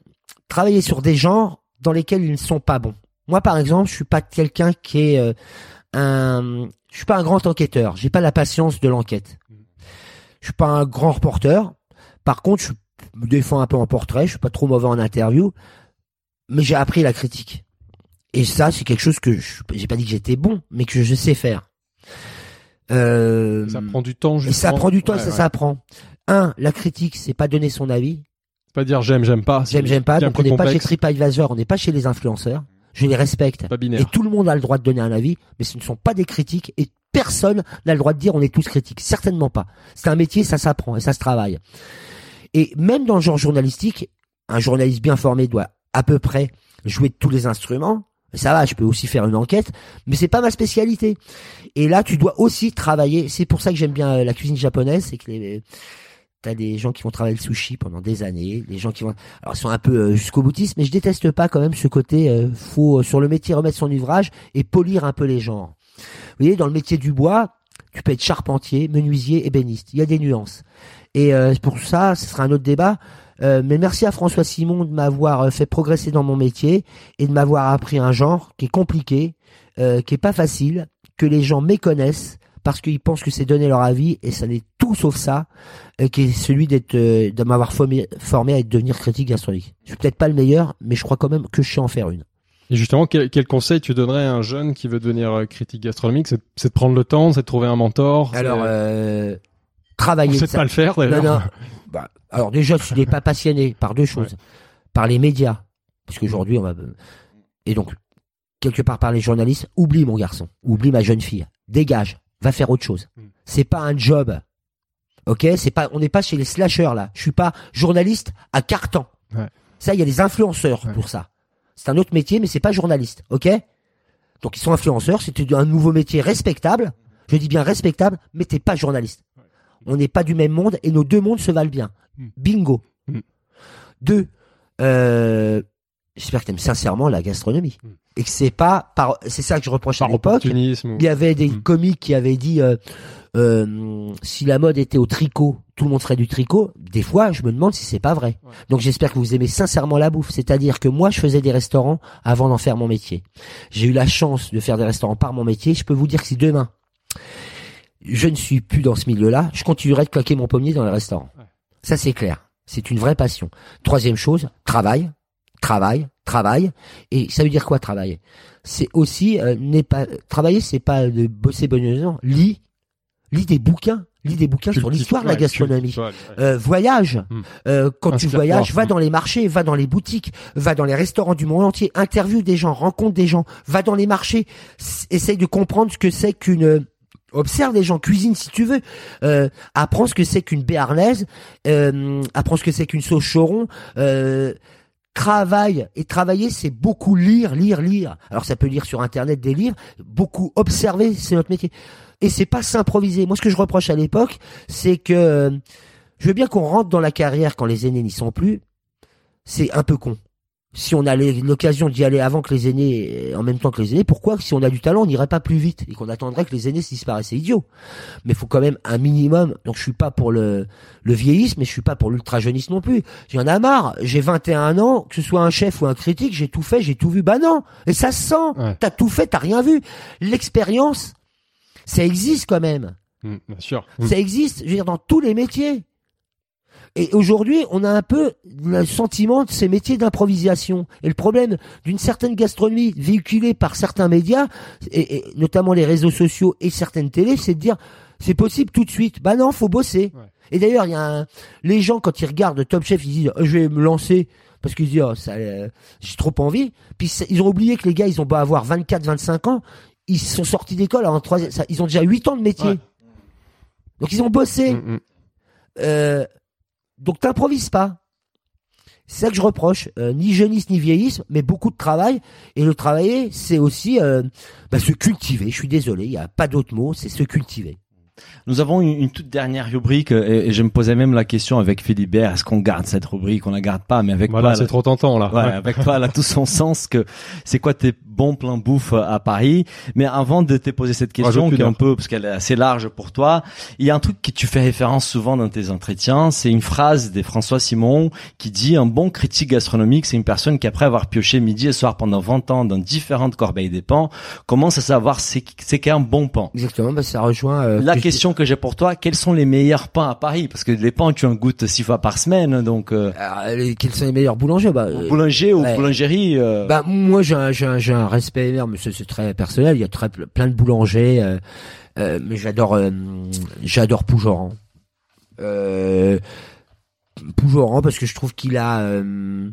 travailler sur des genres dans lesquels ils ne sont pas bons. Moi, par exemple, je suis pas quelqu'un qui est euh, un, je suis pas un grand enquêteur. J'ai pas la patience de l'enquête. Je suis pas un grand reporter. Par contre, je me défends un peu en portrait. Je suis pas trop mauvais en interview. Mais j'ai appris la critique. Et ça, c'est quelque chose que je, j'ai pas dit que j'étais bon, mais que je sais faire. Euh, ça prend du temps, justement. Et ça prend du temps, ouais, et ça s'apprend. Ouais. Un, la critique, c'est pas donner son avis. C'est pas dire j'aime, j'aime pas. J'aime, j'aime pas. Donc on n'est pas chez TripAdvisor, on n'est pas chez les influenceurs. je les respecte. Et tout le monde a le droit de donner un avis, mais ce ne sont pas des critiques et personne n'a le droit de dire on est tous critiques. Certainement pas. C'est un métier, ça s'apprend et ça se travaille. Et même dans le genre journalistique, un journaliste bien formé doit à peu près jouer de tous les instruments. Ça va, je peux aussi faire une enquête, mais c'est pas ma spécialité. Et là, tu dois aussi travailler. C'est pour ça que j'aime bien la cuisine japonaise, c'est que les... t'as des gens qui vont travailler le sushi pendant des années, des gens qui vont, alors ils sont un peu jusqu'au boutiste, mais je déteste pas quand même ce côté euh, faut sur le métier remettre son ouvrage et polir un peu les genres. Vous voyez, dans le métier du bois, tu peux être charpentier, menuisier, ébéniste. Il y a des nuances. Et euh, pour ça, ce sera un autre débat. Euh, mais merci à François Simon de m'avoir fait progresser dans mon métier et de m'avoir appris un genre qui est compliqué, euh, qui est pas facile, que les gens méconnaissent parce qu'ils pensent que c'est donner leur avis et ça n'est tout sauf ça, euh, qui est celui d'être, euh, de m'avoir formé, formé à devenir critique gastronomique. Je suis peut-être pas le meilleur, mais je crois quand même que je sais en faire une. Et justement, quel, quel conseil tu donnerais à un jeune qui veut devenir critique gastronomique? C'est, c'est de prendre le temps, c'est de trouver un mentor. Alors, c'est... euh, travailler. On sait de pas ça. Le faire d'ailleurs. Non, non. Bah, alors déjà, tu n'es pas passionné par deux choses, ouais. Par les médias, parce qu'aujourd'hui on va, et donc quelque part par les journalistes. Oublie mon garçon, oublie ma jeune fille, dégage, va faire autre chose. C'est pas un job, ok? C'est pas, on n'est pas chez les slasheurs là. Je suis pas journaliste à carton. Ouais. Ça, il y a les influenceurs ouais. pour ça. C'est un autre métier, mais c'est pas journaliste, ok? Donc ils sont influenceurs, c'est un nouveau métier respectable. Je dis bien respectable, mais t'es pas journaliste. On n'est pas du même monde et nos deux mondes se valent bien. Bingo. Mm. Deux, euh, j'espère que t'aimes sincèrement la gastronomie. Mm. Et que c'est pas par, c'est ça que je reproche par à l'époque. Ou... Il y avait des mm. comiques qui avaient dit, euh, euh, si la mode était au tricot, tout le monde ferait du tricot. Des fois, je me demande si c'est pas vrai. Ouais. Donc j'espère que vous aimez sincèrement la bouffe. C'est-à-dire que moi, je faisais des restaurants avant d'en faire mon métier. J'ai eu la chance de faire des restaurants par mon métier. Je peux vous dire que si demain, je ne suis plus dans ce milieu-là, je continuerai de claquer mon pommier dans les restaurants. Ouais. Ça, c'est clair. C'est une vraie passion. Troisième chose, travail, travail, travail. Et ça veut dire quoi, travailler? C'est aussi, euh, n'est pas, travailler, c'est pas de bosser bonnement. Lis, lis des bouquins, lis des bouquins sur l'histoire de la gastronomie. Euh, voyage. Euh, quand tu voyages, va dans les marchés, va dans les boutiques, va dans les restaurants du monde entier, interview des gens, rencontre des gens, va dans les marchés, essaye de comprendre ce que c'est qu'une... Observe les gens, cuisine si tu veux, euh, apprends ce que c'est qu'une béarnaise, euh, apprends ce que c'est qu'une sauce choron, euh, travaille, et travailler c'est beaucoup lire, lire, lire. Alors ça peut lire sur internet des livres, beaucoup observer, c'est notre métier. Et c'est pas s'improviser. Moi ce que je reproche à l'époque, c'est que je veux bien qu'on rentre dans la carrière quand les aînés n'y sont plus, c'est un peu con. Si on a l'occasion d'y aller avant que les aînés, en même temps que les aînés, pourquoi, si on a du talent, on n'irait pas plus vite et qu'on attendrait que les aînés disparaissent? C'est idiot. Mais il faut quand même un minimum. Donc je suis pas pour le, le vieillisme, mais je suis pas pour l'ultra-jeunisme non plus. J'en ai marre. J'ai vingt et un ans, que ce soit un chef ou un critique, j'ai tout fait, j'ai tout vu. Bah non. Et ça se sent. Ouais. T'as tout fait, t'as rien vu. L'expérience, ça existe quand même. Mmh, bien sûr. Mmh. Ça existe, je veux dire, dans tous les métiers. Et aujourd'hui, on a un peu le sentiment de ces métiers d'improvisation. Et le problème d'une certaine gastronomie véhiculée par certains médias, et, et notamment les réseaux sociaux et certaines télés, c'est de dire, c'est possible tout de suite. Bah non, faut bosser. Ouais. Et d'ailleurs, il y a un... les gens, quand ils regardent Top Chef, ils disent, oh, je vais me lancer, parce qu'ils disent, oh, ça, euh, j'ai trop envie. Puis ils ont oublié que les gars, ils ont beau avoir vingt-quatre, vingt-cinq ans, ils sont sortis d'école, en trois... ils ont déjà huit ans de métier. Ouais. Donc ils ont bossé. Mmh, mmh. Euh... Donc t'improvises pas. C'est ça que je reproche, euh, ni jeunisme ni vieillisme, mais beaucoup de travail. Et le travailler, c'est aussi euh, bah, se cultiver. Je suis désolé, il n'y a pas d'autre mot, c'est se cultiver. Nous avons une, une toute dernière rubrique et, et je me posais même la question avec Philibert, est-ce qu'on garde cette rubrique? On la garde pas, mais avec voilà, toi, c'est là, trop tentant là. Ouais, avec toi, elle a tout son sens. Que c'est quoi tes bons plans bouffe à Paris? Mais avant de te poser cette question, qui est un peu parce qu'elle est assez large pour toi, il y a un truc que tu fais référence souvent dans tes entretiens, c'est une phrase de François Simon qui dit un bon critique gastronomique, c'est une personne qui après avoir pioché midi et soir pendant vingt ans dans différentes corbeilles des pains, commence à savoir c'est, c'est qu'un bon pain. Exactement, bah ça rejoint. Euh, la question que j'ai pour toi, quels sont les meilleurs pains à Paris? Parce que les pains, tu en goûtes six fois par semaine, donc. Euh... Alors, quels sont les meilleurs boulangers? Bah, euh, boulanger ou ouais. boulangerie? Euh... Bah moi, j'ai un, j'ai un, j'ai un respect énorme, mais c'est, c'est très personnel. Il y a très plein de boulangers, euh, euh, mais j'adore, euh, j'adore Poujauran. Euh, Poujauran parce que je trouve qu'il a. Euh,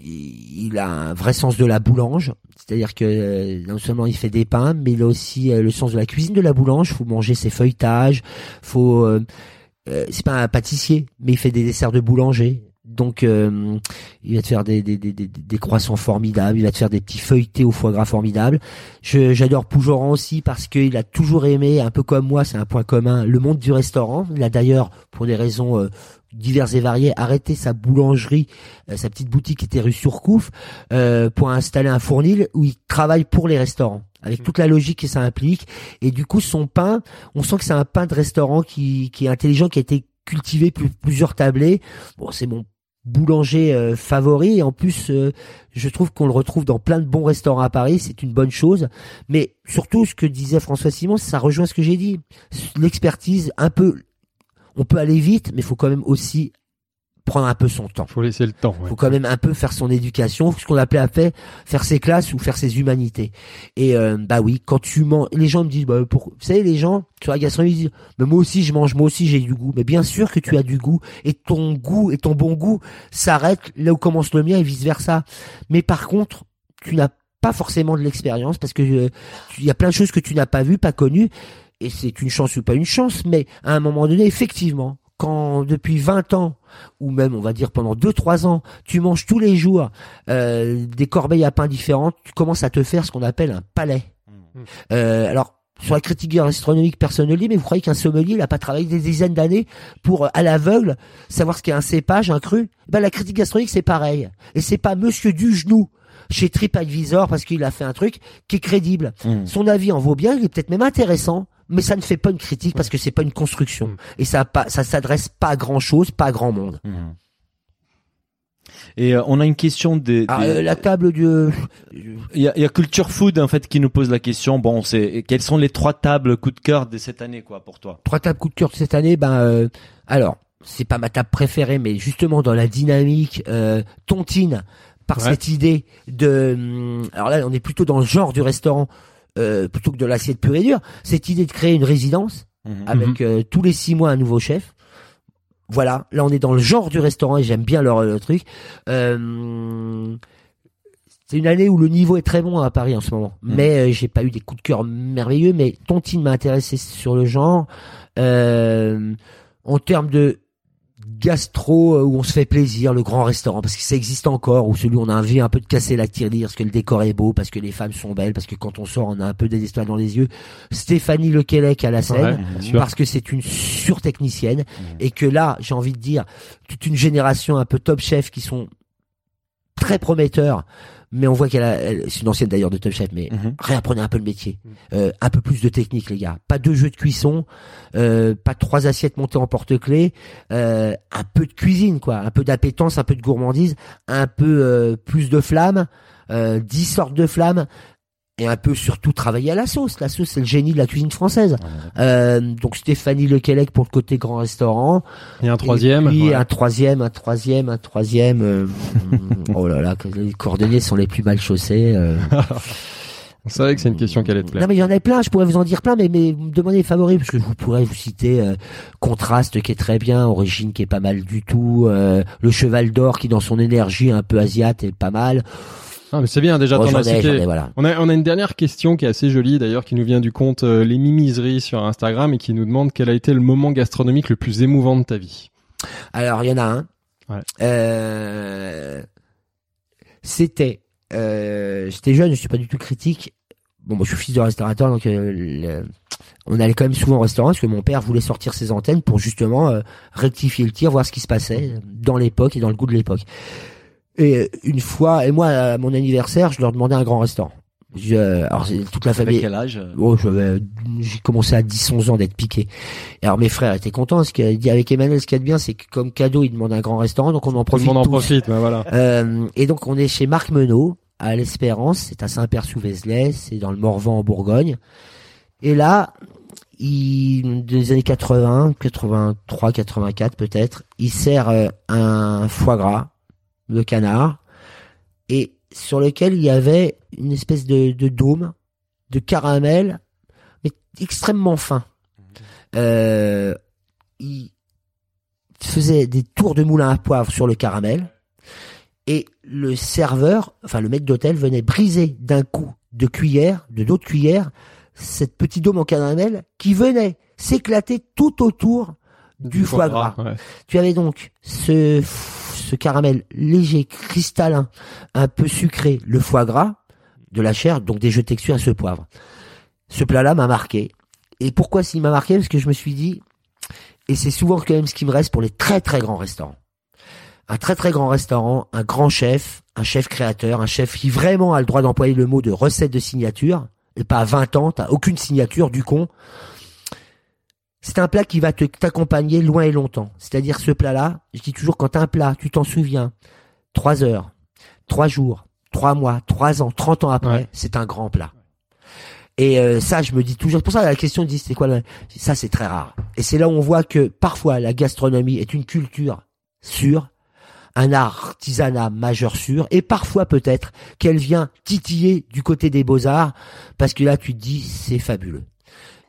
il a un vrai sens de la boulange, c'est-à-dire que non seulement il fait des pains, mais il a aussi le sens de la cuisine de la boulange. Faut manger ses feuilletages, faut euh, c'est pas un pâtissier, mais il fait des desserts de boulanger. Donc euh, il va te faire des, des, des, des, des croissants formidables, il va te faire des petits feuilletés au foie gras formidables. Je, j'adore Poujauran aussi parce qu'il a toujours aimé, un peu comme moi, c'est un point commun, le monde du restaurant. Il a d'ailleurs, pour des raisons euh, diverses et variées, arrêté sa boulangerie, euh, sa petite boutique qui était rue Surcouf, euh, pour installer un fournil où il travaille pour les restaurants, avec toute la logique que ça implique. Et du coup, son pain, on sent que c'est un pain de restaurant qui, qui est intelligent, qui a été cultivé plus, plusieurs tablés. Bon, c'est mon boulanger euh, favori, et en plus euh, je trouve qu'on le retrouve dans plein de bons restaurants à Paris, c'est une bonne chose. Mais surtout, ce que disait François Simon, ça rejoint ce que j'ai dit, l'expertise. Un peu, on peut aller vite, mais il faut quand même aussi prendre un peu son temps, faut laisser le temps, ouais. Faut quand même un peu faire son éducation, ce qu'on appelait à faire, faire ses classes ou faire ses humanités. Et euh, bah oui, quand tu manges, les gens me disent, bah pour, vous savez, les gens sur la gastronomie disent, mais moi aussi je mange, moi aussi j'ai du goût. Mais bien sûr que tu as du goût, et ton goût et ton bon goût s'arrête là où commence le mien, et vice versa. Mais par contre, tu n'as pas forcément de l'expérience, parce que euh, il y a plein de choses que tu n'as pas vues, pas connues, et c'est une chance ou pas une chance. Mais à un moment donné, effectivement, quand depuis vingt ans, ou même on va dire pendant deux trois ans, tu manges tous les jours euh, des corbeilles à pain différentes, tu commences à te faire ce qu'on appelle un palais. Mmh. Euh, alors, sur la critique gastronomique, personne ne le dit, mais vous croyez qu'un sommelier, il n'a pas travaillé des dizaines d'années pour, à l'aveugle, savoir ce qu'est un cépage, un cru? Ben, la critique gastronomique, c'est pareil. Et c'est pas Monsieur Dugenou chez TripAdvisor, parce qu'il a fait un truc qui est crédible. Mmh. Son avis en vaut bien, il est peut-être même intéressant, mais ça ne fait pas une critique, parce que c'est pas une construction. Mmh. Et ça pas, ça s'adresse pas à grand chose, pas à grand monde. Mmh. Et euh, on a une question des, des... Ah, euh, la table du... Il y a, il y a Culture Food, en fait, qui nous pose la question. Bon, c'est, quelles sont les trois tables coup de cœur de cette année, quoi, pour toi? Trois tables coup de cœur de cette année, ben, euh, alors, c'est pas ma table préférée, mais justement dans la dynamique, euh, Tontine, par ouais. cette idée de, alors là, on est plutôt dans le genre du restaurant, Euh, plutôt que de l'assiette pure et dure, cette idée de créer une résidence, mmh, avec euh, tous les six mois un nouveau chef. Voilà, là on est dans le genre du restaurant, et j'aime bien leur, leur truc. Euh, c'est une année où le niveau est très bon à Paris en ce moment, mmh. mais euh, j'ai pas eu des coups de cœur merveilleux, mais Tontine m'a intéressé sur le genre. Euh, en termes de gastro, où on se fait plaisir, le grand restaurant, parce que ça existe encore, où celui où on a envie un peu de casser la tirelire, parce que le décor est beau, parce que les femmes sont belles, parce que quand on sort on a un peu des étoiles dans les yeux. Stéphanie Le Quellec à la scène, ouais, parce que c'est une surtechnicienne, ouais. et que là, j'ai envie de dire, toute une génération un peu Top Chef qui sont très prometteurs, mais on voit qu'elle a, elle, c'est une ancienne d'ailleurs de Top Chef, mais mmh. réapprenez un peu le métier, euh, un peu plus de technique, les gars. Pas de jeu de cuisson, euh, pas de trois assiettes montées en porte-clés, euh, un peu de cuisine, quoi, un peu d'appétence, un peu de gourmandise, un peu euh, plus de flammes, euh, dix sortes de flammes, et un peu surtout travailler à la sauce. La sauce, c'est le génie de la cuisine française. Mmh. Euh, donc Stéphanie Le Quellec pour le côté grand restaurant. Et un troisième. Et puis ouais. un troisième, un troisième, un troisième. Euh, oh là là, les cordonniers sont les plus mal chaussés. Euh. C'est vrai que c'est une question qui allait te plaire. Non mais il y en a plein, je pourrais vous en dire plein, mais, mais vous me demandez les favoris, parce que je vous pourrais vous citer euh, Contraste qui est très bien, Origine qui est pas mal du tout, euh, Le Cheval d'Or qui dans son énergie un peu asiate est pas mal. Ah, mais c'est bien, déjà, t'en as cité. Voilà. On a, on a une dernière question qui est assez jolie, d'ailleurs, qui nous vient du compte euh, Les Mimiseries sur Instagram, et qui nous demande quel a été le moment gastronomique le plus émouvant de ta vie. Alors, il y en a un. Ouais. Euh, c'était, euh, j'étais jeune, je suis pas du tout critique. Bon, moi, je suis fils de restaurateur, donc, euh, le, on allait quand même souvent au restaurant, parce que mon père voulait sortir ses antennes pour justement, euh, rectifier le tir, voir ce qui se passait dans l'époque et dans le goût de l'époque. Et une fois, et moi, à mon anniversaire, je leur demandais un grand restaurant. Je, alors, toute la famille. À quel âge? Oh, je, j'ai commencé à dix, onze ans d'être piqué. Et alors, mes frères étaient contents. Ce qu'il dit avec Emmanuel, ce qu'il y a de bien, c'est que comme cadeau, ils demandent un grand restaurant, donc on en profite. Tout le monde en profite, ben voilà. Euh, et donc, on est chez Marc Menot, à l'Espérance. C'est à Saint-Père-sous-Vézelay. C'est dans le Morvan, en Bourgogne. Et là, il, des années quatre-vingts, quatre-vingt-trois, quatre-vingt-quatre, peut-être, il sert euh, un foie gras de canard, et sur lequel il y avait une espèce de, de dôme de caramel, mais extrêmement fin. Euh, il faisait des tours de moulin à poivre sur le caramel, et le serveur, enfin le maître d'hôtel, venait briser d'un coup de cuillère, de dos de cuillère, cette petite dôme en caramel qui venait s'éclater tout autour du, du foie gras. gras ouais. Tu avais donc ce, ce caramel léger, cristallin, un peu sucré, le foie gras, de la chair, donc des jeux de texture à ce poivre. Ce plat-là m'a marqué. Et pourquoi s'il m'a marqué? Parce que je me suis dit, et c'est souvent quand même ce qui me reste pour les très très grands restaurants. Un très très grand restaurant, un grand chef, un chef créateur, un chef qui vraiment a le droit d'employer le mot de recette de signature, et pas à vingt ans, t'as aucune signature du con. C'est un plat qui va te, t'accompagner loin et longtemps. C'est-à-dire ce plat-là, je dis toujours, quand t'as un plat, tu t'en souviens, trois heures, trois jours, trois mois, trois ans, trente ans après, ouais. c'est un grand plat. Et euh, ça, je me dis toujours, c'est pour ça la question dit, c'est quoi? Ça, c'est très rare. Et c'est là où on voit que parfois la gastronomie est une culture sûre, un artisanat majeur sûr, et parfois peut-être qu'elle vient titiller du côté des beaux-arts, parce que là tu te dis c'est fabuleux.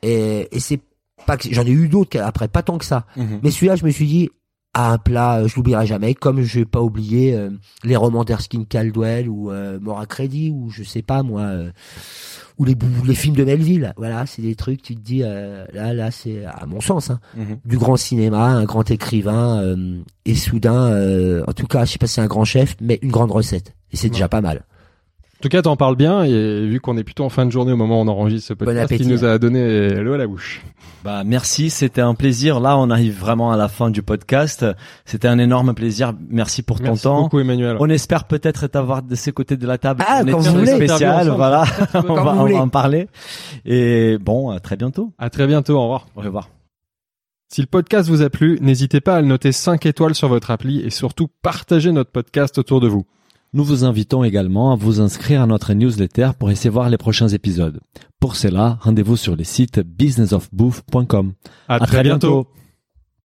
Et, et c'est pas que j'en ai eu d'autres après, pas tant que ça. Mmh. Mais celui-là, je me suis dit, ah, un plat, je l'oublierai jamais. Comme je vais pas oublier euh, les romans d'Erskine Caldwell ou euh, Maura Credy, ou je sais pas moi, euh, ou les bou- les films de Melville. Voilà, c'est des trucs tu te dis euh, là là c'est à mon sens hein, mm-hmm. du grand cinéma, un grand écrivain euh, et soudain euh, en tout cas, je sais pas si c'est un grand chef mais une grande recette et c'est ouais. déjà pas mal. En tout cas, t'en parles bien et vu qu'on est plutôt en fin de journée au moment où on enregistre ce podcast, bon qui nous a donné l'eau à la bouche. Bah merci, c'était un plaisir. Là, on arrive vraiment à la fin du podcast. C'était un énorme plaisir. Merci pour merci ton beaucoup, temps. Merci beaucoup, Emmanuel. On espère peut-être t'avoir de ces côtés de la table. Ah, on quand vous voulez. Spécial, voilà. on va, on va en parler. Et bon, à très bientôt. À très bientôt. Au revoir. Au revoir. Si le podcast vous a plu, n'hésitez pas à le noter cinq étoiles sur votre appli et surtout partagez notre podcast autour de vous. Nous vous invitons également à vous inscrire à notre newsletter pour recevoir les prochains épisodes. Pour cela, rendez-vous sur le site business of bouffe point com. À, à très, très bientôt. bientôt.